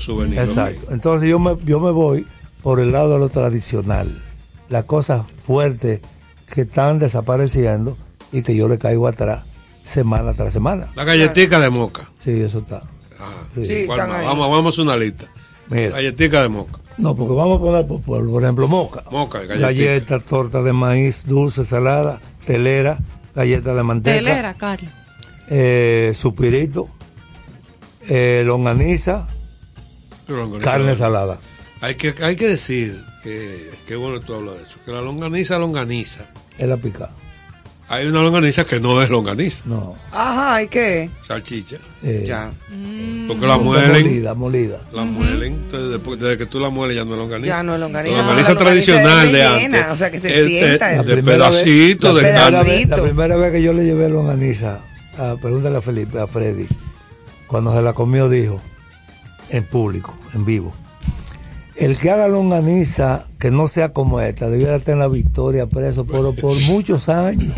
souvenirs. Exacto. Okay. Entonces yo me voy por el lado de lo tradicional. Las cosas fuertes que están desapareciendo. Y que yo le caigo atrás semana tras semana. La galletica de Moca. Sí, eso está. Sí, vamos a hacer una lista. Mira. Galletica de Moca. No, porque vamos a poner por pueblo, por ejemplo, moca, galletas, torta de maíz, dulce, salada, telera, galletas de manteca. Telera, Carlos. Supirito, longaniza, carne salada. Hay que decir que bueno tú hablas de eso, que la longaniza. Es la picada. Hay una longaniza que no es longaniza. No. Ajá, ¿y qué? Salchicha. Ya. Porque la muelen. Molida. La muelen. Entonces, desde que tú la mueles ya no es longaniza. Ya no es longaniza. La longaniza tradicional es de antes. O sea, que se sienta. De pedacito, de carne. La primera vez que yo le llevé longaniza, pregúntale a Felipe, a Freddy, cuando se la comió dijo, en público, en vivo, el que haga longaniza que no sea como esta, debiera estar en la Victoria preso por muchos años.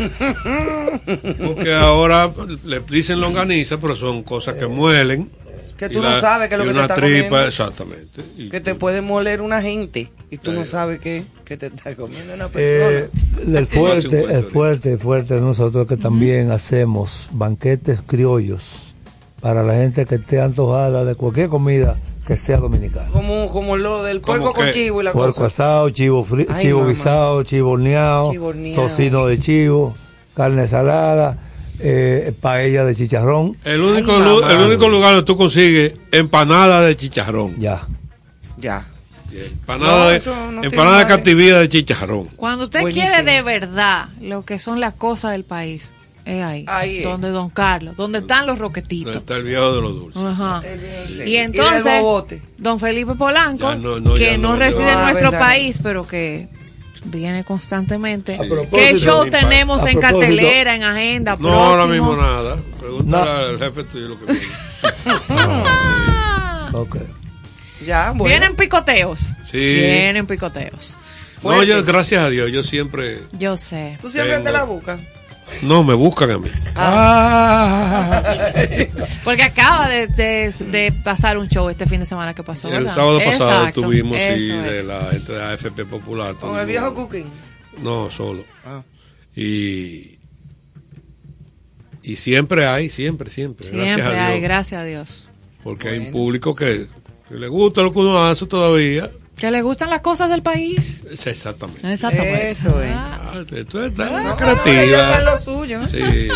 Porque ahora le dicen longaniza, pero son cosas que muelen. Que tú no sabes que es lo que te está comiendo. Una tripa, exactamente. Y que te puede moler una gente y tú no sabes que te está comiendo una persona. El fuerte nosotros que también hacemos banquetes criollos para la gente que esté antojada de cualquier comida que sea dominicana. Como lo del puerco con chivo y la cosa. Puerco asado, chivo guisado, chivo horneado, tocino de chivo, carne salada, paella de chicharrón. El único lugar donde tú consigues empanada de chicharrón. Ya. Empanada cativida de chicharrón. Cuando usted quiere de verdad lo que son las cosas del país. Ahí donde Don Carlos, donde están los roquetitos. Donde está el viejo de los dulces. Ajá. Y entonces, Don Felipe Polanco, que no reside en nuestro país, pero que viene constantemente. ¿Qué show tenemos en cartelera, en agenda? No, ahora mismo nada. Pregúntale al jefe tuyo lo que viene. Okay. Ya, bueno. Vienen picoteos. Sí. Vienen picoteos. Fuertes. No, gracias a Dios, yo siempre. Yo sé. ¿Tú siempre te la buscas? No, me buscan a mí. Porque acaba de pasar un show este fin de semana que pasó. ¿Verdad? El sábado pasado tuvimos de la gente de AFP Popular. ¿Con el viejo Cuquín? No, solo. Y siempre hay. Gracias a Dios. Porque hay un público que le gusta lo que uno hace todavía. Que le gustan las cosas del país. Exactamente. Eso es. Tú estás creativa. Lo suyo. Sí.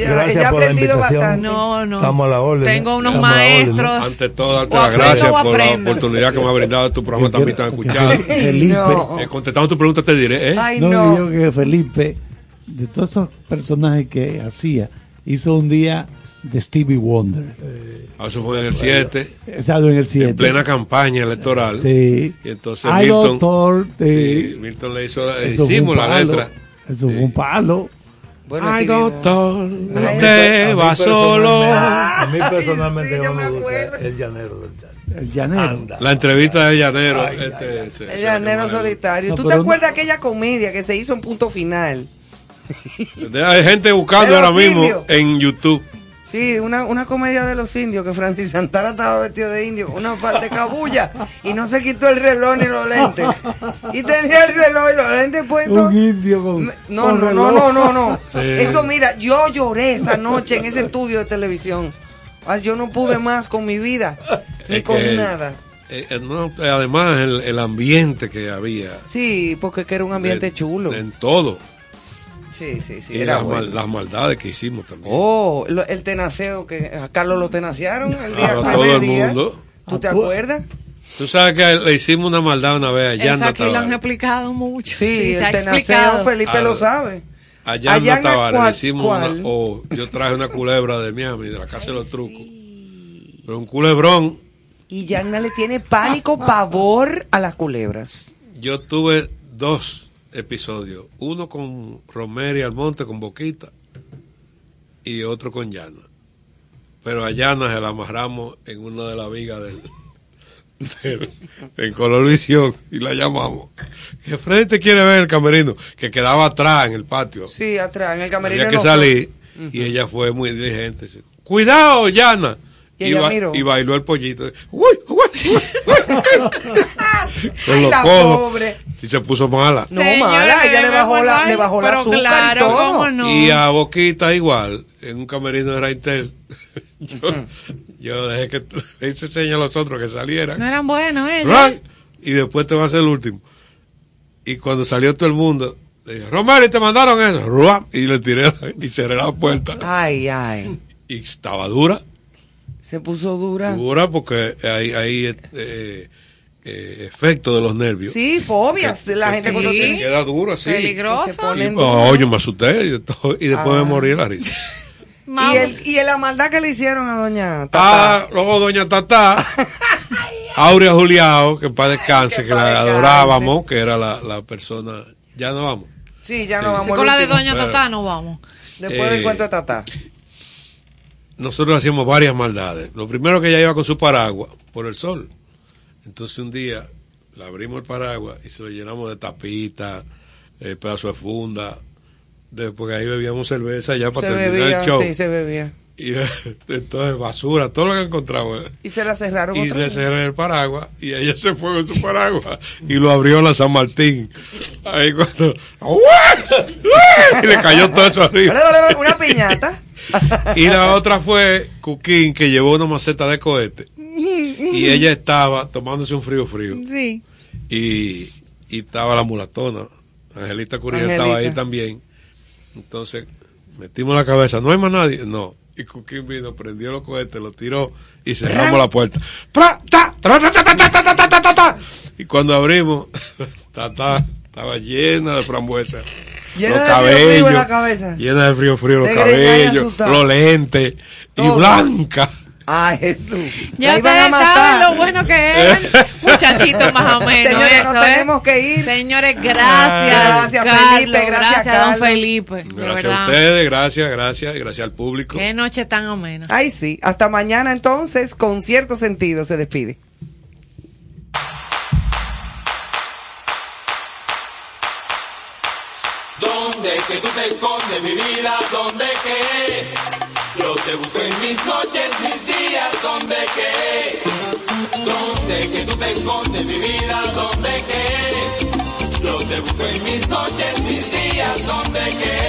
Gracias por la invitación. No. Estamos a la orden. Tengo unos maestros. Ante todo, darte las gracias por la oportunidad que me ha brindado tu programa también tan escuchado. Felipe. Contestando tu pregunta te diré. Ay, no. Yo creo que Felipe, de todos esos personajes que hacía, hizo un día de Stevie Wonder. Eso fue en el 7. Exacto, en el 7. En plena campaña electoral. Sí. Y entonces Milton le hizo la letra. Eso fue un palo. Bueno, ay, doctor, no te vas solo. A mí personalmente no me gusta el llanero del tal. El llanero. Anda, la entrevista del llanero. El llanero solitario. ¿Tú te acuerdas aquella comedia que se hizo en Punto Final? Hay gente buscando ahora mismo en YouTube. Sí, una comedia de los indios que Francis Santana estaba vestido de indio, una parte cabulla y no se quitó el reloj ni los lentes. Y tenía el reloj y los lentes puestos. Un indio con reloj. Sí. Eso, mira, yo lloré esa noche en ese estudio de televisión. Yo no pude más con mi vida ni con nada. Además el ambiente que había. Sí, porque era un ambiente chulo. En todo. Sí. Y las maldades que hicimos también. El tenaceo que a Carlos lo tenacearon el día. A todo el mundo. ¿Tú te acuerdas? Tú sabes que le hicimos una maldad una vez a Yagna Tabarra. Eso aquí lo han explicado mucho. Sí, el tenaceo Felipe lo sabe. A Yagna Tabarra le hicimos yo traje una culebra de Miami, de la Casa de los Trucos. Sí. Pero un culebrón. Y Yagna le tiene pavor a las culebras. Yo tuve 2 episodios, uno con Romero y Almonte con Boquita y otro con Yagna, pero a Yagna se la amarramos en una de las vigas del Colorvisión y la llamamos que Freddy te quiere ver el camerino, que quedaba atrás en el patio, atrás en el camerino, había que salir. Y ella fue muy diligente, cuidado Yagna, y bailó el pollito. Con los cojos. Sí, se puso mala. Señora, ella le bajó la azúcar, claro, y todo. No. Y a Boquita igual, en un camerino de Raitel. Yo dejé que le hice señas a los otros que salieran. No eran buenos, ellos. y después te va a hacer el último. Y cuando salió todo el mundo, le dije, Romero, te mandaron eso. Y le tiré y cerré la puerta. Ay, ay. Y estaba dura. Se puso dura. Dura porque hay efecto de los nervios. Sí, fobias. La gente cuando te queda duro así. Peligrosa. Oye, me asusté y después me morí la risa. ¿Y la maldad que le hicieron a doña Tatá? Luego doña Tatá, Aurea Juliao, que en paz descanse, que la adorábamos, que era la persona. Ya no vamos. Sí, ya no vamos. Sí, con la de doña Tatá no vamos. Después del cuento de Tatá. Nosotros hacíamos varias maldades. Lo primero, que ella iba con su paraguas por el sol. Entonces un día le abrimos el paraguas y se lo llenamos de tapita, pedazo de funda. Después ahí bebíamos cerveza ya para terminar el show. Sí, se bebía. Y entonces basura, todo lo que encontramos. Y se la cerraron. Y le cerraron el paraguas y ella se fue con su paraguas y lo abrió la San Martín. Ahí cuando... Y le cayó todo eso arriba. Una piñata. Y la otra fue Cuquín, que llevó una maceta de cohete y ella estaba tomándose un frío. Sí. Y estaba la mulatona Angelita Curiel, estaba ahí también. Entonces metimos la cabeza, no hay más nadie, no. Y Cuquín vino, prendió los cohetes, los tiró y cerramos la puerta. Y cuando abrimos, estaba llena de frambuesas. Llena los cabellos, la cabeza. Llena de frío, los cabellos, los lentes, todo. Y blanca. Ay, Jesús. Ya ustedes a matar. Saben lo bueno que eran. Muchachitos más o menos. Señores, eso, nos tenemos que ir. Señores, gracias Carlos, Felipe, gracias don Felipe. Gracias a ustedes, gracias al público. Qué noche tan amena. Ay, sí. Hasta mañana entonces, Con Cierto Sentido se despide. Que tú te escondes, mi vida, ¿dónde quedé? Yo te busco en mis noches, mis días, ¿dónde quedé? ¿Dónde que tú te escondes, mi vida, dónde quedé? Yo te busco en mis noches, mis días, ¿dónde quedé?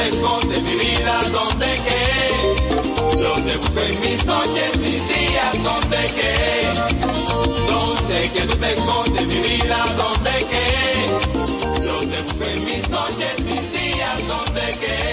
Esconde mi vida, ¿dónde quedé? Lo que busco en mis noches, mis días, ¿dónde quedé? ¿Dónde que tú te escondes mi vida, dónde quedé? Lo que busco en mis noches, mis días, ¿dónde quedé?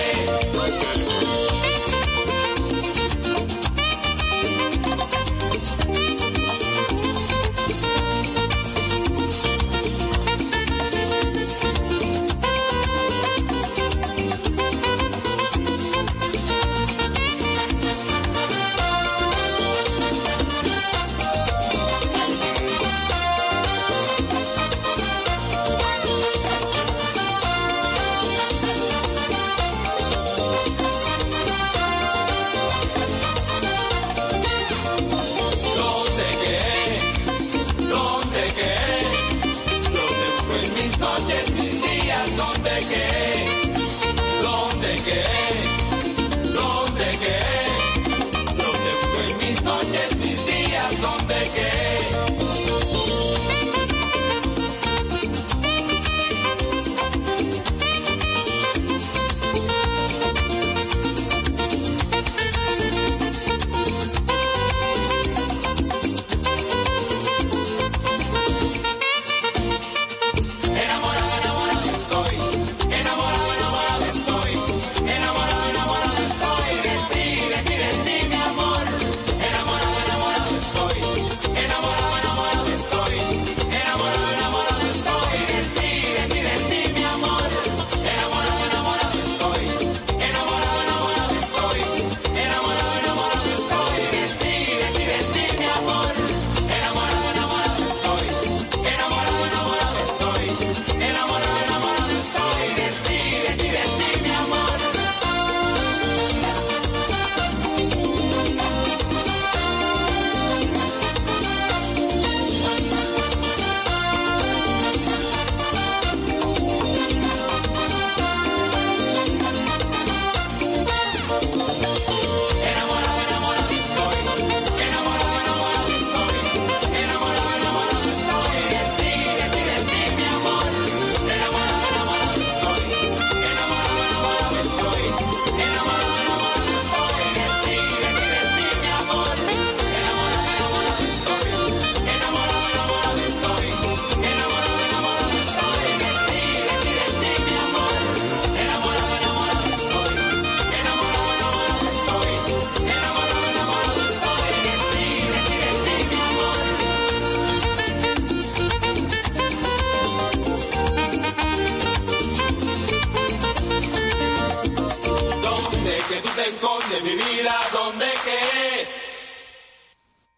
¿Dónde es que tú te escondes, mi vida? ¿Dónde es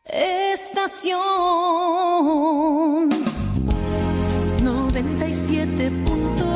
que? Estación 97.